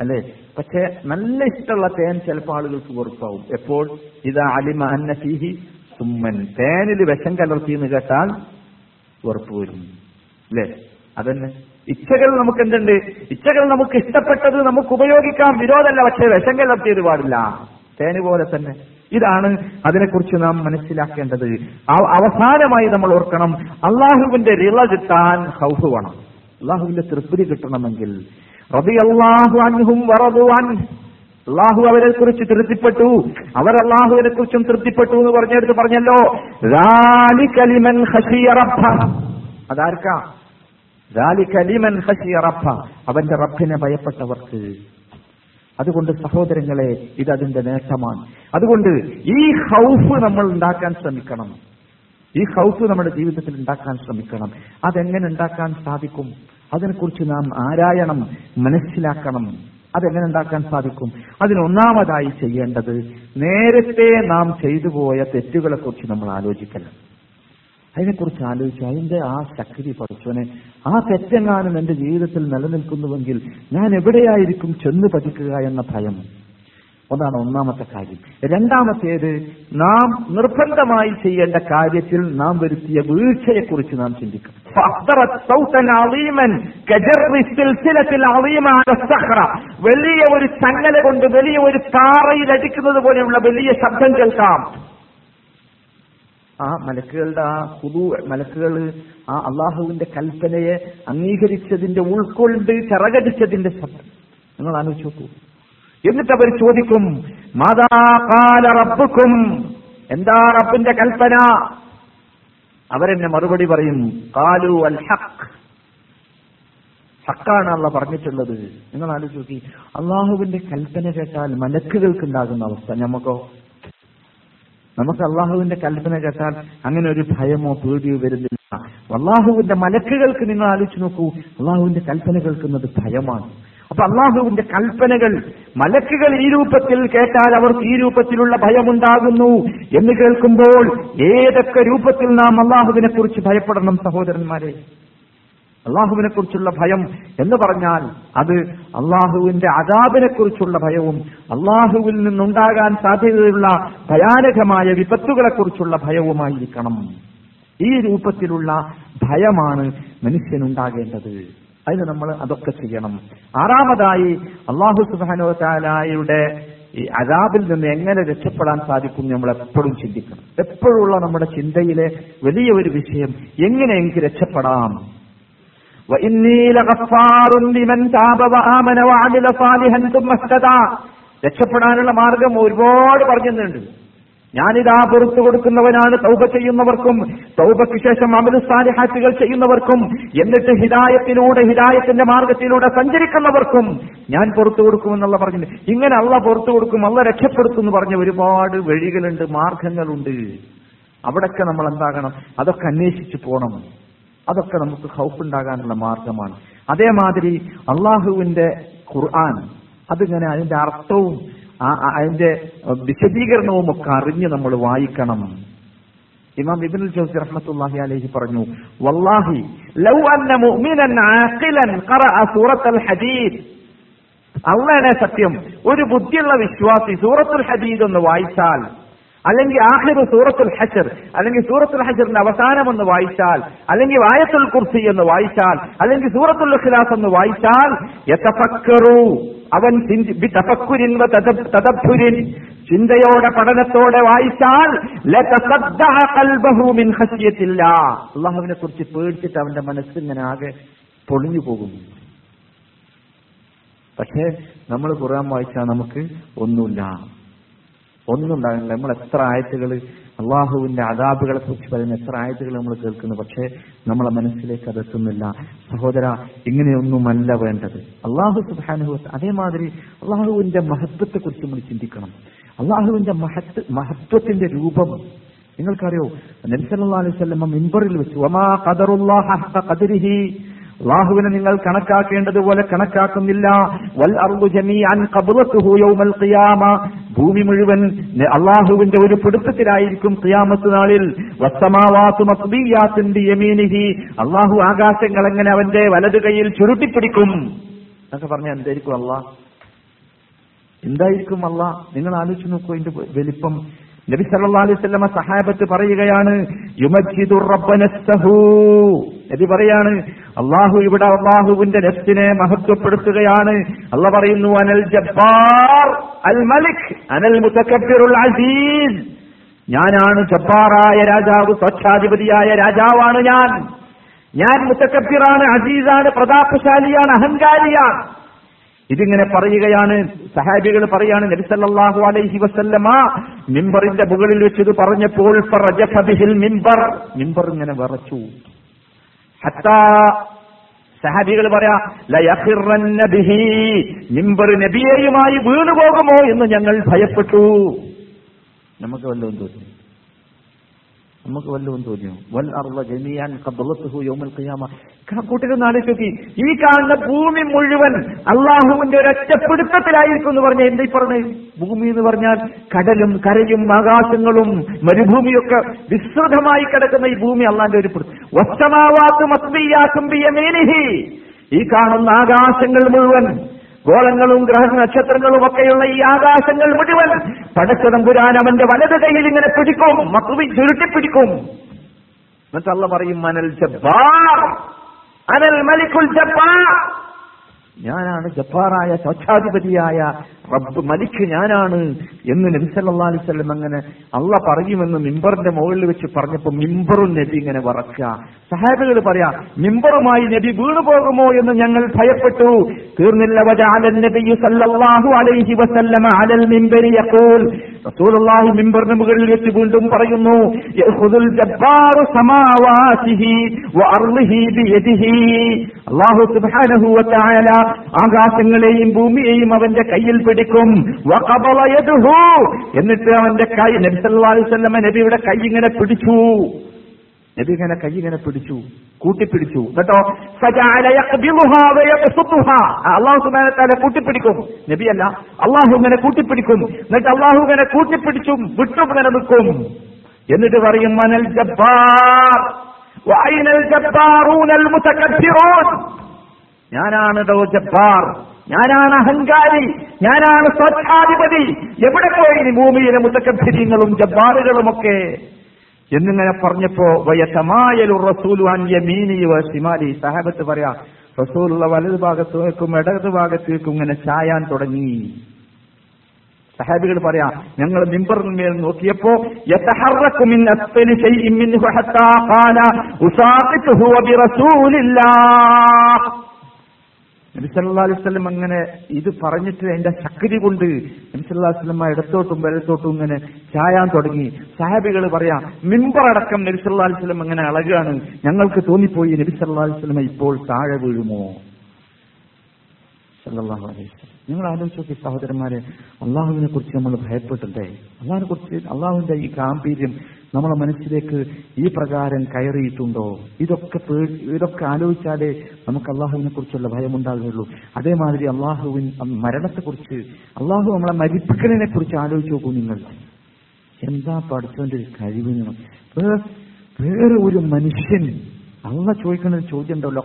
അല്ലേ? പക്ഷെ നല്ല ഇഷ്ടമുള്ള തേൻ ചിലപ്പോൾ ആളുകൾക്ക് വെറുപ്പാവും. എപ്പോൾ? ഇതാ അലിമ അന്ന ഫീഹി സുമ്മൻ. തേനിൽ വിഷം കലർത്തി എന്ന് കേട്ടാൽ വെറുപ്പ് വരും, അല്ലേ? അതന്നെ ഇച്ഛകൾ. നമുക്ക് എന്തുണ്ട്? ഇച്ഛകൾ നമുക്ക് ഇഷ്ടപ്പെട്ടത് നമുക്ക് ഉപയോഗിക്കാം, വിരോധമല്ല. പക്ഷെ വിഷം കലർത്തിയത് പാടില്ല. തേന് പോലെ തന്നെ ഇതാണ് അതിനെക്കുറിച്ച് നാം മനസ്സിലാക്കേണ്ടത്. അവസാനമായി നമ്മൾ ഓർക്കണം, അള്ളാഹുവിന്റെ റിള കിട്ടാൻ ഖൗഫ് വേണം. അള്ളാഹുവിന്റെ തൃപ്തി കിട്ടണമെങ്കിൽ റളിയല്ലാഹു അൻഹും വറദു അൻഹു, അള്ളാഹു അവരെ കുറിച്ച് തൃപ്തിപ്പെട്ടു, അവർ അള്ളാഹുവിനെ കുറിച്ചും തൃപ്തിപ്പെട്ടു എന്ന് പറഞ്ഞെടുത്ത് പറഞ്ഞല്ലോ. ദാലിക ലിമൻ ഖശിയ റബ്ബ, അതാർക്കാ? ദാലിക ലിമൻ ഖശിയ റബ്ബ, അവന്റെ റബ്ബിനെ ഭയപ്പെട്ടവർക്ക്. അതുകൊണ്ട് സഹോദരങ്ങളെ, ഇത് അതിന്റെ നേട്ടമാണ്. അതുകൊണ്ട് ഈ ഖൗഫ് നമ്മൾ ഉണ്ടാക്കാൻ ശ്രമിക്കണം. ഈ ഖൗഫ് നമ്മുടെ ജീവിതത്തിൽ ഉണ്ടാക്കാൻ ശ്രമിക്കണം. അതെങ്ങനെ ഉണ്ടാക്കാൻ സാധിക്കും? അതിനെക്കുറിച്ച് നാം ആരായണം, മനസ്സിലാക്കണം. അതെങ്ങനെ ഉണ്ടാക്കാൻ സാധിക്കും? അതിനൊന്നാമതായി ചെയ്യേണ്ടത് നേരത്തെ നാം ചെയ്തു പോയ തെറ്റുകളെക്കുറിച്ച് നമ്മൾ ആലോചിക്കണം. അതിനെക്കുറിച്ച് ആലോചിച്ചു, അതിൻ്റെ ആ ശക്തി പഠിച്ചവനെ, ആ തെറ്റെങ്ങാനും എൻ്റെ ജീവിതത്തിൽ നിലനിൽക്കുന്നുവെങ്കിൽ ഞാൻ എവിടെയായിരിക്കും ചെന്ന് പതിക്കുക എന്ന ഭയം. അതാണ് ഒന്നാമത്തെ കാര്യം. രണ്ടാമത്തേത്, നാം നിർബന്ധമായി ചെയ്യേണ്ട കാര്യത്തിൽ നാം വരുത്തിയ വീഴ്ചയെക്കുറിച്ച് നാം ചിന്തിക്കണം. വലിയ ഒരു ചങ്ങല കൊണ്ട് വലിയ ഒരു പാറയിൽ അടിക്കുന്നത് പോലെയുള്ള വലിയ ശബ്ദം കേൾക്കാം. ആ മലക്കുകളുടെ ആ ഹുദൂ, മലക്കുകൾ ആ അള്ളാഹുവിന്റെ കൽപ്പനയെ അംഗീകരിച്ചതിന്റെ, ഉൾക്കൊണ്ട് ചിറകടിച്ചതിന്റെ ശബ്ദം നിങ്ങൾ ആലോചിച്ചു നോക്കൂ. എന്നിട്ട് അവർ ചോദിക്കും, മാദാ ഖാല റബ്ബുക്കും, എന്താ റബ്ബിന്റെ കൽപ്പന? അവരെന്നെ മറുപടി പറയും, ഖാലു അൽ ഹഖ്, ഹഖാണ് അല്ലാഹു പറഞ്ഞിട്ടുള്ളത്. നിങ്ങൾ ആലോചിച്ച് നോക്കി, അള്ളാഹുവിന്റെ കൽപ്പന കേട്ടാൽ മലക്കുകൾക്ക് ഉണ്ടാകുന്ന അവസ്ഥ. നമുക്കോ? നമുക്ക് അള്ളാഹുവിന്റെ കൽപ്പന കേട്ടാൽ അങ്ങനെ ഒരു ഭയമോ പേടിയോ വരുന്നില്ല. അള്ളാഹുവിന്റെ മലക്കുകൾക്ക് നിങ്ങൾ ആലോചിച്ച് നോക്കൂ, അള്ളാഹുവിന്റെ കൽപ്പന കേൾക്കുന്നത് ഭയമാണ്. അപ്പൊ അള്ളാഹുവിന്റെ കൽപ്പനകൾ മലക്കുകൾ ഈ രൂപത്തിൽ കേട്ടാൽ അവർക്ക് ഈ രൂപത്തിലുള്ള ഭയമുണ്ടാകുന്നു എന്ന് കേൾക്കുമ്പോൾ ഏതൊക്കെ രൂപത്തിൽ നാം അള്ളാഹുവിനെ കുറിച്ച് ഭയപ്പെടണം സഹോദരന്മാരെ. അള്ളാഹുവിനെ കുറിച്ചുള്ള ഭയം എന്ന് പറഞ്ഞാൽ അത് അള്ളാഹുവിന്റെ അദാബിനെ കുറിച്ചുള്ള ഭയവും അള്ളാഹുവിൽ നിന്നുണ്ടാകാൻ സാധ്യതയുള്ള ഭയാനകമായ വിപത്തുകളെ കുറിച്ചുള്ള ഭയവുമായിരിക്കണം. ഈ രൂപത്തിലുള്ള ഭയമാണ് മനുഷ്യനുണ്ടാകേണ്ടത്. അതിന് നമ്മൾ അതൊക്കെ ചെയ്യണം. ആറാമതായി, അള്ളാഹു സുബ്ഹാനഹു വ തആലയുടെ ഈ അദാബിൽ നിന്ന് എങ്ങനെ രക്ഷപ്പെടാൻ സാധിക്കും നമ്മൾ എപ്പോഴും ചിന്തിക്കണം. എപ്പോഴുള്ള നമ്മുടെ ചിന്തയിലെ വലിയ ഒരു വിഷയം, എങ്ങനെ എനിക്ക് രക്ഷപ്പെടാം. രക്ഷപ്പെടാനുള്ള മാർഗം ഒരുപാട് പറഞ്ഞിട്ടുണ്ട്. ഞാനിതാ പുറത്തു കൊടുക്കുന്നവനാണ് തൗബ ചെയ്യുന്നവർക്കും തൗബയ്ക്ക് ശേഷം അമലു സാലിഹാത്തുകൾ ചെയ്യുന്നവർക്കും എന്നിട്ട് ഹിദായത്തിലൂടെ ഹിദായത്തിന്റെ മാർഗത്തിലൂടെ സഞ്ചരിക്കുന്നവർക്കും ഞാൻ പുറത്തു കൊടുക്കുമെന്നുള്ള പറഞ്ഞിട്ട് ഇങ്ങനെ അള്ളാഹ് പുറത്തു കൊടുക്കും, അള്ളാഹ് രക്ഷപ്പെടുത്തും എന്ന് പറഞ്ഞ ഒരുപാട് വഴികളുണ്ട്, മാർഗങ്ങളുണ്ട്. അവിടൊക്കെ നമ്മൾ എന്താകണം? അതൊക്കെ അന്വേഷിച്ചു പോകണം. അതൊക്കെ നമുക്ക് ഖൗഫുണ്ടാകാനുള്ള മാർഗമാണ്. അതേമാതിരി അള്ളാഹുവിന്റെ ഖുർആൻ അതിങ്ങനെ അതിന്റെ അർത്ഥവും അതിന്റെ വിശദീകരണവും ഒക്കെ അറിഞ്ഞ് നമ്മൾ വായിക്കണം. ഇമാം ഇബ്നുൽ ജൗസി റഹ്മത്തുള്ളാഹി അലൈഹി പറഞ്ഞു, വല്ലാഹി ലൗ അന്ന മുഅ്മിനൻ ആഖിലൻ ഖറഅ സൂറത്തുൽ ഹദീദ്, അല്ലാഹുവേ സത്യം ഒരു ബുദ്ധിയുള്ള വിശ്വാസി സൂറത്തുൽ ഹദീദ് ഒന്ന് വായിച്ചാൽ, അല്ലെങ്കിൽ ആഖിറു സൂറത്തുൽ ഹജർ, അല്ലെങ്കിൽ സൂറത്തുൽ ഹജറിന്റെ അവസാനം ഒന്ന് വായിച്ചാൽ, അല്ലെങ്കിൽ ആയത്തുൽ കുർസി എന്ന് വായിച്ചാൽ, അല്ലെങ്കിൽ സൂറത്തുൽ ഇഖ്ലാസ് എന്ന് വായിച്ചാൽ, യതഫക്കറു, അവൻ തഫക്കുരിൻ വ തദബ്ബുരിൻ, ചിന്തയോടെ പഠനത്തോടെ വായിച്ചാൽ അള്ളാഹുവിനെ കുറിച്ച് പേടിച്ചിട്ട് അവന്റെ മനസ്സിങ്ങനെ ആകെ പൊളിഞ്ഞു പോകുന്നു. പക്ഷേ നമ്മൾ ഖുർആൻ വായിച്ചാൽ നമുക്ക് ഒന്നുമില്ല, ഒന്നുണ്ടാകുന്നില്ല. നമ്മൾ എത്ര ആയത്തുകൾ അള്ളാഹുവിന്റെ അദാബുകളെ കുറിച്ച് പറയുന്ന എത്ര ആയത്തുകൾ നമ്മൾ കേൾക്കുന്നു, പക്ഷേ നമ്മളെ മനസ്സിലേക്ക് അതെത്തുന്നില്ല. സഹോദര, ഇങ്ങനെയൊന്നുമല്ല വേണ്ടത്. അള്ളാഹു സുബ്ഹാനഹു വ തആല അതേമാതിരി അള്ളാഹുവിന്റെ മഹത്വത്തെ കുറിച്ച് നമ്മൾ ചിന്തിക്കണം. അള്ളാഹുവിന്റെ മഹത് മഹത്വത്തിന്റെ രൂപം നിങ്ങൾക്കറിയോ? നബി സല്ലല്ലാഹു അലൈഹി വസല്ലം മിൻബറിൽ വെച്ച് വമാ ഖദറുല്ലാഹി ഹഖ ഖദരിഹി, അള്ളാഹുവിനെ നിങ്ങൾ കണക്കാക്കേണ്ടതുപോലെ കണക്കാക്കുന്നില്ല. വൽ അർളു ജമീഅൻ ഖബ്റതുഹു യൗമൽ ഖിയാമ, ഭൂമി മുഴുവൻ അള്ളാഹുവിന്റെ ഒരു പിടുത്തത്തിലായിരിക്കും ഖിയാമത്ത് നാളിൽ. വസ്സമാവാതു മത്ബിയാത്തുൻ ബിയമീനിഹി, അള്ളാഹു ആകാശങ്ങൾ എങ്ങനെ അവന്റെ വലതു കൈയിൽ ചുരുട്ടിപ്പിടിക്കും എന്നൊക്കെ പറഞ്ഞാൽ എന്തായിരിക്കും അള്ളാഹ്, എന്തായിരിക്കും അള്ളാഹ്? നിങ്ങൾ ആലോചിച്ച് നോക്കൂ അതിന്റെ വലിപ്പം. നബി സല്ലല്ലാഹു അലൈഹി വസല്ലം സഹാബത്ത് പറയുകയാണ് യുമജ്ജിദു റബ്ബനസ്തഹു, നബി പറയാണ് അള്ളാഹു ഇവിടെ അള്ളാഹുവിന്റെ നഫ്സിനെ മഹത്വപ്പെടുത്തുകയാണ്. അള്ളാഹു പറയുന്നു അനൽ ജബ്ബാർ അൽ മലിക് അനൽ മുതകബ്ബിറുൽ അസീസ്, ഞാനാണ് ജബ്ബാറായ രാജാവ്, സ്വച്ഛാധിപതിയായ രാജാവാണ് ഞാൻ. ഞാൻ മുതകബ്ബിറാണ്, അസീസാണ്, പ്രതാപശാലിയാണ്, അഹങ്കാരിയാണ്. ഇതിങ്ങനെ പറയുകയാണ് സഹാബികൾ പറയാണ്. നബി സല്ലല്ലാഹു അലൈഹി വസല്ലമ മിമ്പറിന്റെ മുകളിൽ വെച്ചത് പറഞ്ഞപ്പോൾ ഫറജഫ ബിഹിൽ മിമ്പർ, മിമ്പർ ഇങ്ങനെ വിറച്ചു. ഹത്താ സഹാബികൾ പറയാ ലയഖിറന്ന ബിഹി, മിമ്പർ നബിയേയുമായി വീണു പോകുമോ എന്ന് ഞങ്ങൾ ഭയപ്പെട്ടു. നമുക്ക് വല്ലതും തോന്നി നമുക്ക് വല്ലതും തോന്നിയോ? വൽ അർള ജമീഅൻ ഖബ്റതുഹു യൗമൽ ഖിയാമ, കൂട്ടിരുന്ന് ആലോചിക്കി ഈ കാണുന്ന ഭൂമി മുഴുവൻ അള്ളാഹുവിന്റെ ഒരൊറ്റ പിടുത്തത്തിലായിരിക്കും എന്ന് പറഞ്ഞാൽ എന്താ ഈ പറഞ്ഞത്? ഭൂമി എന്ന് പറഞ്ഞാൽ കടലും കരയും ആകാശങ്ങളും മരുഭൂമിയൊക്കെ വിസ്തൃതമായി കിടക്കുന്ന ഈ ഭൂമി അള്ളാന്റെ ഒരു പിടുത്തം. വസ്സമാവാതു മത്ബിയാത്തുൻ ബിയമീനിഹി, ഈ കാണുന്ന ആകാശങ്ങൾ മുഴുവൻ, ഗോളങ്ങളും ഗ്രഹ നക്ഷത്രങ്ങളും ഒക്കെയുള്ള ഈ ആകാശങ്ങൾ മുഴുവൻ പടച്ചതമ്പുരാൻ അവന്റെ വലത് കൈയിൽ ഇങ്ങനെ പിടിക്കും, മക്വി ചുരുട്ടിപ്പിടിക്കും. എന്നിട്ട് അള്ളാഹു പറയും അനൽ ജബ്ബാർ അനൽ മലിക്കുൽ ജബ്ബാർ, ഞാനാണ് ജബ്ബാറായ സ്വച്ഛാധിപതിയായ റബ്ബ് മലിക് ഞാനാണ് എന്ന് നബി സല്ലല്ലാഹു അലൈഹി വസല്ലം അങ്ങനെ അള്ളാഹു പറയുമെന്ന് മിമ്പറിന്റെ മുകളിൽ വെച്ച് പറഞ്ഞപ്പോൾ മിമ്പറും നബി ഇങ്ങനെ വറക്കുക. സഹാബികൾ പറയാ മിമ്പറുമായി നബി വീണു പോകുമോ എന്ന് ഞങ്ങൾ ഭയപ്പെട്ടു. തീർന്നില്ല. വജഅല നബിയു സല്ലല്ലാഹു അലൈഹി വസല്ലം അലൽ മിമ്പരി യഖൂൽ, റസൂലുള്ളാഹി മിമ്പറിന്റെ മുകളിൽ വെച്ച് വീണ്ടും പറയുന്നു യഖുദുൽ ജബ്ബാറു സമാവാതിഹി വഅർളിഹി ബിയദിഹി, അല്ലാഹു സുബ്ഹാനഹു വ തആല ആകാശങ്ങളെയും ഭൂമിയെയും അവന്റെ കയ്യിൽ പിടിക്കും. വഖബല യദഹു, എന്നിട്ട് അവന്റെ കൈ, നബി സല്ലല്ലാഹു അലൈഹി വസല്ലം നബിയുടെ കൈ ഇങ്ങനെ പിടിച്ചു, നബി ഇങ്ങനെ കൈ ഇങ്ങനെ പിടിച്ചു, കൂട്ടിപ്പിടിച്ചു കേട്ടോ. ഫജഅല യഖ്ബിലുഹാ വയബസുതുഹാ, അല്ലാഹു സുബ്ഹാനഹു വതആല കൂട്ടിപ്പിടിക്കും, നബിയല്ല അല്ലാഹു ഇങ്ങനെ കൂട്ടിപ്പിടിക്കും. എന്നിട്ട് അല്ലാഹു ഇങ്ങനെ കൂട്ടിപ്പിടിച്ചും വിട്ടും ഇങ്ങനെ നിൽക്കും. എന്നിട്ട് പറയും അനൽ ജബ്ബാർ വഅൈനൽ ജബ്ബാറൂനൽ മുതകബ്ബിറൂൻ, ഞാനാണ് ദോ ജബ്ബാർ, ഞാനാണ് അഹങ്കാരി, ഞാനാണ് സ്വച്ഛാധിപതി, എവിടെ പോയി ഭൂമിയിലെ മുതക്കബ്ബിരീങ്ങളും ജബ്ബാറുകളുമൊക്കെ എന്നിങ്ങനെ പറഞ്ഞപ്പോ വയതമായലു റസൂലു അൻ യമീനി വശിമാലി, സഹാബത്ത് പറയാ റസൂലുള്ള വലതു ഭാഗത്തേക്കും ഇടതു ഭാഗത്തേക്കും ഇങ്ങനെ ചായാൻ തുടങ്ങി. സഹാബികൾ പറയാ ഞങ്ങൾ മിമ്പറിന്മേൽ നോക്കിയപ്പോ യതഹറകു മിൻ അസ്ഫലി ശൈഇൻ മിൻഹു ഹത്താ ഖാല ഉസാഖിതുഹു ബിറസൂലില്ലാഹ്, നബി സല്ലല്ലാഹു അലൈഹി വസല്ലം അങ്ങനെ ഇത് പറഞ്ഞിട്ട് അതിന്റെ ശക്തി കൊണ്ട് നബി സല്ലല്ലാഹു അലൈഹി വസല്ലം ഇടത്തോട്ടും വലത്തോട്ടും ഇങ്ങനെ ചായാൻ തുടങ്ങി. സഹാബികൾ പറയാം മിമ്പറടക്കം നബി സല്ലല്ലാഹു അലൈഹി വസല്ലം അങ്ങനെ അളകാണ്. ഞങ്ങൾക്ക് തോന്നിപ്പോയി നബി സല്ലല്ലാഹു അലൈഹി വസല്ലം ഇപ്പോൾ താഴെ വീഴുമോ സല്ലല്ലാഹു അലൈഹി വസല്ലം. നിങ്ങൾ ആലോചിച്ചോക്കി സഹോദരന്മാരെ, അള്ളാഹുവിനെ കുറിച്ച് നമ്മൾ ഭയപ്പെട്ടിട്ടേ, അള്ളാഹിനെ കുറിച്ച് അള്ളാഹുവിന്റെ ഈ ഗാംഭീര്യം നമ്മളെ മനസ്സിലേക്ക് ഈ പ്രകാരം കയറിയിട്ടുണ്ടോ? ഇതൊക്കെ ഇതൊക്കെ ആലോചിച്ചാലേ നമുക്ക് അള്ളാഹുവിനെ കുറിച്ചുള്ള ഭയം ഉണ്ടാകുകയുള്ളൂ. അതേമാതിരി അള്ളാഹുവിൻ മരണത്തെക്കുറിച്ച്, അള്ളാഹു നമ്മളെ മരിപ്പിക്കലിനെ കുറിച്ച് ആലോചിച്ച് നോക്കൂ. നിങ്ങൾ എന്താ പഠിച്ചവന്റെ ഒരു കഴിവിന് വേറെ ഒരു മനുഷ്യൻ അള്ള ചോദിക്കുന്ന ഒരു ചോദ്യം ഉണ്ടല്ലോ,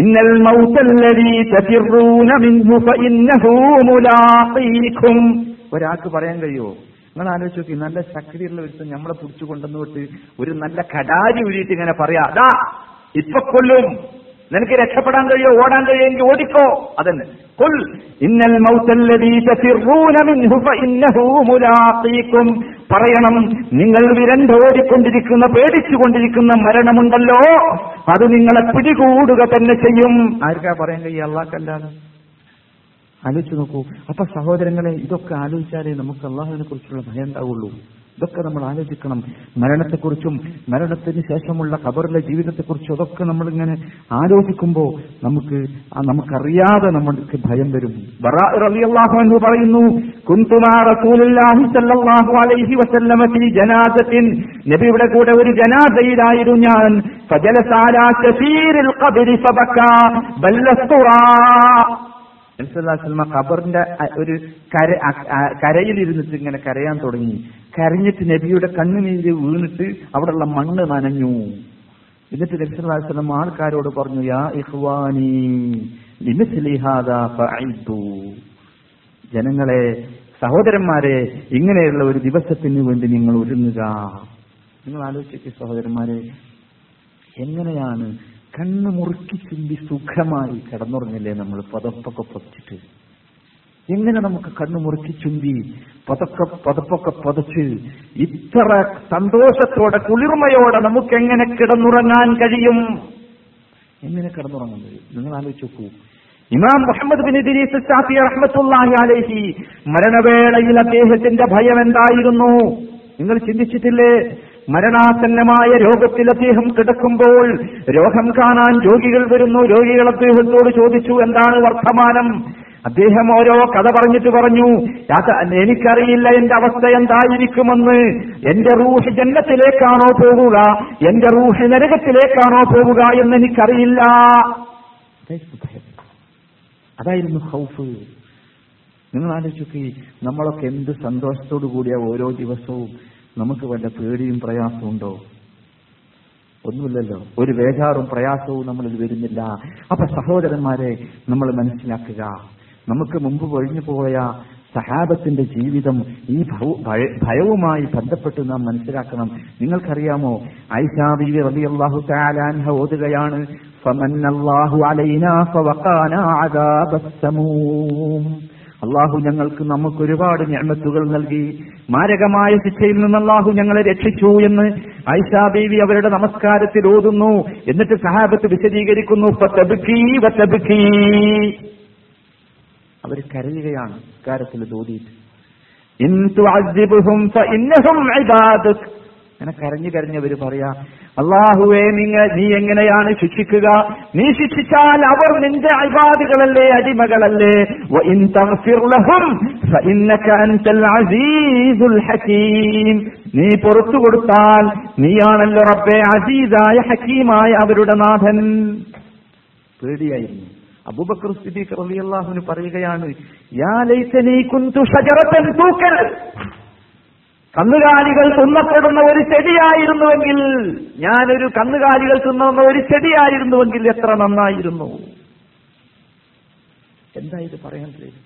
ഇന്നൽ മൗതല്ലദീ തഫിറൂന മിൻഹു ഫഇന്നഹു മുലാഖീകും, ഒരാൾക്ക് പറയാൻ കഴിയുമോ? നിങ്ങൾ ആലോചിച്ച് നോക്കി, നല്ല ശക്തിയുള്ള ഒരുത്തൻ നമ്മളെ പിടിച്ചു കൊണ്ടുവന്ന് വിട്ട് ഒരു നല്ല കടാരി ഉരിയിട്ട് ഇങ്ങനെ പറയാ ഇപ്പൊ കൊല്ലും, നിനക്ക് രക്ഷപ്പെടാൻ കഴിയോ, ഓടാൻ കഴിയോ എങ്കിൽ ഓടിക്കോ. അതെന്നെ ഖുൽ ഇന്നൽ മൗതല്ലദീ തഫിറൂന മിൻഹു ഫഇന്നഹു മുലാഖീകും. പറയണം, നിങ്ങൾ വിരണ്ടോടിക്കൊണ്ടിരിക്കുന്ന പേടിച്ചുകൊണ്ടിരിക്കുന്ന മരണമുണ്ടല്ലോ അത് നിങ്ങളെ പിടികൂടുക തന്നെ ചെയ്യും. ആർക്കാ പറയാൻ കഴിയും? അല്ലാഹുവല്ലാതെ. ആലോചിച്ച് നോക്കൂ. അപ്പൊ സഹോദരങ്ങളെ, ഇതൊക്കെ ആലോചിച്ചാലേ നമുക്ക് അള്ളാഹുവിനെ കുറിച്ചുള്ള ഭയം ഉണ്ടാവുള്ളൂ. ഇതൊക്കെ നമ്മൾ ആലോചിക്കണം. മരണത്തെക്കുറിച്ചും മരണത്തിന് ശേഷമുള്ള ഖബറിലെ ജീവിതത്തെക്കുറിച്ചും അതൊക്കെ നമ്മളിങ്ങനെ ആലോചിക്കുമ്പോൾ നമുക്ക് നമുക്കറിയാതെ നമ്മൾക്ക് ഭയം വരും. ബറാഅ് റളിയല്ലാഹു അൻഹു പറയുന്നു, കുന്തു മാ റസൂലുള്ളാഹി സല്ലല്ലാഹു അലൈഹി വസല്ലമ ഫീ ജനാസത്തിൻ, നബിയുടെ കൂടെ ഒരു ജനാസയിലായിരുന്നു ഞാൻ. ഫജലസ അലാ കസീരിൽ ഖബരി ഫബകാ ബല്ലസ്തുറാ. ഖബറിന്റെ ഒരു കരയിലിരുന്നിട്ട് ഇങ്ങനെ കരയാൻ തുടങ്ങി. കരഞ്ഞിട്ട് നബിയുടെ കണ്ണുനീര് വീണിട്ട് അവിടെയുള്ള മണ്ണ് നനഞ്ഞു. എന്നിട്ട് നബി സല്ലല്ലാഹു അലൈഹി വസല്ലം ആൾക്കാരോട് പറഞ്ഞു, യാ ഇഖ്വാനി ലിമിസ്ലി ഹാദാ ഫഅഇദു. ജനങ്ങളെ, സഹോദരന്മാരെ, ഇങ്ങനെയുള്ള ഒരു ദിവസത്തിന് വേണ്ടി നിങ്ങൾ ഒരുങ്ങുക. നിങ്ങൾ ആലോചിക്കേ സഹോദരന്മാരെ, എങ്ങനെയാണ് കണ്ണ് മുറുക്കി ചുണ്ടി സുഖമായി കിടന്നുറങ്ങില്ലേ നമ്മൾ പതപ്പൊക്കെ പൊതിച്ചിട്ട്? എങ്ങനെ നമുക്ക് കണ്ണു മുറുക്കി ചുണ്ടി പതക്കെ പതപ്പൊക്കെ പൊതച്ച് ഇത്ര സന്തോഷത്തോടെ കുളിർമയോടെ നമുക്ക് എങ്ങനെ കിടന്നുറങ്ങാൻ കഴിയും? എങ്ങനെ കിടന്നുറങ്ങാൻ കഴിയും? നിങ്ങൾ ആലോചിച്ച് നോക്കൂ. ഇമാം മുഹമ്മദ് ബിൻ ഇദ്രീസ് ശാഫി റഹ്മത്തുള്ളാഹി അലൈഹി മരണവേളയിൽ അദ്ദേഹത്തിന്റെ ഭയം എന്തായിരുന്നു? നിങ്ങൾ ചിന്തിച്ചിട്ടില്ലേ? മരണാസന്നമായ രോഗത്തിൽ അദ്ദേഹം കിടക്കുമ്പോൾ രോഗം കാണാൻ രോഗികൾ വരുന്നു. രോഗികൾ അദ്ദേഹത്തോട് ചോദിച്ചു, എന്താണ് വർത്തമാനം? അദ്ദേഹം ഓരോ കഥ പറഞ്ഞിട്ട് പറഞ്ഞു, എനിക്കറിയില്ല എന്റെ അവസ്ഥ എന്തായിരിക്കുമെന്ന്. എന്റെ റൂഹ് ജന്നത്തിലേക്കാണോ പോവുക, എന്റെ റൂഹ് നരകത്തിലേക്കാണോ പോവുക എന്ന് എനിക്കറിയില്ല. അതായിരുന്നു ഖൗഫ്. നിങ്ങൾ ആലോചിക്കുക, നമ്മളൊക്കെ എന്ത് സന്തോഷത്തോടു കൂടിയ ഓരോ ദിവസവും. നമുക്ക് വല്ല പേടിയും പ്രയാസവും ഉണ്ടോ? ഒന്നുമില്ലല്ലോ. ഒരു വേജാറും പ്രയാസവും നമ്മളിൽ വരുന്നില്ല. അപ്പൊ സഹോദരന്മാരെ, നമ്മൾ മനസ്സിലാക്കുക, നമുക്ക് മുമ്പ് ഒഴിഞ്ഞു പോയ സഹാബത്തിന്റെ ജീവിതം ഈ ഭയവുമായി ബന്ധപ്പെട്ട് നാം മനസ്സിലാക്കണം. നിങ്ങൾക്കറിയാമോ, ആയിഷാ ബീവി റളിയല്ലാഹു തആല അൻഹ ഓതുകയാണ്, ഫമന്നല്ലാഹു അലൈനാ ഫവഖാനാ അദാബസ്സമൂം. അള്ളാഹു ഞങ്ങൾക്ക് നമുക്ക് ഒരുപാട് നിഅമത്തുകൾ നൽകി, മാരകമായ ശിക്ഷയിൽ നിന്ന് അള്ളാഹു ഞങ്ങളെ രക്ഷിച്ചു എന്ന് ആയിഷാ ബീവി അവരുടെ നമസ്കാരത്തിൽ ഓതുന്നു. എന്നിട്ട് സഹാബത്ത് വിശദീകരിക്കുന്നു, ഫതബ്കീ വതബ്കീ. അവർ കരയുകയാണ് നമസ്കാരത്തിൽ ഓതിയിട്ട്. ഇൻ തുഅസിബുഹും ഫഇന്നഹും ഇബാദുക. അങ്ങനെ കരഞ്ഞു കരഞ്ഞവർ പറയാ, അള്ളാഹുവേ നിങ്ങൾ നീ എങ്ങനെയാണ് ശിക്ഷിക്കുക? നീ ശിക്ഷിച്ചാൽ അവർ നിന്റെ ഇബാദുകളല്ലേ, അടിമകളല്ലേ. വഇൻ തഗ്ഫിർ ലഹും ഫഇന്നക അൻതൽ അസീസുൽ ഹകീം. നീ പുറത്തു കൊടുത്താൽ നീയാണല്ലോ റബ്ബേ അസീസായ ഹകീമായ അവരുടെ നാഥൻ. പേടിയായിരുന്നു. അബൂബക്കർ സിദ്ദീഖ് റളിയല്ലാഹു അൻഹു പറയുകയാണ്, യാ ലൈതനീ കുൻതു ഷജറതൻ തൂക്കൽ. കന്നുകാലികൾ തിന്നപ്പെടുന്ന ഒരു ചെടിയായിരുന്നുവെങ്കിൽ, ഞാനൊരു കന്നുകാലികൾ തിന്നുന്ന ഒരു ചെടിയായിരുന്നുവെങ്കിൽ എത്ര നന്നായിരുന്നു. എന്താ ഇത് പറയാൻ കഴിയും?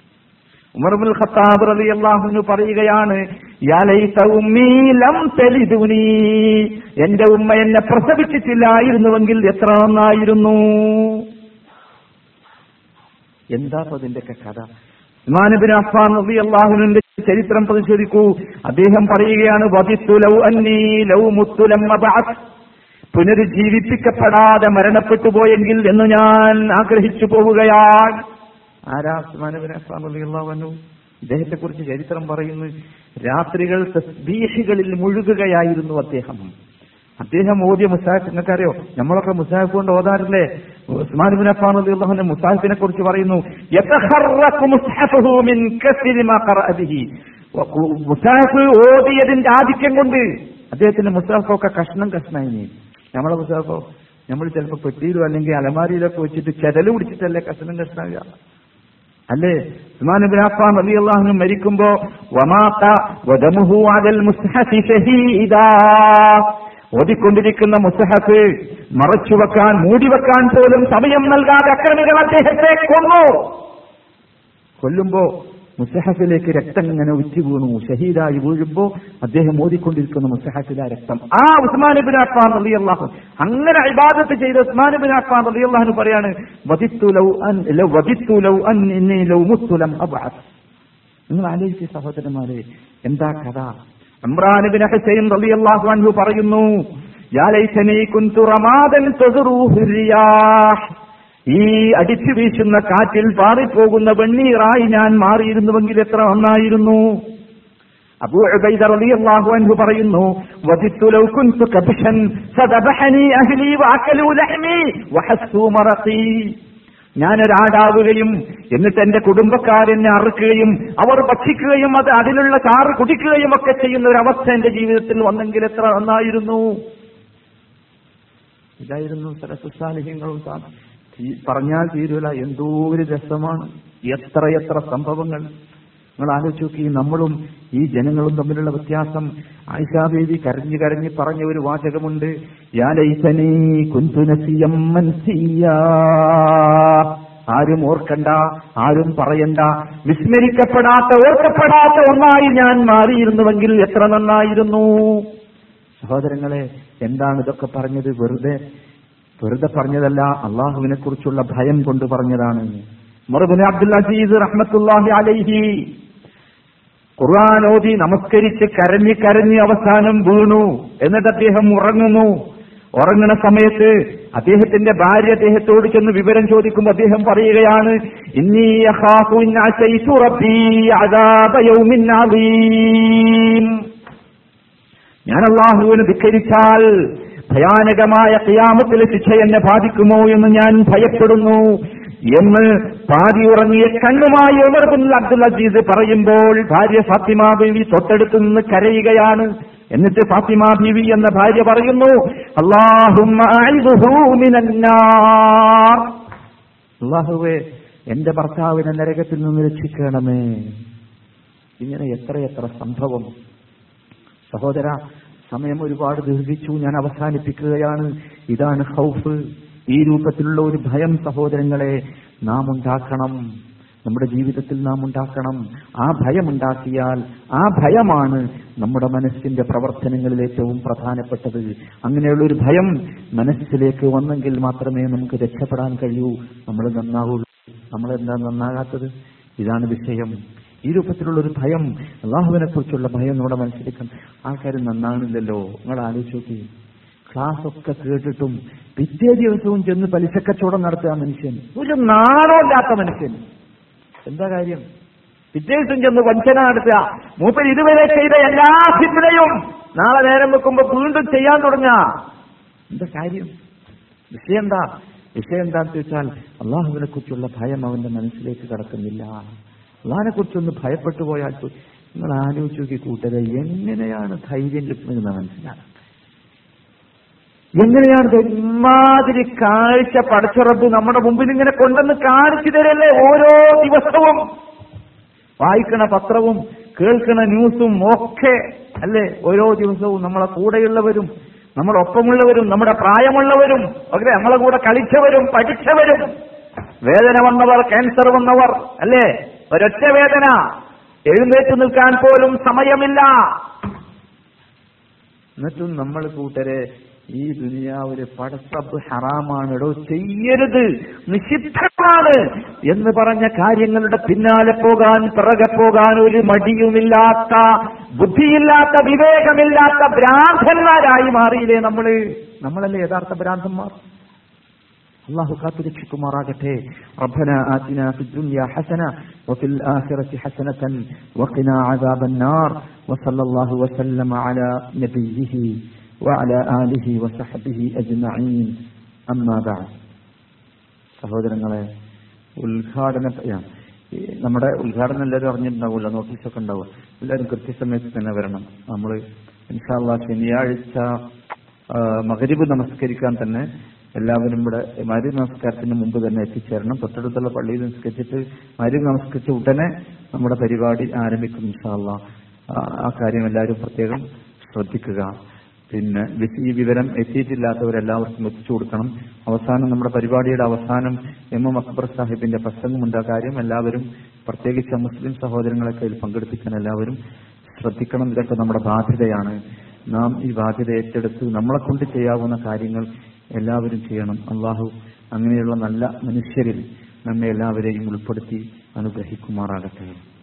ഉമർ ഇബ്നുൽ ഖത്താബ് റളിയല്ലാഹു അൻഹു പറയുകയാണ്, യാ ലൈത ഉമ്മീ ലം തലിദുനി. എന്റെ ഉമ്മ എന്നെ പ്രസവിച്ചിട്ടില്ലായിരുന്നുവെങ്കിൽ എത്ര നന്നായിരുന്നു. എന്താ അതിന്റെയൊക്കെ കഥ? ഉസ്മാൻ ഇബ്നു അഫ്ഫാൻ റളിയല്ലാഹു അൻഹു ചരിത്രം പരിശോധിക്കൂ. അദ്ദേഹം പറയുകയാണ്, പുനരുജ്ജീവിപ്പിക്കപ്പെടാതെ മരണപ്പെട്ടു പോയെങ്കിൽ എന്ന് ഞാൻ ആഗ്രഹിച്ചു പോവുകയാണ്. ആരാ? ഉസ്മാൻ ഇബ്നു അഫ്ഫാൻ റളിയല്ലാഹു അൻഹു. ഇദ്ദേഹത്തെ കുറിച്ച് ചരിത്രം പറയുന്നു, രാത്രികൾ തസ്ബീഹുകളിൽ മുഴുകുകയായിരുന്നു അദ്ദേഹം. അദ്ദേഹം ഓതിയ മുസാഹിഫ് നിങ്ങൾക്കറിയോ? നമ്മളൊക്കെ മുസാഹിഫ് കൊണ്ട് ഓതാറില്ലേ? ഉസ്മാൻ ഇബ്നു അഫ്ഫാൻ റളിയല്ലാഹു അൻഹു മുസാഹിഫിനെ കുറിച്ച് പറയുന്നു, യതഖറഖു മുസ്ഹഫഹു മിൻ കസരി മാ ഖറഅ ബിഹി. മുസാഹിഫ് ഓതിയതിന്റെ ആധിക്യം കൊണ്ട് അദ്ദേഹത്തിന്റെ മുസാഹിഫൊക്കെ കഷ്ണം കഷ്ണമായി. നമ്മളെ മുസാഹിഫോ നമ്മൾ ചിലപ്പോൾ പെട്ടിയിലോ അല്ലെങ്കിൽ അലമാരിയിലൊക്കെ വെച്ചിട്ട് ചെതല് പിടിച്ചിട്ടല്ലേ കഷ്ണം കഷ്ണാവുക, അല്ലേ? ഉസ്മാൻ ഇബ്നു അഫ്ഫാൻ റളിയല്ലാഹു അൻഹു മരിക്കുമ്പോ വമാത വദമുഹു അലൽ മുസ്ഹഫി ഷഹീദാ. ഓതിക്കൊണ്ടിരിക്കുന്ന മുസ്ഹഫ് മറച്ചുവെക്കാൻ മൂടിവെക്കാൻ പോലും സമയം നൽകാതെ അക്രമികൾ അദ്ദേഹത്തെ കൊന്നു. കൊല്ലുമ്പോ മുസ്ഹഫിലേക്ക് രക്തം ഇങ്ങനെ ഉറ്റി വീണു, ഷഹീദായി വീഴുമ്പോ അദ്ദേഹം ഓതിക്കൊണ്ടിരിക്കുന്ന മുസ്ഹഫിലെ രക്തം. ആ ഉസ്മാൻ ഇബ്നു അഫ്ഫാൻ റളിയല്ലാഹു അൻഹു അങ്ങനെ ഇബാദത്ത് ചെയ്ത ഉസ്മാൻ ഇബ്നു അഫ്ഫാൻ റളിയല്ലാഹു അൻഹു പറയാണ്, വദിത്തു ലൗ അൻ ലൗ വദിത്തു ലൗ അന്നി ലൗ മുത്തു ലം അബ്അസ്. നിങ്ങൾ ആലോചിച്ച് സഹോദരന്മാരെ, എന്താ കഥ? ഇമ്രാൻ ഇബ്നു ഹുസൈൻ റളിയല്ലാഹു അൻഹു പറയുന്നു, യാ ലൈതനി കുന്തു റമാദൻ തസ്റൂഹു റിയാഹ്. ഈ അടിച്ചു വീശുന്ന കാറ്റിൽ പാറിപ്പോകുന്ന വെണ്ണീറായി ഞാൻ മാറിയിരുന്നുവെങ്കിൽ എത്ര നന്നായിരുന്നു. അബൂ ഉബൈദ റളിയല്ലാഹു അൻഹു പറയുന്നു, വദിത്തു ലൗ കുന്തു കബ്ഷൻ സദബഹനി അഹ്ലി വഅകലു ലഹ്മി വഹസ്സു മറഖി. ഞാനൊരാടാവുകയും എന്നിട്ട് എന്റെ കുടുംബക്കാരെന്നെ അറുക്കുകയും അവർ ഭക്ഷിക്കുകയും അത് അതിലുള്ള ചാറ് കുടിക്കുകയും ഒക്കെ ചെയ്യുന്ന ഒരു അവസ്ഥ എന്റെ ജീവിതത്തിൽ വന്നെങ്കിൽ എത്ര നന്നായിരുന്നു. ഇതായിരുന്നു സലഫുസ് സാലിഹീങ്ങളും പറഞ്ഞാൽ തീരുവല്ല. എന്തോ ഒരു രസമാണ്, എത്രയെത്ര സംഭവങ്ങൾ. നിങ്ങൾ ആലോചിച്ച് നോക്കി, നമ്മളും ഈ ജനങ്ങളും തമ്മിലുള്ള വ്യത്യാസം. ആയിഷാ ബീവി കരഞ്ഞു കരഞ്ഞു പറഞ്ഞ ഒരു വാചകമുണ്ട്, യാ ലൈതനി കുന്തു നസിയം മൻസിയാ. ആരും ഓർക്കണ്ട, ആരും പറയണ്ട, വിസ്മരിക്കപ്പെടാത്ത ഓർക്കപ്പെടാത്ത ഒന്നായി ഞാൻ മാറിയിരുന്നുവെങ്കിൽ എത്ര നന്നായിരുന്നു. സഹോദരങ്ങളെ, എന്താണ് ഇതൊക്കെ പറഞ്ഞത്? വെറുതെ വെറുതെ പറഞ്ഞതല്ല, അള്ളാഹുവിനെ കുറിച്ചുള്ള ഭയം കൊണ്ട് പറഞ്ഞതാണ്. മർബിൻ അബ്ദുൽ അസീസ് റഹ്മത്തുള്ളാഹി അലൈഹി ഖുർആൻ ഓതി നമസ്കരിച്ച് കരഞ്ഞ് കരഞ്ഞ് അവസാനം വീണു. എന്നിട്ട് അദ്ദേഹം ഉറങ്ങുന്നു. ഉറങ്ങുന്ന സമയത്ത് അദ്ദേഹത്തിന്റെ ഭാര്യ അദ്ദേഹത്തോട് ചെന്ന് വിവരം ചോദിക്കുമ്പോൾ അദ്ദേഹം പറയുകയാണ്, ഇന്നി അഖാഫു ഇൻ അസൈതു റബ്ബി അദാബ യൗമിൻ അദീം. ഞാൻ അള്ളാഹുവിനെ ധിക്കരിച്ചാൽ ഭയാനകമായ ഖിയാമത്തിലെ ശിക്ഷ എന്നെ ബാധിക്കുമോ എന്ന് ഞാൻ ഭയപ്പെടുന്നു എന്ന് പാതി ഉറങ്ങിയ കണ്ണുമായി ഉമർ ബിൻ അബ്ദുൽ അസീസ് പറയുമ്പോൾ ഭാര്യ ഫാത്തിമ ബീവി തൊട്ടടുത്ത് നിന്ന് കരയുകയാണ്. എന്നിട്ട് ഫാത്തിമ ബീവി എന്ന ഭാര്യ പറയുന്നു, അല്ലാഹുമ്മ അഇദുഹു മിനൻ നാർ. അല്ലാഹുവേ, എന്റെ ഭർത്താവിനെ നരകത്തിൽ നിന്ന് രക്ഷിക്കണമേ. ഇങ്ങനെ എത്രയെത്ര സംഭവം. സഹോദര, സമയം ഒരുപാട് ദീർഘിച്ചു, ഞാൻ അവസാനിപ്പിക്കുകയാണ്. ഇതാണ് ഖൗഫ്. ഈ രൂപത്തിലുള്ള ഒരു ഭയം സഹോദരങ്ങളെ നാം ഉണ്ടാക്കണം, നമ്മുടെ ജീവിതത്തിൽ നാം ഉണ്ടാക്കണം. ആ ഭയമുണ്ടാക്കിയാൽ, ആ ഭയമാണ് നമ്മുടെ മനസ്സിന്റെ പ്രവർത്തനങ്ങളിൽ ഏറ്റവും പ്രധാനപ്പെട്ടത്. അങ്ങനെയുള്ളൊരു ഭയം മനസ്സിലേക്ക് വന്നെങ്കിൽ മാത്രമേ നമുക്ക് രക്ഷപ്പെടാൻ കഴിയൂ, നമ്മൾ നന്നാവുള്ളൂ. നമ്മളെന്താ നന്നാകാത്തത്? ഇതാണ് വിഷയം. ഈ രൂപത്തിലുള്ളൊരു ഭയം, അള്ളാഹുവിനെ കുറിച്ചുള്ള ഭയം നമ്മുടെ മനസ്സിലേക്ക്. ആൾക്കാർ നന്നാണില്ലല്ലോ. നിങ്ങൾ ആലോചിച്ച് നോക്കി, ക്ലാസ് ഒക്കെ കേട്ടിട്ടും പിറ്റേ ദിവസവും ചെന്ന് പലിശക്കച്ചവടം നടത്തുക മനുഷ്യൻ, ഒരു നാണമില്ലാത്ത മനുഷ്യൻ. എന്താ കാര്യം? പിറ്റേ ദിവസം ചെന്ന് വഞ്ചന നടത്തുക. മൂപ്പൻ ഇതുവരെ ചെയ്ത എല്ലാ ഫിത്നയും നാളെ നേരം വെക്കുമ്പോൾ വീണ്ടും ചെയ്യാൻ തുടങ്ങുക. എന്താ കാര്യം? വിഷയം എന്താ? വിഷയം എന്താണെന്ന് ചോദിച്ചാൽ അള്ളാഹുവിനെ കുറിച്ചുള്ള ഭയം അവന്റെ മനസ്സിലേക്ക് കടക്കുന്നില്ല. അള്ളാഹിനെ കുറിച്ചൊന്ന് ഭയപ്പെട്ടു പോയാൽ നിങ്ങൾ ആലോചിച്ച് നോക്കി കൂട്ടരെ, എങ്ങനെയാണ് ധൈര്യം കിട്ടുന്നതെന്ന് മനസ്സിലാക്കാം. എങ്ങനെയാണ് ഇമാതിരി കാഴ്ച പടച്ചറബ് നമ്മുടെ മുമ്പിൽ ഇങ്ങനെ കൊണ്ടുവന്ന് കാണിച്ചു തരല്ലേ ഓരോ ദിവസവും? വായിക്കണ പത്രവും കേൾക്കണ ന്യൂസും ഒക്കെ അല്ലേ ഓരോ ദിവസവും? നമ്മളെ കൂടെയുള്ളവരും നമ്മുടെ ഒപ്പമുള്ളവരും നമ്മുടെ പ്രായമുള്ളവരും ഒക്കെ, നമ്മളെ കൂടെ കളിച്ചവരും പഠിച്ചവരും, വേദന വന്നവർ, ക്യാൻസർ വന്നവർ അല്ലേ, ഒരൊറ്റ വേദന, എഴുന്നേറ്റ് നിൽക്കാൻ പോലും സമയമില്ല. എന്നിട്ടും നമ്മൾ കൂട്ടരെ ഈ ദുനിയാവിലെ പടസബ് ഹറാമാണ്, എടോ ചെയ്യരുത്, നിഷിദ്ധമാണ് എന്ന് പറഞ്ഞ കാര്യങ്ങളുടെ പിന്നാലെ പോകാൻ, പിറകെ പോകാൻ ഒരു മടിയുമില്ലാത്ത, ബുദ്ധിയില്ലാത്ത, വിവേകമില്ലാത്ത ഭ്രാന്തന്മാരായി മാറിയില്ലേ നമ്മള്? നമ്മളല്ലേ യഥാർത്ഥ ഭ്രാന്തന്മാർ. അല്ലാഹു കാത്തുരക്ഷിക്കുമാറാകട്ടെ. റബ്ബനാ ആതിനാ ഫിദ്ദുനിയാ ഹസന വഫിൽ ആഖിറതി ഹസനതൻ വഖിനാ അദാബന്നാർ വസല്ലല്ലാഹു വസല്ലമ അലാ നബിയിഹി വഅലാ ആലിഹി വസഹബിഹി അജ്മഈൻ. അമ്മാ ബഅദ്. സഹോദരങ്ങളെ, ഉദ്ഘാടന നമ്മുടെ ഉദ്ഘാടനം എല്ലാവരും അറിഞ്ഞിട്ടുണ്ടാവില്ല, നോട്ടീസൊക്കെ ഉണ്ടാവും. എല്ലാവരും കൃത്യസമയത്ത് തന്നെ വരണം. നമ്മൾ ഇൻഷാ അല്ലാഹ് ശനിയാഴ്ച മഗ്രിബ് നമസ്കരിക്കാൻ തന്നെ എല്ലാവരും ഇവിടെ മഗ്‌രിബ് നമസ്കാരത്തിന് മുമ്പ് തന്നെ എത്തിച്ചേരണം. തൊട്ടടുത്തുള്ള പള്ളിയിൽ നിസ്കരിച്ചിട്ട് മഗ്‌രിബ് നമസ്കരിച്ച് ഉടനെ നമ്മുടെ പരിപാടി ആരംഭിക്കും ഇൻഷാ അല്ലാഹ്. ആ കാര്യം എല്ലാവരും പ്രത്യേകം ശ്രദ്ധിക്കുക. പിന്നെ ഈ വിവരം എത്തിയിട്ടില്ലാത്തവരെല്ലാവർക്കും എത്തിച്ചു കൊടുക്കണം. അവസാനം നമ്മുടെ പരിപാടിയുടെ അവസാനം എം എം അക്ബർ സാഹിബിന്റെ പ്രസംഗമുണ്ട്. ആ കാര്യം എല്ലാവരും പ്രത്യേകിച്ച് മുസ്ലിം സഹോദരങ്ങളൊക്കെ അതിൽ പങ്കെടുപ്പിക്കാൻ എല്ലാവരും ശ്രദ്ധിക്കണം. ഇതൊക്കെ നമ്മുടെ ബാധ്യതയാണ്. നാം ഈ ബാധ്യത ഏറ്റെടുത്ത് നമ്മളെ കൊണ്ട് ചെയ്യാവുന്ന കാര്യങ്ങൾ എല്ലാവരും ചെയ്യണം. അള്ളാഹു അങ്ങനെയുള്ള നല്ല മനുഷ്യരിൽ നമ്മെ എല്ലാവരെയും ഉൾപ്പെടുത്തി അനുഗ്രഹിക്കുമാറാകട്ടെ.